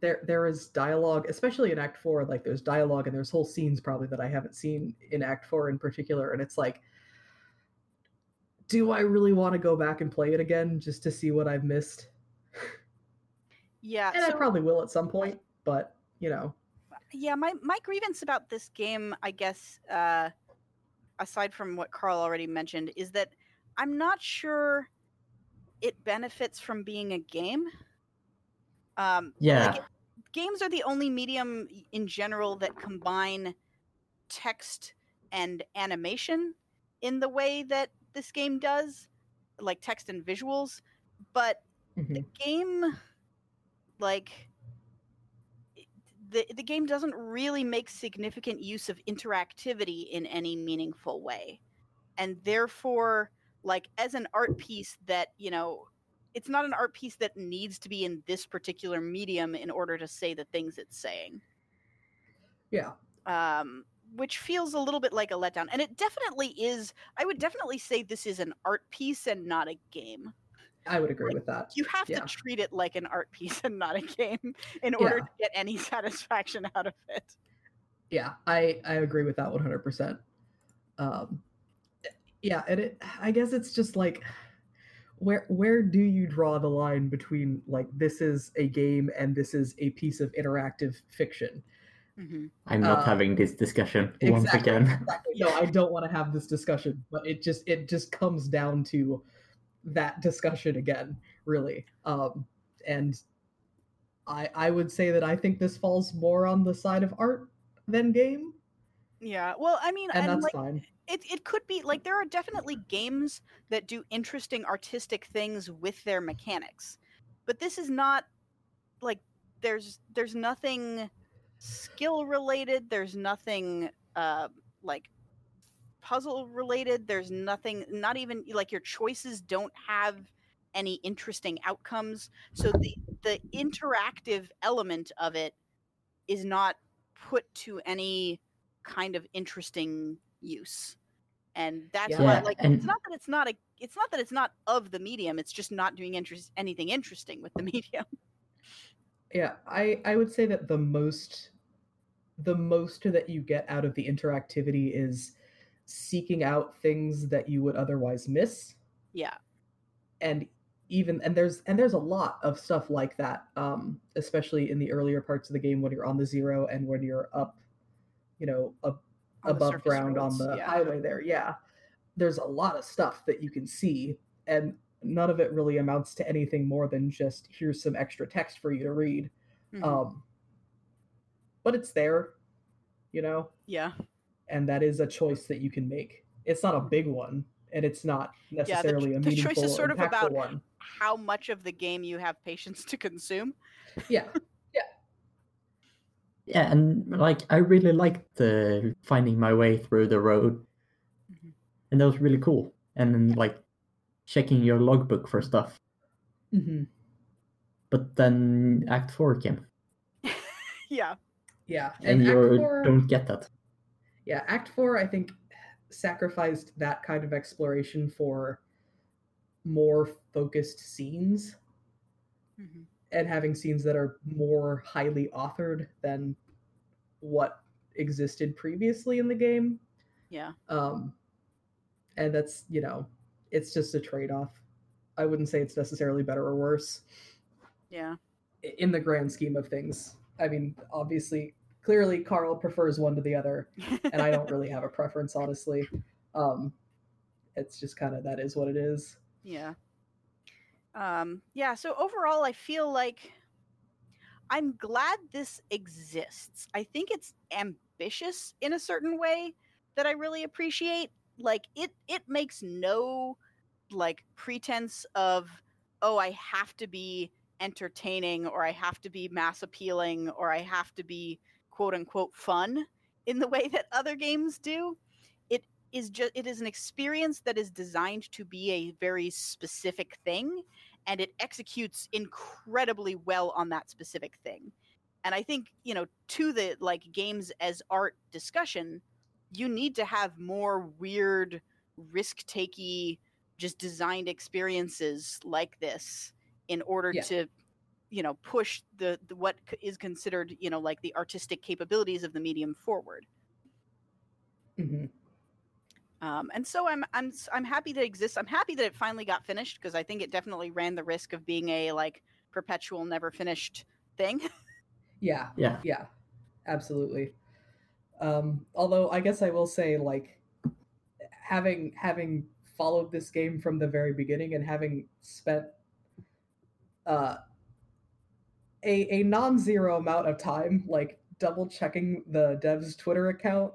there is dialogue, especially in Act 4, like there's dialogue and there's whole scenes probably that I haven't seen in Act 4 in particular, and it's like, do I really want to go back and play it again just to see what I've missed? Yeah. And so, I probably will at some point, but, you know. Yeah, my grievance about this game, I guess, aside from what Carl already mentioned, is that I'm not sure it benefits from being a game. Like, games are the only medium in general that combine text and animation in the way that this game does, like text and visuals, but the game, like, the game doesn't really make significant use of interactivity in any meaningful way, and therefore, like, as an art piece that, you know, it's not an art piece that needs to be in this particular medium in order to say the things it's saying. Yeah. Which feels a little bit like a letdown. And it definitely is. I would definitely say this is an art piece and not a game. I would agree with that. You have to treat it like an art piece and not a game in order to get any satisfaction out of it. Yeah, I agree with that 100%. And I guess it's just like, where do you draw the line between, like, this is a game and this is a piece of interactive fiction? Mm-hmm. I'm not having this discussion once again. Exactly. No, I don't want to have this discussion, but it just comes down to that discussion again, really. And I would say that I think this falls more on the side of art than game. Yeah, well, I mean, and that's like, fine. It could be like there are definitely games that do interesting artistic things with their mechanics, but this is not like there's nothing skill related, there's nothing like puzzle related, there's nothing, not even like your choices don't have any interesting outcomes, so the interactive element of it is not put to any kind of interesting use, and that's why, like, and it's not that it's not of the medium, it's just not doing anything interesting with the medium. Yeah, I would say that the most that you get out of the interactivity is seeking out things that you would otherwise miss. Yeah. And there's a lot of stuff like that, especially in the earlier parts of the game when you're on the Zero and when you're up, you know, above ground roads, on the highway there. Yeah. There's a lot of stuff that you can see, and none of it really amounts to anything more than just here's some extra text for you to read. Mm-hmm. But it's there, you know? Yeah. And that is a choice that you can make. It's not a big one, and it's not necessarily a meaningful, impactful one. The choice is sort of about how much of the game you have patience to consume. Yeah. Yeah, and like I really liked the finding my way through the road, and that was really cool. And then like checking your logbook for stuff, But then Act 4 came. Yeah. Yeah. And you don't get that. Yeah, Act 4, I think, sacrificed that kind of exploration for more focused scenes. Mm-hmm. And having scenes that are more highly authored than what existed previously in the game. Yeah. And that's, you know, it's just a trade-off. I wouldn't say it's necessarily better or worse. Yeah. In the grand scheme of things. I mean, obviously, clearly Carl prefers one to the other, and I don't really have a preference, honestly. It's just kind of, that is what it is. Yeah. Yeah, so overall, I feel like I'm glad this exists. I think it's ambitious in a certain way that I really appreciate. Like, it makes no, like, pretense of, oh, I have to be entertaining, or I have to be mass appealing, or I have to be, quote-unquote, fun in the way that other games do. It is an experience that is designed to be a very specific thing, and it executes incredibly well on that specific thing. And I think, you know, to the, like, games as art discussion, you need to have more weird, risk-takey, just designed experiences like this in order to, you know, push the what is considered, you know, like the artistic capabilities of the medium forward. Mm-hmm. And so I'm happy that it exists. I'm happy that it finally got finished, because I think it definitely ran the risk of being a, like, perpetual, never finished thing. Yeah, absolutely. Although I guess I will say, like, having followed this game from the very beginning and having spent a non-zero amount of time, like, double checking the dev's Twitter account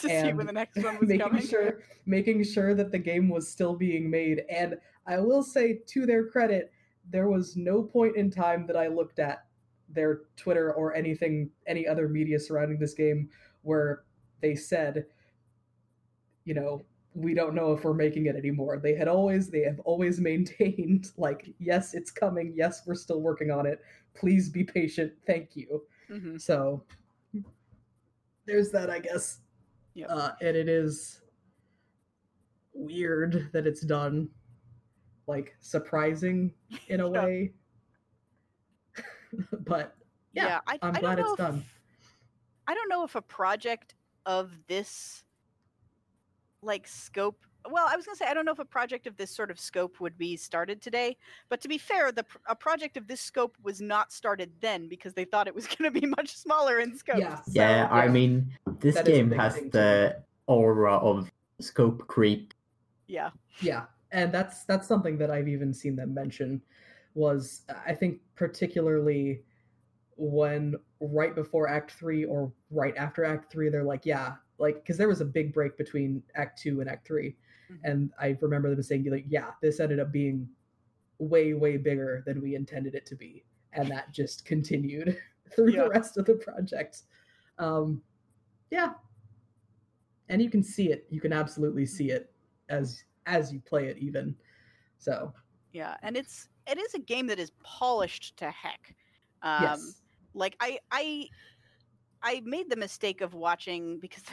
to see when the next one was making sure that the game was still being made. And I will say, to their credit, there was no point in time that I looked at their Twitter or anything, any other media surrounding this game, where they said, you know, we don't know if we're making it anymore. They have always maintained, like, yes, it's coming. Yes, we're still working on it. Please be patient. Thank you. Mm-hmm. So there's that, I guess. Yep. And it is weird that it's done, like, surprising in a way. But yeah, I'm glad it's done. I don't know if a project of this, like, scope... Well, I was going to say, I don't know if a project of this sort of scope would be started today. But to be fair, a project of this scope was not started then, because they thought it was going to be much smaller in scope. Yeah, so, yeah, I mean, this game has the aura of scope creep. Yeah. Yeah, and that's something that I've even seen them mention, was, I think, particularly when right before Act 3 or right after Act 3, they're like, yeah, like, because there was a big break between Act 2 and Act 3. And I remember them saying, like, yeah, this ended up being way, way bigger than we intended it to be. And that just continued through the rest of the project. Yeah. And you can see it. You can absolutely see it as you play it, even. So. Yeah. And it is a game that is polished to heck. Yes. Like, I made the mistake of watching, because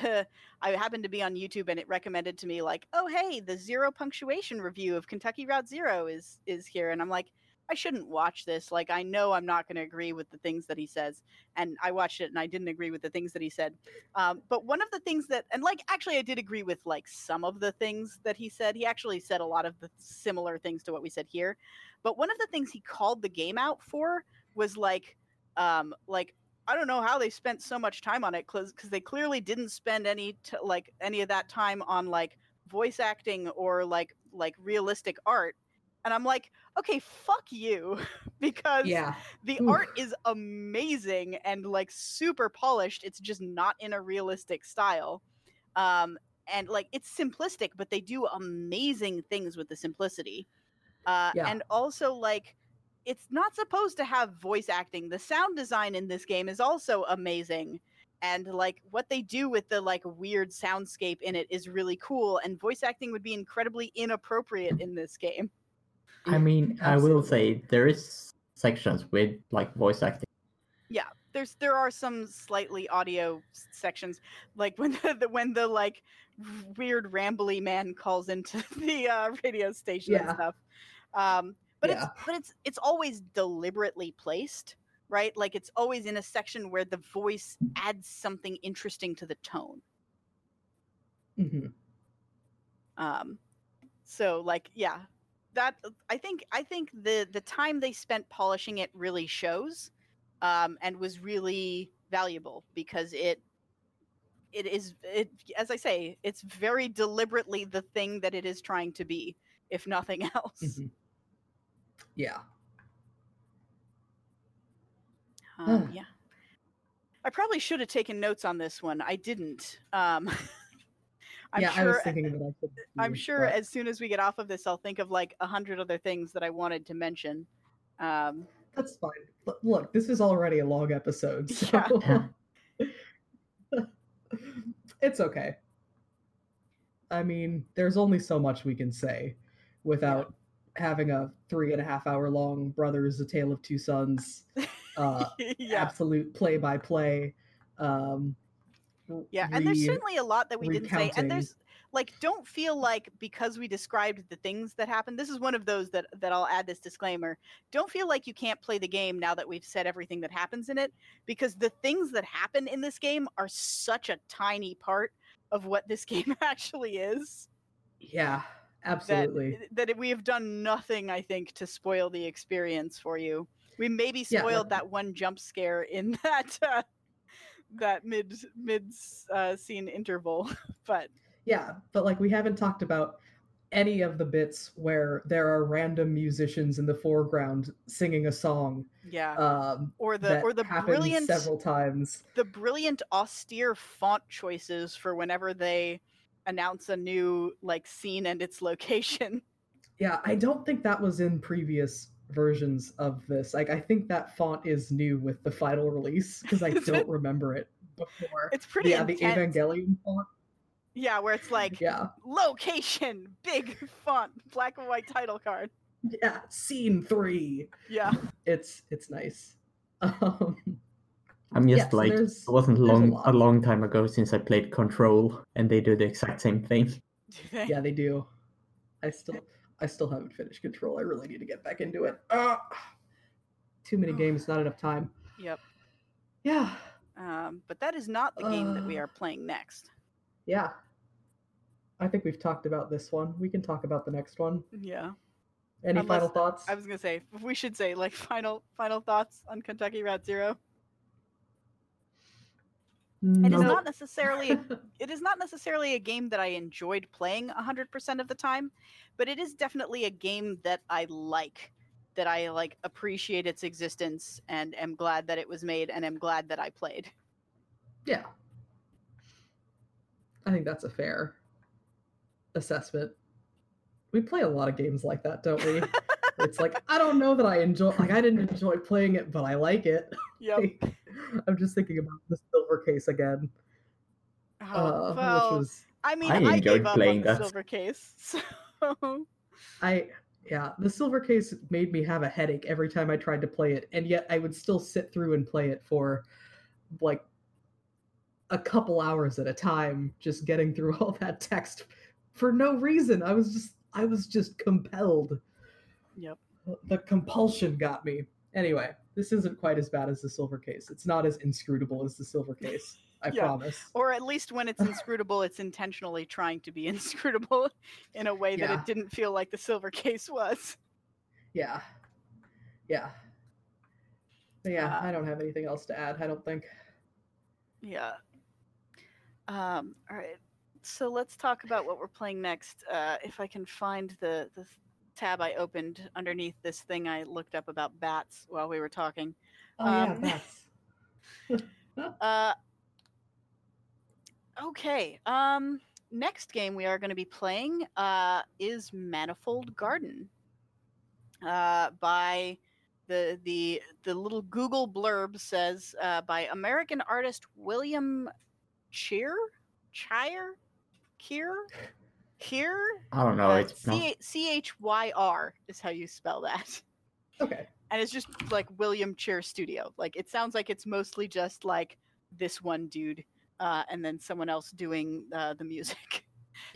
I happened to be on YouTube and it recommended to me, like, oh, hey, the zero punctuation review of Kentucky Route Zero is here. And I'm like, I shouldn't watch this. Like, I know I'm not going to agree with the things that he says. And I watched it and I didn't agree with the things that he said. But one of the things that, and, like, actually I did agree with, like, some of the things that he said. He actually said a lot of the similar things to what we said here. But one of the things he called the game out for was, like, I don't know how they spent so much time on it, because they clearly didn't spend any of that time on, like, voice acting or like realistic art. And I'm like, okay, fuck you, because the art is amazing and, like, super polished. It's just not in a realistic style, and, like, it's simplistic, but they do amazing things with the simplicity. And also, like, it's not supposed to have voice acting. The sound design in this game is also amazing. And, like, what they do with the, like, weird soundscape in it is really cool. And voice acting would be incredibly inappropriate in this game. I mean, absolutely. I will say there is sections with like voice acting. Yeah, there are some slightly audio sections, like when the like weird rambly man calls into the radio station and stuff. But it's always deliberately placed, right? Like it's always in a section where the voice adds something interesting to the tone. Mm-hmm. That I think the time they spent polishing it really shows, and was really valuable because it is, as I say, it's very deliberately the thing that it is trying to be, if nothing else. Mm-hmm. Yeah. Yeah. I probably should have taken notes on this one. I didn't. I was thinking that I could. I'm sure as soon as we get off of this, I'll think of like 100 other things that I wanted to mention. That's fine. Look, this is already a long episode, so it's okay. I mean, there's only so much we can say without having a 3.5 hour long Brothers: A Tale of Two Sons, absolute play-by-play. And there's certainly a lot that we didn't say. And there's like, don't feel like because we described the things that happened, this is one of those that I'll add this disclaimer. Don't feel like you can't play the game now that we've said everything that happens in it, because the things that happen in this game are such a tiny part of what this game actually is. Yeah, absolutely. That we have done nothing, I think, to spoil the experience for you. We maybe spoiled that one jump scare in that. That mid scene interval, but like we haven't talked about any of the bits where there are random musicians in the foreground singing a song. Or the brilliant several times the brilliant austere font choices for whenever they announce a new like scene and its location. Yeah, I don't think that was in previous versions of this. Like I think that font is new with the final release because I don't remember it before. It's pretty intense. The Evangelion font. Yeah, where it's like location, big font, black and white title card. Yeah, scene 3. Yeah. It's nice. I'm just it wasn't a long time ago since I played Control and they do the exact same thing. Yeah, they do. I still haven't finished Control. I really need to get back into it. Too many games, not enough time. Yep. Yeah. But that is not the game that we are playing next. Yeah. I think we've talked about this one. We can talk about the next one. Yeah. Any final thoughts? I was going to say, we should say, like, final thoughts on Kentucky Route Zero. No. It is not necessarily a game that I enjoyed playing 100% of the time, but it is definitely a game that I like, appreciate its existence and am glad that it was made and am glad that I played. Yeah. I think that's a fair assessment. We play a lot of games like that, don't we? It's like, I don't know that I enjoy, like I didn't enjoy playing it, but I like it. Yep. I'm just thinking about The Silver Case again. I gave up on The Silver Case. So. The Silver Case made me have a headache every time I tried to play it, and yet I would still sit through and play it for like a couple hours at a time, just getting through all that text for no reason. I was just compelled. Yep. The compulsion got me. Anyway, this isn't quite as bad as The Silver Case. It's not as inscrutable as The Silver Case, I promise. Or at least when it's inscrutable, it's intentionally trying to be inscrutable in a way that it didn't feel like The Silver Case was. Yeah. Yeah. But I don't have anything else to add, I don't think. Yeah. All right. So let's talk about what we're playing next. If I can find the tab I opened underneath this thing I looked up about bats while we were talking. Bats. Okay. Next game we are going to be playing is Manifold Garden by the little Google blurb says by American artist William Chyr? Here? I don't know. It's C-H-Y-R is how you spell that. Okay. And it's just like William Chair Studio. Like it sounds like it's mostly just like this one dude and then someone else doing the music.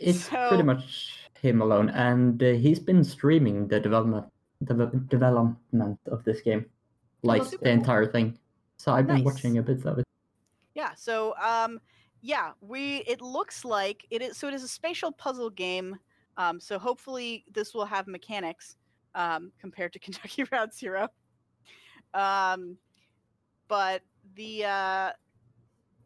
It's pretty much him alone. And he's been streaming the development of this game. Like the entire thing. So I've been watching a bit of it. Yeah, so it looks like it is. So it is a spatial puzzle game. So hopefully this will have mechanics compared to Kentucky Route Zero. But the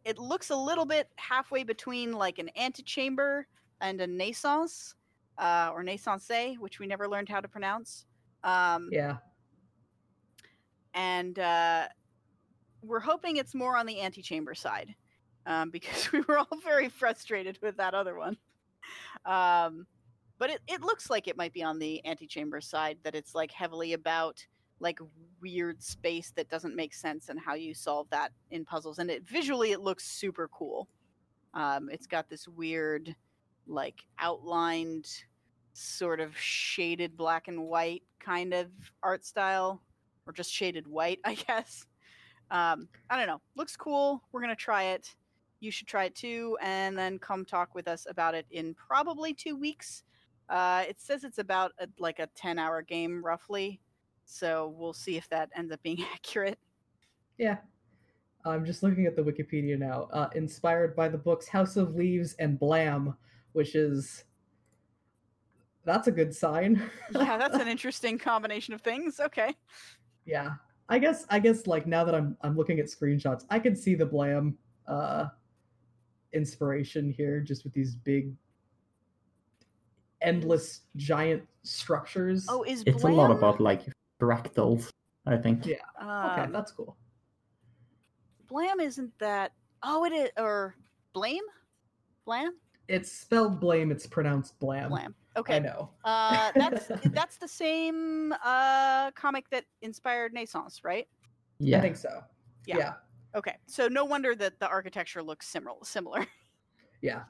it looks a little bit halfway between like an antechamber and a Naissance or Naissance, which we never learned how to pronounce. And we're hoping it's more on the antechamber side because we were all very frustrated with that other one. But it looks like it might be on the antechamber side, that it's like heavily about like weird space that doesn't make sense and how you solve that in puzzles. And visually it looks super cool. It's got this weird like outlined sort of shaded black and white kind of art style, or just shaded white, I guess. I don't know. Looks cool. We're going to try it. You should try it too. And then come talk with us about it in probably 2 weeks. It says it's about a 10-hour game roughly. So we'll see if that ends up being accurate. Yeah. I'm just looking at the Wikipedia now. Inspired by the books House of Leaves and Blame, which is... That's a good sign. Yeah, that's an interesting combination of things. Okay. Yeah. I guess like now that I'm looking at screenshots, I can see the Blame inspiration here, just with these big endless giant structures. Oh, is Blame... It's a lot about like fractals, I think. Yeah. Okay, that's cool. Blame isn't that... Oh, it is... Or Blame? Blame? It's spelled Blame, it's pronounced Blam. Blam. Okay. I know. That's the same comic that inspired Naissance, right? Yeah. I think so. Yeah. Okay. So no wonder that the architecture looks similar. Yeah.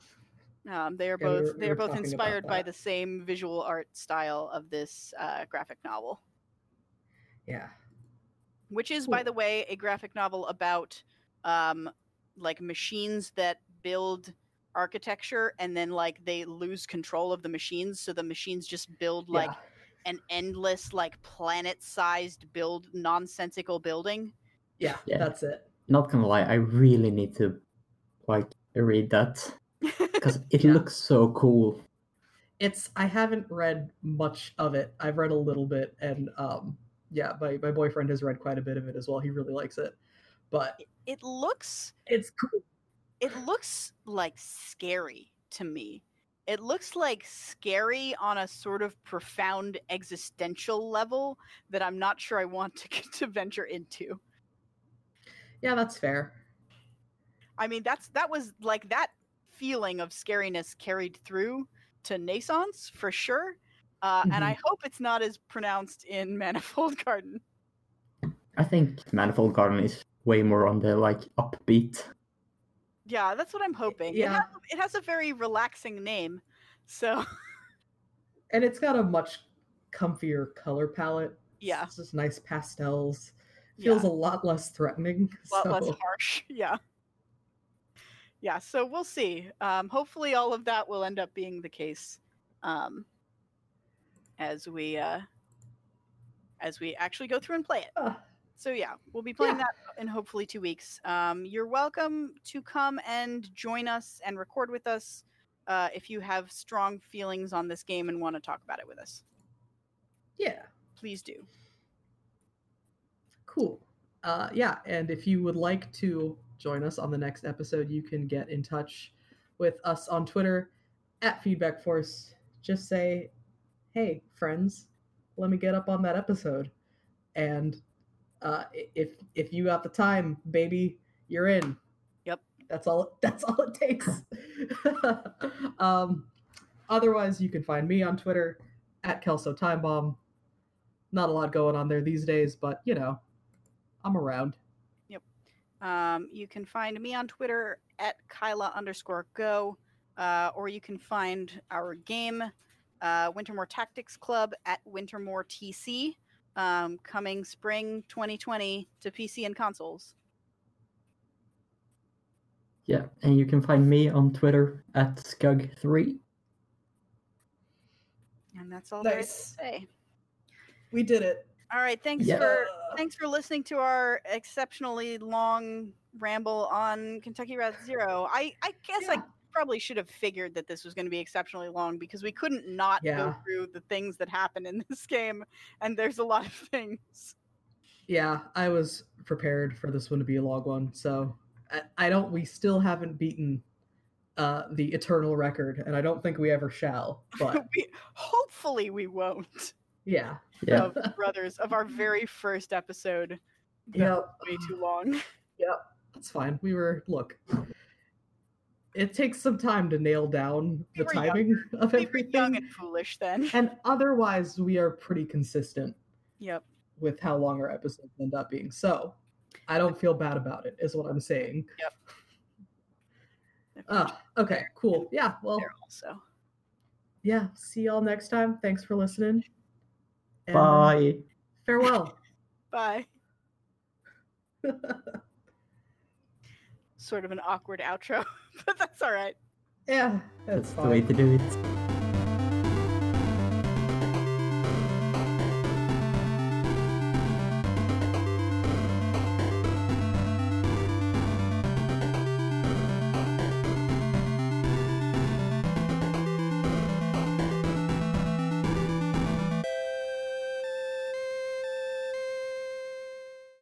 They're both inspired by the same visual art style of this graphic novel. Yeah. Which is, by the way, a graphic novel about like machines that build architecture, and then like they lose control of the machines, so the machines just build like an endless like planet-sized nonsensical building. Yeah, that's it. Not gonna lie, I really need to like read that because it looks so cool. I haven't read much of it. I've read a little bit, and my boyfriend has read quite a bit of it as well. He really likes it, but it's cool. It looks like scary to me. It looks like scary on a sort of profound existential level that I'm not sure I want to venture into. Yeah, that's fair. I mean, that was like that feeling of scariness carried through to Naissance for sure. And I hope it's not as pronounced in Manifold Garden. I think Manifold Garden is way more on the like upbeat. Yeah, that's what I'm hoping. Yeah. It has a very relaxing name, so... And it's got a much comfier color palette. Yeah. It's just nice pastels. Feels a lot less threatening. Less harsh, yeah. Yeah, so we'll see. Hopefully all of that will end up being the case as we actually go through and play it. So yeah, we'll be playing that in hopefully 2 weeks. You're welcome to come and join us and record with us if you have strong feelings on this game and want to talk about it with us. Yeah. Please do. Cool. And if you would like to join us on the next episode, you can get in touch with us on Twitter @FeedbackForce. Just say, hey, friends, let me get up on that episode. And... if you got the time, baby, you're in. Yep. That's all it takes. Otherwise, you can find me on Twitter @KelsoTimebomb. Not a lot going on there these days, but, you know, I'm around. Yep. You can find me on Twitter @Kyla_go, or you can find our game, Wintermore Tactics Club, @WintermoreTC. coming spring 2020 to PC and consoles. Yeah, and you can find me on Twitter at Skug3. And that's all there is to say. We did it. All right, thanks for listening to our exceptionally long ramble on Kentucky Route Zero. I guess I probably should have figured that this was going to be exceptionally long because we couldn't not go through the things that happen in this game, and there's a lot of things. Yeah, I was prepared for this one to be a long one, so... we still haven't beaten the eternal record, and I don't think we ever shall. But hopefully we won't. Yeah. Of Brothers, of our very first episode. Yep. Way too long. Yep. That's fine. It takes some time to nail down the timing of everything. We were young and foolish then. And otherwise, we are pretty consistent. Yep. With how long our episodes end up being. So. I don't feel bad about it, is what I'm saying. Yep. Okay, cool. Yeah, well. Also. Yeah, see y'all next time. Thanks for listening. And bye. Farewell. Bye. Sort of an awkward outro, but that's all right. Yeah, that's the way to do it.